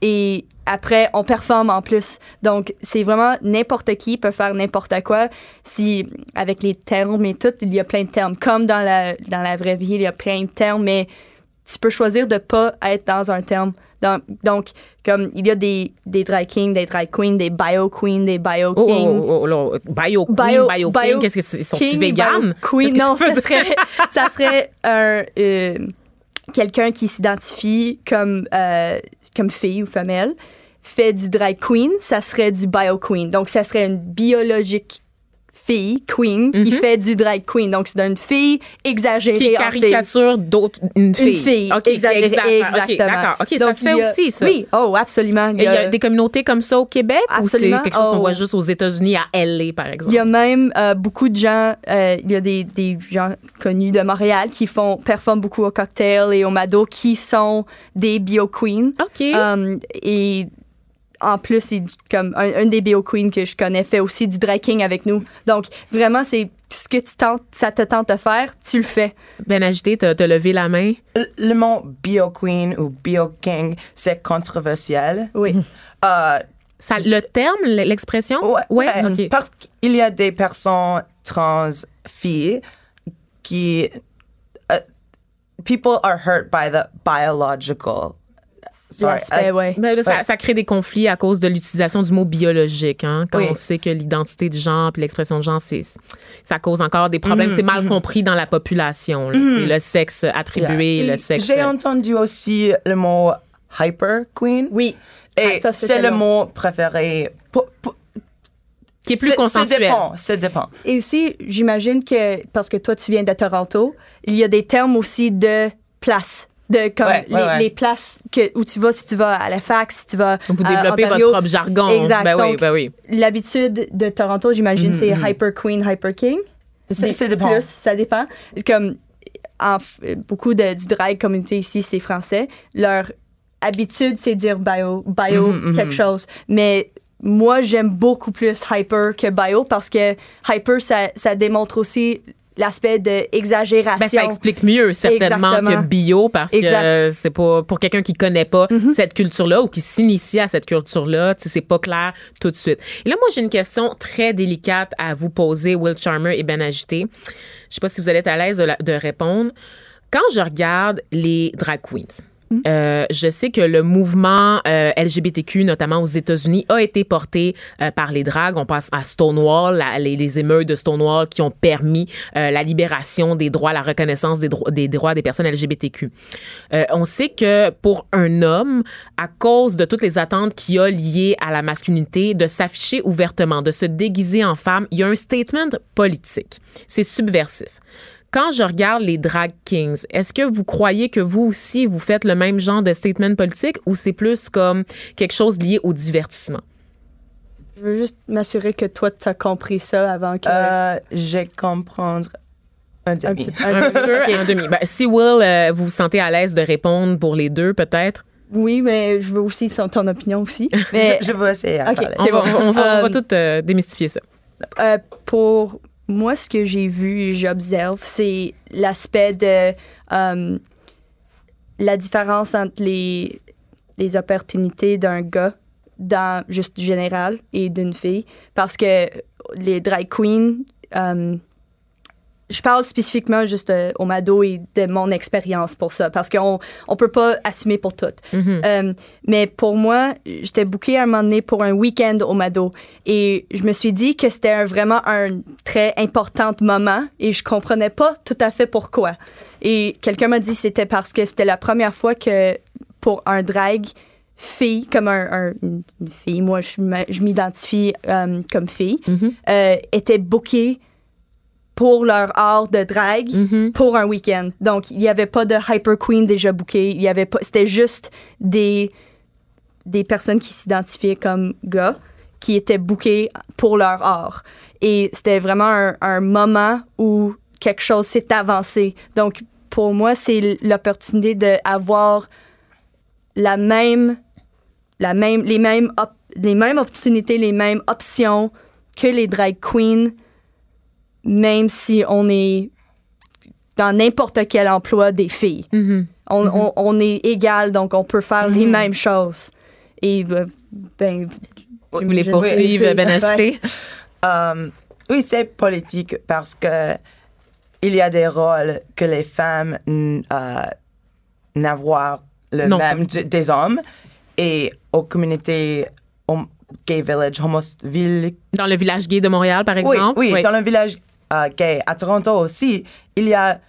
Et après, on performe en plus. Donc, c'est vraiment n'importe qui peut faire n'importe quoi. Si, avec les termes et tout, il y a plein de termes. Comme dans la, dans la vraie vie, il y a plein de termes, mais... tu peux choisir de ne pas être dans un terme. Dans, donc, comme il y a des, des drag kings, des drag queens, des bio queens, des bio kings. Oh, oh, oh, oh, bio queen, bio, bio king, bio qu'est-ce que c'est? Sont-ils véganes? Queen, non, ça serait, ça serait un, euh, quelqu'un qui s'identifie comme, euh, comme fille ou femelle, fait du drag queen, ça serait du bio queen. Donc, ça serait une biologique fille, queen, mm-hmm. qui fait du drag queen. Donc, c'est d'une fille exagérée. Qui caricature d'autres, une fille. Une fille okay, exagérée, exact, exactement. Okay, d'accord. OK, donc, ça se fait a, aussi, ça. Oui, oh, absolument. Il y, a, il y a des communautés comme ça au Québec absolument, ou c'est quelque chose oh, qu'on voit juste aux États-Unis, à L A, par exemple? Il y a même euh, beaucoup de gens, euh, il y a des, des gens connus de Montréal qui font, performent beaucoup au cocktail et au Mado, qui sont des bio-queens. OK. Um, et... En plus, c'est comme un, un des bio queens que je connais fait aussi du drag king avec nous. Donc, vraiment, c'est ce que tu tentes, ça te tente de faire, tu le fais. Ben Agité, t'as, t'as levé la main. Le, le mot bio queen ou bio king, c'est controversiel. Oui. Euh, ça, le terme, l'expression? Oui. Ouais, ouais, okay. Parce qu'il y a des personnes trans filles qui. Uh, people are hurt by the biological. Sorry, L'aspect, ouais. mais ça, ça crée des conflits à cause de l'utilisation du mot biologique. Hein, quand oui. on sait que l'identité de genre et l'expression de genre, c'est, ça cause encore des problèmes. Mmh, c'est mal mmh. compris dans la population. Là, mmh. Le sexe attribué, yeah. le sexe... J'ai entendu aussi le mot « hyper queen ». Oui. Et ah, ça, c'est, c'est le long. mot préféré... Pour, pour, qui est plus c'est, consensuel. Ça dépend, ça dépend. Et aussi, j'imagine que, parce que toi, tu viens de Toronto, il y a des termes aussi de « place ». De comme ouais, les, ouais, ouais. les places que, où tu vas, si tu vas à la fac, si tu vas Vous à développez Ontario. Votre propre jargon. Exact. Ben donc, oui, ben oui. L'habitude de Toronto, j'imagine, mm-hmm. c'est hyper queen, hyper king. Ça, ça dépend. Plus, ça dépend. Comme en, beaucoup de, du drag community ici, c'est français. Leur habitude, c'est dire bio, bio mm-hmm, quelque mm-hmm. chose. Mais moi, j'aime beaucoup plus hyper que bio parce que hyper, ça, ça démontre aussi... l'aspect d'exagération. Ben, ça explique mieux, certainement, Exactement. que bio, parce exact. que c'est pas, pour quelqu'un qui connaît pas mm-hmm. cette culture-là ou qui s'initie à cette culture-là, c'est pas clair tout de suite. Et là, moi, j'ai une question très délicate à vous poser, Will Charmer et Ben Agité. Je sais pas si vous allez être à l'aise de, la, de répondre. Quand je regarde les drag queens, Mm-hmm. Euh, je sais que le mouvement euh, L G B T Q, notamment aux États-Unis, a été porté euh, par les drags. On passe à Stonewall, la, les, les émeutes de Stonewall qui ont permis euh, la libération des droits, la reconnaissance des, dro- des droits des personnes L G B T Q. Euh, on sait que pour un homme, à cause de toutes les attentes qu'il y a liées à la masculinité, de s'afficher ouvertement, de se déguiser en femme, il y a un statement politique. C'est subversif. Quand je regarde les drag kings, est-ce que vous croyez que vous aussi, vous faites le même genre de statement politique ou c'est plus comme quelque chose lié au divertissement? Je veux juste m'assurer que toi, tu as compris ça avant que... Euh, j'ai comprendre un demi. Un petit, un petit peu, okay. un demi. Ben, si Will, euh, vous vous sentez à l'aise de répondre pour les deux, peut-être? Oui, mais je veux aussi ton opinion aussi. Mais... je, je veux essayer à okay, parler. C'est on, bon. va, on, va, um, on va tout euh, démystifier ça. Euh, pour... Moi, ce que j'ai vu et j'observe, c'est l'aspect de euh, la différence entre les, les opportunités d'un gars, dans juste général, et d'une fille. Parce que les drag queens, euh, Je parle spécifiquement juste euh, au Mado et de mon expérience pour ça, parce qu'on on peut pas assumer pour toutes. Mm-hmm. Euh, mais pour moi, j'étais bookée à un moment donné pour un week-end au Mado et je me suis dit que c'était un, vraiment un très important moment et je comprenais pas tout à fait pourquoi. Et quelqu'un m'a dit que c'était parce que c'était la première fois que pour un drag fille, comme un, un, une fille, moi je, je m'identifie euh, comme fille, mm-hmm. euh, était bookée pour leur art de drague, mm-hmm. pour un week-end. Donc, il n'y avait pas de hyper queen déjà bookée. Il y avait pas, c'était juste des, des personnes qui s'identifiaient comme gars qui étaient bookées pour leur art. Et c'était vraiment un, un moment où quelque chose s'est avancé. Donc, pour moi, c'est l'opportunité d'avoir la même, la même, les, mêmes op, les mêmes opportunités, les mêmes options que les drag queens, même si on est dans n'importe quel emploi des filles. Mm-hmm. On, mm-hmm. on, on est égal, donc on peut faire mm-hmm. les mêmes choses. Et, ben... Si vous voulez poursuivre, Ben Agiter. um, oui, c'est politique parce que il y a des rôles que les femmes euh, n'avoir le non. même d- des hommes. Et aux communautés... On, gay village, homo-ville. Dans le village gay de Montréal, par exemple? Oui, oui, oui. Dans le village euh, gay. À Toronto aussi, il y a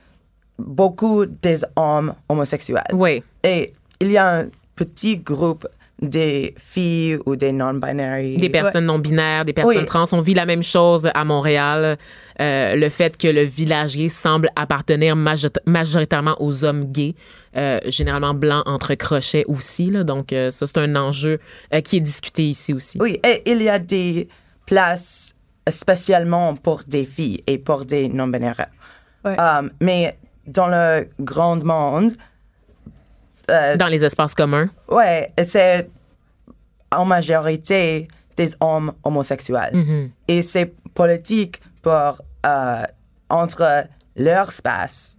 beaucoup des hommes homosexuels. Oui. Et il y a un petit groupe des filles ou des non-binary. Des personnes ouais. non-binaires, des personnes oui. trans. On vit la même chose à Montréal. Euh, le fait que le village gay semble appartenir majorita- majoritairement aux hommes gays, euh, généralement blancs entre crochets aussi. Là. Donc, euh, ça, c'est un enjeu euh, qui est discuté ici aussi. Oui, et il y a des places spécialement pour des filles et pour des non-binaires. Ouais. Um, mais dans le grand monde... Euh, dans les espaces communs. Ouais, c'est en majorité des hommes homosexuels. Mm-hmm. Et c'est politique pour, euh, entre leur espace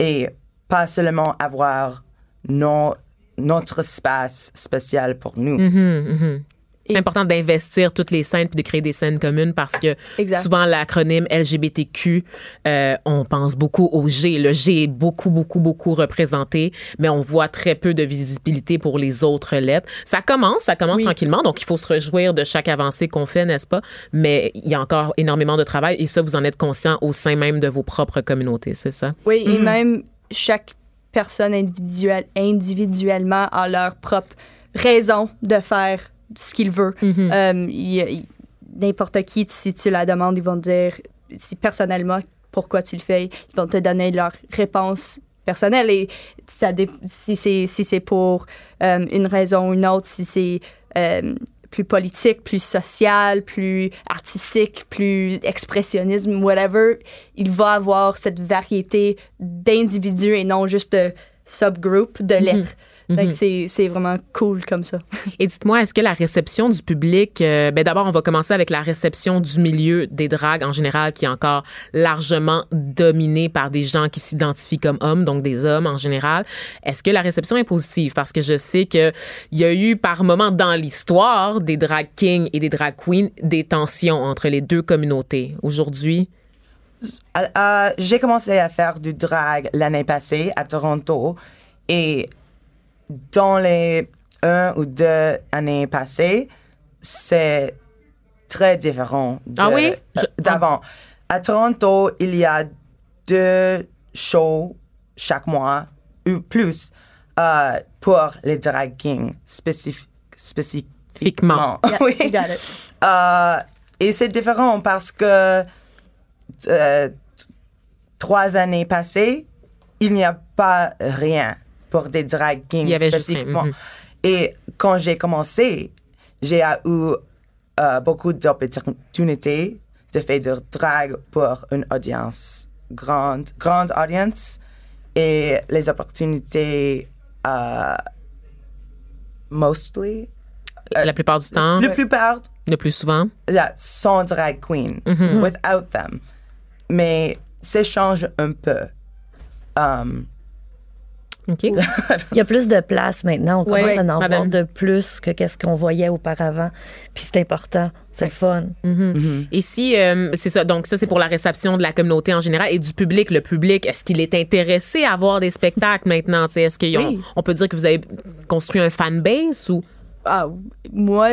et pas seulement avoir non, notre espace spécial pour nous. Mm-hmm, mm-hmm. C'est important d'investir toutes les scènes puis de créer des scènes communes parce que exact. Souvent l'acronyme L G B T Q, euh, on pense beaucoup au G. Le G est beaucoup, beaucoup, beaucoup représenté, mais on voit très peu de visibilité pour les autres lettres. Ça commence, ça commence oui. tranquillement, donc il faut se réjouir de chaque avancée qu'on fait, n'est-ce pas? Mais il y a encore énormément de travail et ça, vous en êtes conscient au sein même de vos propres communautés, c'est ça? Oui, mm-hmm. et même chaque personne individuelle, individuellement a leur propre raison de faire ce qu'il veut. Mm-hmm. Euh, il, il, n'importe qui, si tu la demandes, ils vont te dire, si personnellement, pourquoi tu le fais, ils vont te donner leur réponse personnelle. Et ça, si, c'est, si c'est pour euh, une raison ou une autre, si c'est euh, plus politique, plus social, plus artistique, plus expressionnisme, whatever, il va avoir cette variété d'individus et non juste de subgroup de lettres. Mm-hmm. Donc, c'est, c'est vraiment cool comme ça. Et dites-moi, est-ce que la réception du public... Euh, ben d'abord, on va commencer avec la réception du milieu des dragues en général, qui est encore largement dominée par des gens qui s'identifient comme hommes, donc des hommes en général. Est-ce que la réception est positive? Parce que je sais qu'il y a eu par moments dans l'histoire des drag kings et des drag queens des tensions entre les deux communautés. Aujourd'hui... Euh, j'ai commencé à faire du drag l'année passée à Toronto et... Dans les un ou deux années passées, c'est très différent de, ah oui? Je... d'avant. À Toronto, il y a deux shows chaque mois ou plus euh, pour les drag kings spécifi- spécifiquement. Yeah, oui. You got it. Euh, et c'est différent parce que euh, trois années passées, il n'y a pas rien. Pour des drag kings spécifiquement. Mm-hmm. Et quand j'ai commencé, j'ai eu euh, beaucoup d'opportunités de faire de drag pour une audience grande, grande audience. Et les opportunités, euh, mostly. Euh, la plupart du temps. La ouais. plupart. Le plus souvent. Là, sans drag queen, mm-hmm. without them. Mais ça change un peu. Um, Okay. Il y a plus de place maintenant. On commence oui, oui, à en voir de plus que qu'est-ce qu'on voyait auparavant. Puis c'est important. C'est le fun. Mm-hmm. Mm-hmm. Et si, euh, c'est ça, donc ça, c'est pour la réception de la communauté en général et du public. Le public, est-ce qu'il est intéressé à voir des spectacles maintenant? T'sais, est-ce qu'on oui. on peut dire que vous avez construit un fanbase ou? Ah, moi,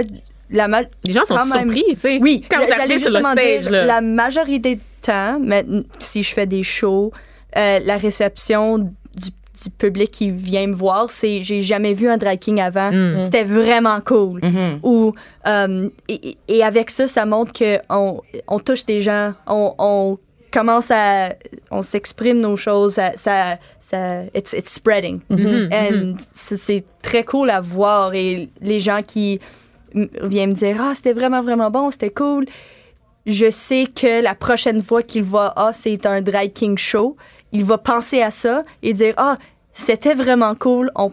la ma- les gens sont surpris, tu sais. Oui, quand vous appelez sur le stage. Dire, là. La majorité du temps, mais, si je fais des shows, euh, la réception du public qui vient me voir, c'est j'ai jamais vu un drag king avant. Mmh. C'était vraiment cool. Mmh. Ou, euh, et, et avec ça, ça montre qu'on on touche des gens, on, on commence à, on s'exprime nos choses, ça, ça, ça it's, it's spreading. Mmh. And mmh. C'est, c'est très cool à voir et les gens qui m- viennent me dire ah oh, c'était vraiment vraiment bon, c'était cool. Je sais que la prochaine fois qu'il voit ah oh, c'est un drag king show. Il va penser à ça et dire « Ah, c'était vraiment cool, on,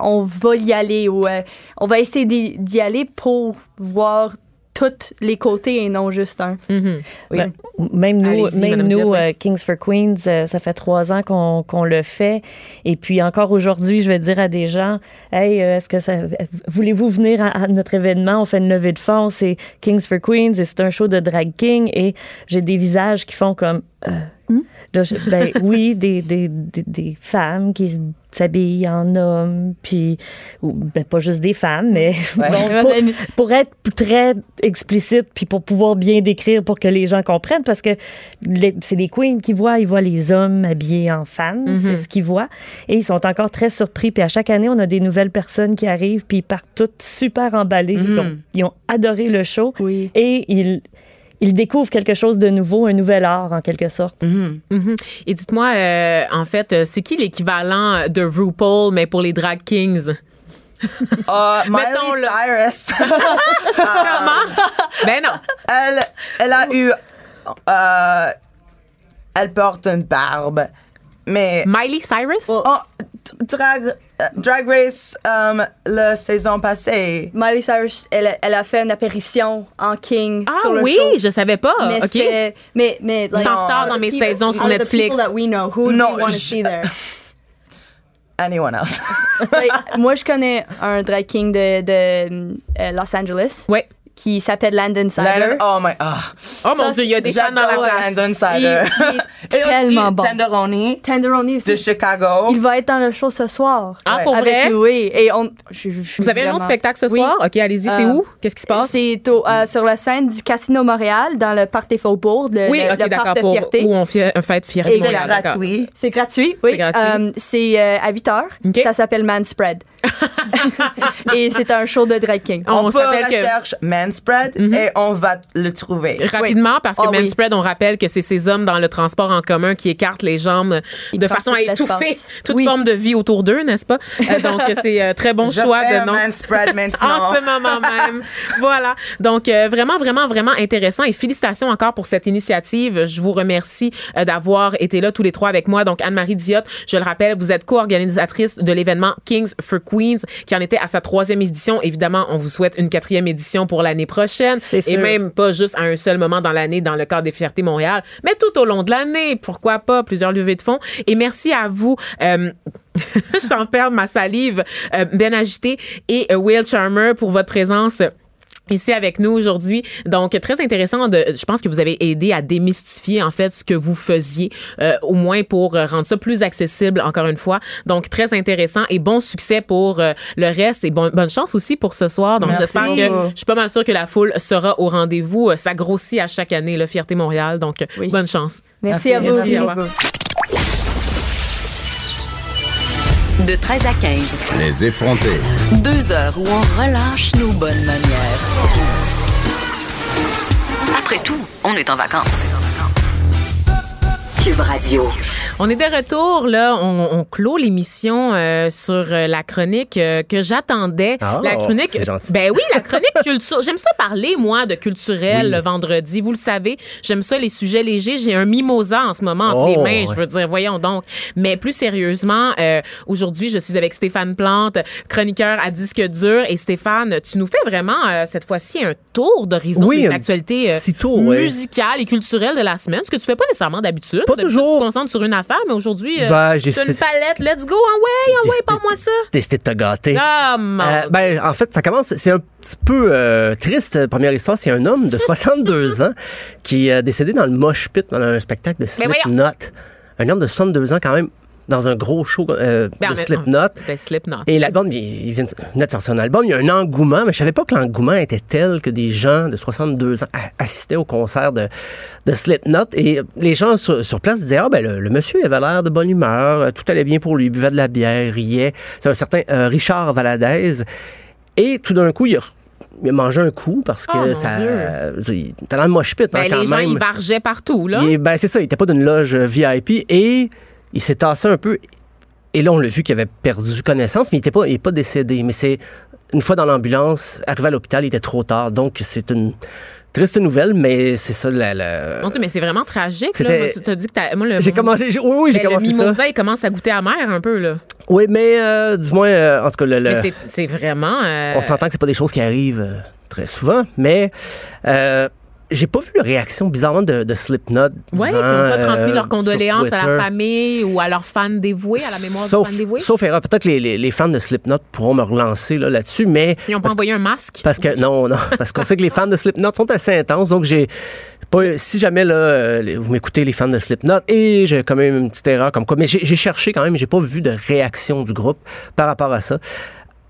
on va y aller. » ou euh, « On va essayer d'y, d'y aller pour voir tous les côtés et non juste un. Mm-hmm. » oui. ben, Même nous, Allez-y, même nous euh, Kings for Queens, euh, ça fait trois ans qu'on, qu'on le fait. Et puis encore aujourd'hui, je vais dire à des gens « Hey, euh, est-ce que ça, voulez-vous venir à, à notre événement? On fait une levée de fonds, c'est Kings for Queens et c'est un show de drag king. » Et j'ai des visages qui font comme... Euh, Hum? Là, je, ben, oui, des, des, des, des femmes qui s'habillent en hommes, puis ben, pas juste des femmes, mais ouais. donc, pour, pour être très explicite, puis pour pouvoir bien décrire pour que les gens comprennent, parce que les, c'est les queens qui voient, ils voient les hommes habillés en femmes, mm-hmm. c'est ce qu'ils voient, et ils sont encore très surpris. Puis à chaque année, on a des nouvelles personnes qui arrivent, puis ils partent toutes super emballées, mm-hmm. ils, ont, ils ont adoré le show, oui. et ils... Ils découvrent quelque chose de nouveau, un nouvel art, en quelque sorte. Mm-hmm. Mm-hmm. Et dites-moi, euh, en fait, c'est qui l'équivalent de RuPaul, mais pour les drag kings? Ah, uh, Miley Cyrus. Comment? Ben non. Elle, elle a eu... Euh, elle porte une barbe, mais... Miley Cyrus? Well, oh, drag, drag Race, um, la saison passée. Miley Cyrus, elle, elle a fait une apparition en King ah, sur le oui, show. Ah oui, je savais pas. Mais okay. mais, mais, like, je suis en retard dans mes people, saisons sur Netflix. The people that we know, who non, do you want to je... see there? Anyone else. like, moi, je connais un drag king de, de euh, Los Angeles. Oui. Qui s'appelle Landon Sider. Oh, my, oh. oh mon ça, Dieu, il y a des fans dans la place. Landon Sider. Il, il est tellement bon. Tenderoni. Tenderoni aussi. De Chicago. Il va être dans le show ce soir. Ah, ouais. Pour Avec, vrai? Oui. Et on, je, je, Vous avez vraiment... un autre spectacle ce oui. soir? OK, allez-y. Euh, c'est où? Qu'est-ce qui se passe? C'est au, euh, sur la scène du Casino Montréal, dans le Parc des Faubourgs. Le, oui, le, OK, le d'accord. Pour, Fierté. Où on fait une fête Fierté. C'est gratuit. C'est gratuit, oui. C'est, gratuit. Um, c'est euh, à huit heures. Okay. Ça s'appelle Manspread. Et c'est un show de drag king. On, on peut recherche que... Manspread mm-hmm. et on va le trouver rapidement oui. parce que oh, Manspread oui. on rappelle que c'est ces hommes dans le transport en commun qui écartent les jambes Ils de façon à étouffer toute oui. forme de vie autour d'eux, n'est-ce pas? Donc c'est un très bon Je choix fais de nom Manspread maintenant. En ce moment même. Voilà, donc euh, vraiment vraiment vraiment intéressant et félicitations encore pour cette initiative. Je vous remercie euh, d'avoir été là tous les trois avec moi. Donc Anne-Marie Diotte, je le rappelle, vous êtes co-organisatrice de l'événement Kings for Queens qui en était à sa troisième édition. Évidemment, on vous souhaite une quatrième édition pour l'année prochaine. C'est sûr. Et même pas juste à un seul moment dans l'année dans le cadre des Fiertés Montréal, mais tout au long de l'année. Pourquoi pas? Plusieurs levées de fonds. Et merci à vous. Euh, je t'en perds ma salive. Euh, Ben Agiter et euh, Will Charmer pour votre présence ici avec nous aujourd'hui. Donc, très intéressant. De, je pense que vous avez aidé à démystifier, en fait, ce que vous faisiez, euh, au moins pour rendre ça plus accessible, encore une fois. Donc, très intéressant et bon succès pour euh, le reste et bon, bonne chance aussi pour ce soir. Donc, Merci. j'espère que je suis pas mal sûre que la foule sera au rendez-vous. Ça grossit à chaque année, le Fierté Montréal. Donc, oui. bonne chance. Merci, Merci à vous. Merci à vous. De treize à quinze. Les effrontés. Deux heures où on relâche nos bonnes manières. Après tout, on est en vacances. Q U B Radio. On est de retour, là. On, on clôt l'émission euh, sur la chronique euh, que j'attendais. Oh, la chronique. C'est gentil. Ben oui, la chronique culture. J'aime ça parler, moi, de culturel oui. le vendredi. Vous le savez, j'aime ça, les sujets légers. J'ai un mimosa en ce moment entre oh, les mains, ouais. je veux dire, voyons donc. Mais plus sérieusement, euh, aujourd'hui, je suis avec Stéphane Plante, chroniqueur à Disque dur. Et Stéphane, tu nous fais vraiment, euh, cette fois-ci, un tour d'horizon oui, des actualités euh, tôt, musicales ouais. et culturelles de la semaine, ce que tu fais pas nécessairement d'habitude. Pas d'habitude, toujours. Tu te concentres sur une affaire. affaires, mais aujourd'hui, euh, ben, j'ai c'est une palette. Let's go, en way, en way, parle-moi ça. T'es t'as gâté. Ah, mon euh, ben, en fait, ça commence, c'est un petit peu euh, triste. Première histoire, c'est un homme de soixante-deux ans qui est décédé dans le mosh pit pendant un spectacle de Slipknot. Un homme de soixante-deux ans, quand même, dans un gros show euh, ben, de Slipknot. Ben, Slipknot. Et l'album, il, il vient de sortir un album, il y a un engouement, mais je savais pas que l'engouement était tel que des gens de soixante-deux ans assistaient au concert de, de Slipknot. Et les gens sur, sur place disaient, ah ben le, le monsieur avait l'air de bonne humeur, tout allait bien pour lui, il buvait de la bière, riait. C'est un certain euh, Richard Valadez. Et tout d'un coup, il a Il a mangé un coup parce que oh, ça. Il était dans le mosh pit, ben, hein, quand les même. Les gens, ils vargeaient partout, là. Et, ben, c'est ça, il était pas dans une loge V I P et il s'est tassé un peu. Et là, on l'a vu qu'il avait perdu connaissance, mais il n'est pas, pas décédé. Mais c'est. Une fois dans l'ambulance, arrivé à l'hôpital, il était trop tard. Donc, c'est une triste nouvelle, mais c'est ça. La, la... Mon Dieu, mais c'est vraiment tragique. C'était... Là. Tu t'as dit que t'as... Moi, le... J'ai commencé. J'ai... Oui, oui, j'ai ben, commencé. Le mimosa, ça. Il commence à goûter amer un peu, là. Oui, mais euh, du moins, euh, en tout cas, le. le... Mais c'est, c'est vraiment. Euh... On s'entend que c'est pas des choses qui arrivent euh, très souvent, mais. Euh... J'ai pas vu la réaction bizarrement de, de Slipknot. Oui, ils n'ont pas transmis euh, leurs condoléances à leur famille ou à leurs fans dévoués, à la mémoire des fans dévoués. Sauf erreur. Peut-être que les, les, les fans de Slipknot pourront me relancer là, là-dessus, mais... Ils n'ont pas envoyé un masque? Parce que non, non. Parce qu'on sait que les fans de Slipknot sont assez intenses, donc j'ai... Pas, si jamais là, vous m'écoutez les fans de Slipknot, et j'ai quand même une petite erreur comme quoi, mais j'ai, j'ai cherché quand même, j'ai pas vu de réaction du groupe par rapport à ça.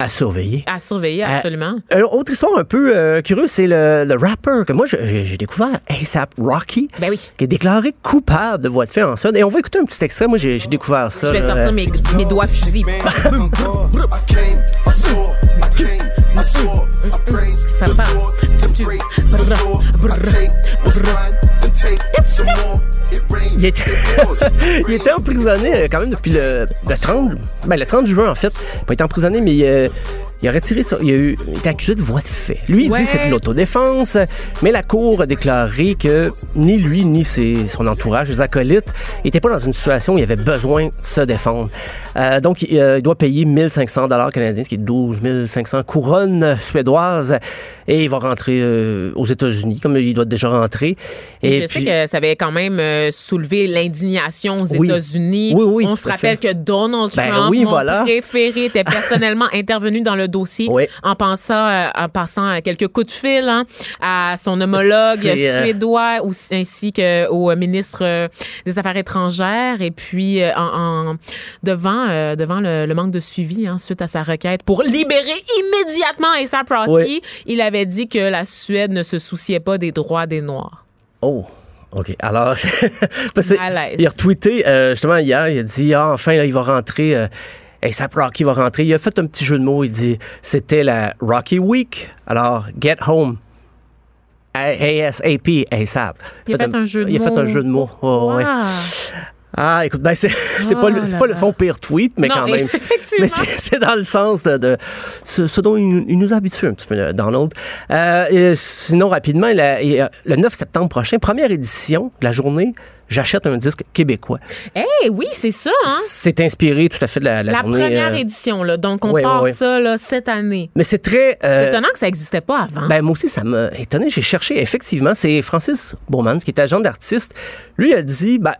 À surveiller. À surveiller, absolument. À, une autre histoire un peu euh, curieuse, c'est le, le rapper que moi, j'ai, j'ai découvert, A$AP Rocky, ben oui. qui est déclaré coupable de voie de fait en Suède. Et on va écouter un petit extrait. Moi, j'ai, j'ai découvert ça. Je vais là, sortir euh... mes, mes doigts fusils. Il était, il était emprisonné quand même depuis le, le trente ben le trente juin en fait. Il n'a pas été emprisonné, mais il, il a retiré ça. Il a eu, il était accusé de voie de fait. Lui, il ouais. dit que c'est de l'autodéfense, mais la cour a déclaré que ni lui ni ses, son entourage, ses acolytes, n'étaient pas dans une situation où il avait besoin de se défendre. Euh, donc, il, euh, il doit payer mille cinq cents dollars canadiens, ce qui est douze mille cinq cents couronnes suédoises, et il va rentrer euh, aux États-Unis, comme il doit déjà rentrer. Et Je puis, sais que ça avait quand même euh, soulevé l'indignation aux oui. États-Unis. Oui, oui, On se rappelle fait. que Donald Trump, ben oui, mon voilà. préféré, était personnellement intervenu dans le dossier oui. en, pensant, euh, en passant à quelques coups de fil hein, à son homologue euh... suédois aussi, ainsi qu'au euh, ministre euh, des Affaires étrangères, et puis euh, en, en, devant, euh, devant le, le manque de suivi hein, suite à sa requête pour libérer immédiatement A$AP Rocky. Oui. Il avait dit que la Suède ne se souciait pas des droits des Noirs. Oh, OK. Alors, parce il a retweeté euh, justement hier, il a dit ah, « Enfin, là, il va rentrer, euh, A$AP Rocky va rentrer. » Il a fait un petit jeu de mots, il dit « C'était la Rocky Week, alors get home. » A S A P, A$AP. Il a fait, fait un, un jeu de mots. Il a fait un jeu de mots. Oh, wow. ouais. Ah, écoute, ben c'est, c'est oh pas, le, c'est pas le, son pire tweet, mais non, quand même. Effectivement. Mais c'est, c'est dans le sens de, de ce, ce dont il, il nous habitue un petit peu, Donald. Euh, sinon, rapidement, la, le neuf septembre prochain, première édition de la journée J'achète un disque québécois. Eh hey, oui, c'est ça. Hein? C'est inspiré tout à fait de la, la, la journée... La première euh... édition, là. Donc, on ouais, part ouais, ouais. ça là, cette année. Mais c'est très... Euh... C'est étonnant que ça n'existait pas avant. Ben, moi aussi, ça m'a étonné. J'ai cherché, effectivement. C'est Francis Beaumans, qui est agent d'artiste. Lui, il a dit... Ben,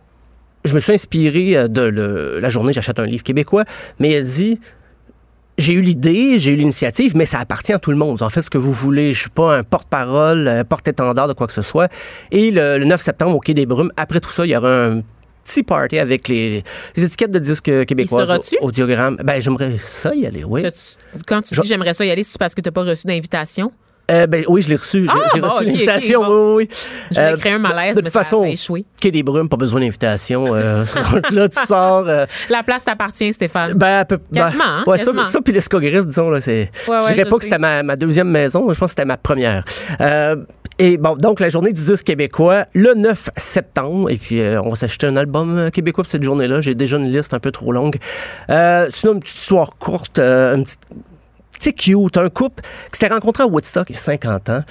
je me suis inspiré de le, la journée J'achète un livre québécois, mais il a dit... J'ai eu l'idée, j'ai eu l'initiative, mais ça appartient à tout le monde. En fait, ce que vous voulez, je suis pas un porte-parole, un porte-étendard de quoi que ce soit. Et le, le neuf septembre, au Quai des Brumes, après tout ça, il y aura un petit party avec les, les étiquettes de disques québécoises, audiogrammes. Ben, j'aimerais ça y aller, oui. Quand tu je... dis j'aimerais ça y aller, c'est parce que tu n'as pas reçu d'invitation? Euh, ben, oui, je l'ai reçu. Ah, j'ai j'ai bon, reçu okay, l'invitation. Okay, bon. Oui, oui. Je voulais créer un malaise, de, de mais ça façon, a échoué. Quai des Brumes, pas besoin d'invitation. Euh, là, tu sors. Euh, La place t'appartient, Stéphane. Ben, peu, ben quasiment, hein, ouais, quasiment. Ça, ça puis l'escogriffe, disons. Là, c'est, ouais, ouais, je dirais pas que c'était ma, ma deuxième maison. Je pense que c'était ma première. Euh, et bon, donc, la journée du disque québécois, le neuf septembre. Et puis, euh, on va s'acheter un album québécois pour cette journée-là. J'ai déjà une liste un peu trop longue. Euh, sinon, une petite histoire courte, euh, une petite... C'est cute, un couple qui s'était rencontré à Woodstock il y a cinquante ans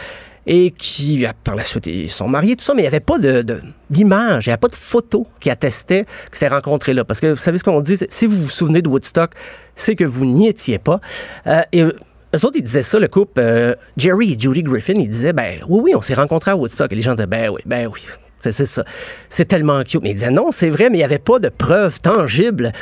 et qui, par la suite, ils sont mariés, tout ça, mais il n'y avait pas de, de, d'image, il n'y avait pas de photo qui attestait qu'ils s'étaient rencontrés là. Parce que vous savez ce qu'on dit, si vous vous souvenez de Woodstock, c'est que vous n'y étiez pas. Euh, et eux autres, ils disaient ça, le couple, euh, Jerry et Judy Griffin, ils disaient, ben oui, oui, on s'est rencontrés à Woodstock. Et les gens disaient, ben oui, ben oui. C'est, c'est ça. C'est tellement cute. Mais il disait non, c'est vrai, mais il n'y avait pas de preuves tangibles.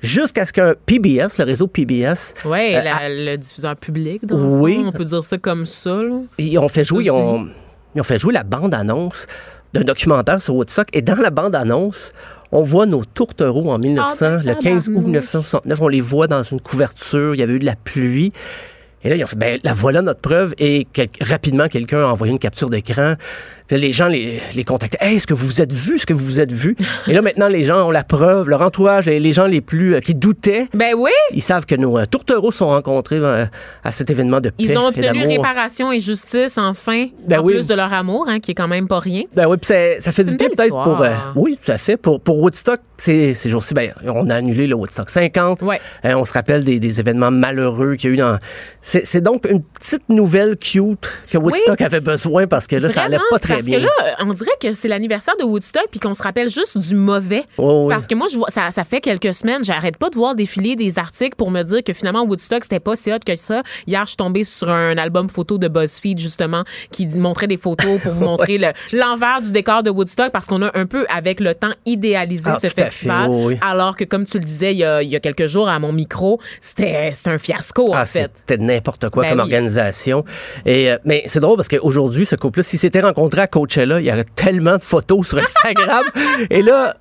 Jusqu'à ce qu'un P B S, le réseau P B S... Oui, euh, a... le diffuseur public, dans oui, le fond, on peut dire ça comme ça. Là. Ils ont fait jouer, ils ont, ils ont fait jouer la bande-annonce d'un documentaire sur Woodstock. Et dans la bande-annonce, on voit nos tourtereaux en mille neuf cents, ah, ben, le quinze août mille neuf cent soixante-neuf. On les voit dans une couverture, il y avait eu de la pluie. Et là, ils ont fait, ben, la voilà notre preuve. Et quel, rapidement, quelqu'un a envoyé une capture d'écran. Puis les gens les, les contactaient. Hey, est-ce que vous vous êtes vus? Est-ce que vous vous êtes vus? Et là, maintenant, les gens ont la preuve. Leur entourage, les gens les plus euh, qui doutaient. Ben oui! Ils savent que nos euh, tourtereaux sont rencontrés euh, à cet événement de paix et d'amour. Ils ont obtenu réparation et justice, enfin, ben en oui. plus de leur amour, hein, qui est quand même pas rien. Ben oui, puis ça, ça fait du bien peut-être histoire. Pour... Euh, oui, tout à fait. Pour, pour Woodstock, ces jours-ci, ben, on a annulé le Woodstock cinquante. Ouais. Euh, on se rappelle des, des événements malheureux qu'il y a eu dans... C'est, c'est donc une petite nouvelle cute que Woodstock oui, avait besoin parce que là, vraiment, ça allait pas très parce bien. Parce que là, on dirait que c'est l'anniversaire de Woodstock puis qu'on se rappelle juste du mauvais. Oh, parce oui. que moi, je vois, ça, ça fait quelques semaines, j'arrête pas de voir défiler des articles pour me dire que finalement, Woodstock, c'était pas si hot que ça. Hier, je suis tombée sur un album photo de BuzzFeed, justement, qui montrait des photos pour vous montrer ouais. le, l'envers du décor de Woodstock parce qu'on a un peu, avec le temps, idéalisé ah, ce festival. Fait, oh, oui. Alors que, comme tu le disais il y a, il y a quelques jours à mon micro, c'était, c'était un fiasco, ah, en fait. C'était n'importe n'importe quoi ben comme oui. organisation. Et, euh, mais c'est drôle parce qu'aujourd'hui, ce couple-là, s'ils s'étaient rencontrés à Coachella, il y aurait tellement de photos sur Instagram. Et là,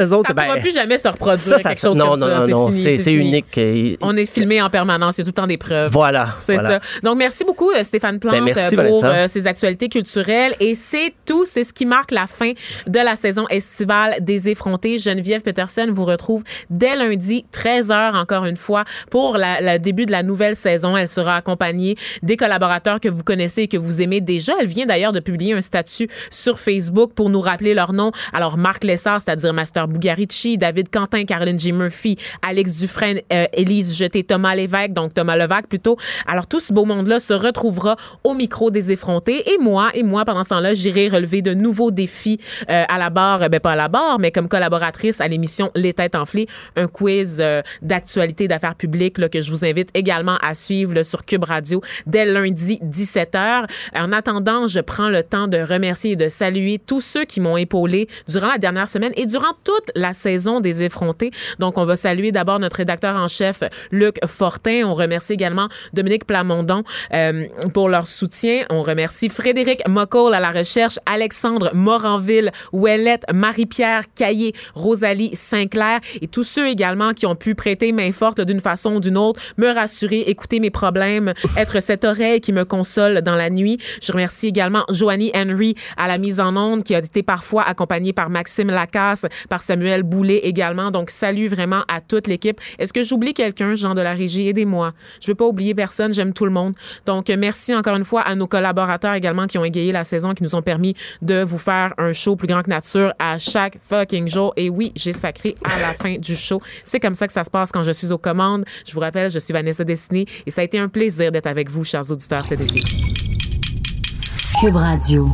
eux autres... Ça ne ben, pourra plus jamais se reproduire ça, ça, quelque chose non, comme non, ça. Non, non, non, c'est, c'est, c'est, c'est unique. Et, on est filmé en permanence, il y a tout le temps des preuves. Voilà. C'est voilà. ça. Donc, merci beaucoup Stéphane Plante ben, merci, pour euh, ces actualités culturelles. Et c'est tout, c'est ce qui marque la fin de la saison estivale des Effrontés. Geneviève Pettersen vous retrouve dès lundi, treize heures encore une fois, pour le début de la nouvelle saison. Elle sera accompagnée des collaborateurs que vous connaissez et que vous aimez déjà. Elle vient d'ailleurs de publier un statut sur Facebook pour nous rappeler leur nom. Alors, Marc Lessard, c'est-à-dire Master Bougarici, David Quentin, Caroline J. Murphy, Alex Dufresne, euh, Élise Jeté, Thomas Lévesque, donc Thomas Levac plutôt. Alors, tout ce beau monde-là se retrouvera au micro des Effrontés. Et moi, et moi, pendant ce temps-là, j'irai relever de nouveaux défis euh, à la barre, euh, ben pas à la barre, mais comme collaboratrice à l'émission Les Têtes enflées, un quiz euh, d'actualité d'affaires publiques là, que je vous invite également à suivre là, sur Q U B Radio dès lundi dix-sept heures. En attendant, je prends le temps de remercier et de saluer tous ceux qui m'ont épaulé durant la dernière semaine et durant tout toute la saison des Effrontés. Donc, on va saluer d'abord notre rédacteur en chef, Luc Fortin. On remercie également Dominique Plamondon euh, pour leur soutien. On remercie Frédéric Mocoll à la recherche, Alexandre Moranville, Ouellette, Marie-Pierre Caillé, Rosalie Sinclair et tous ceux également qui ont pu prêter main forte là, d'une façon ou d'une autre, me rassurer, écouter mes problèmes, être cette oreille qui me console dans la nuit. Je remercie également Joanie Henry à la mise en onde qui a été parfois accompagnée par Maxime Lacasse, par Samuel Boulay également. Donc, salut vraiment à toute l'équipe. Est-ce que j'oublie quelqu'un, Jean de la Régie? Aidez-moi. Je ne veux pas oublier personne. J'aime tout le monde. Donc, merci encore une fois à nos collaborateurs également qui ont égayé la saison, qui nous ont permis de vous faire un show plus grand que nature à chaque fucking jour. Et oui, j'ai sacré à la fin du show. C'est comme ça que ça se passe quand je suis aux commandes. Je vous rappelle, je suis Vanessa Destiné et ça a été un plaisir d'être avec vous, chers auditeurs, cet été. Q U B Radio.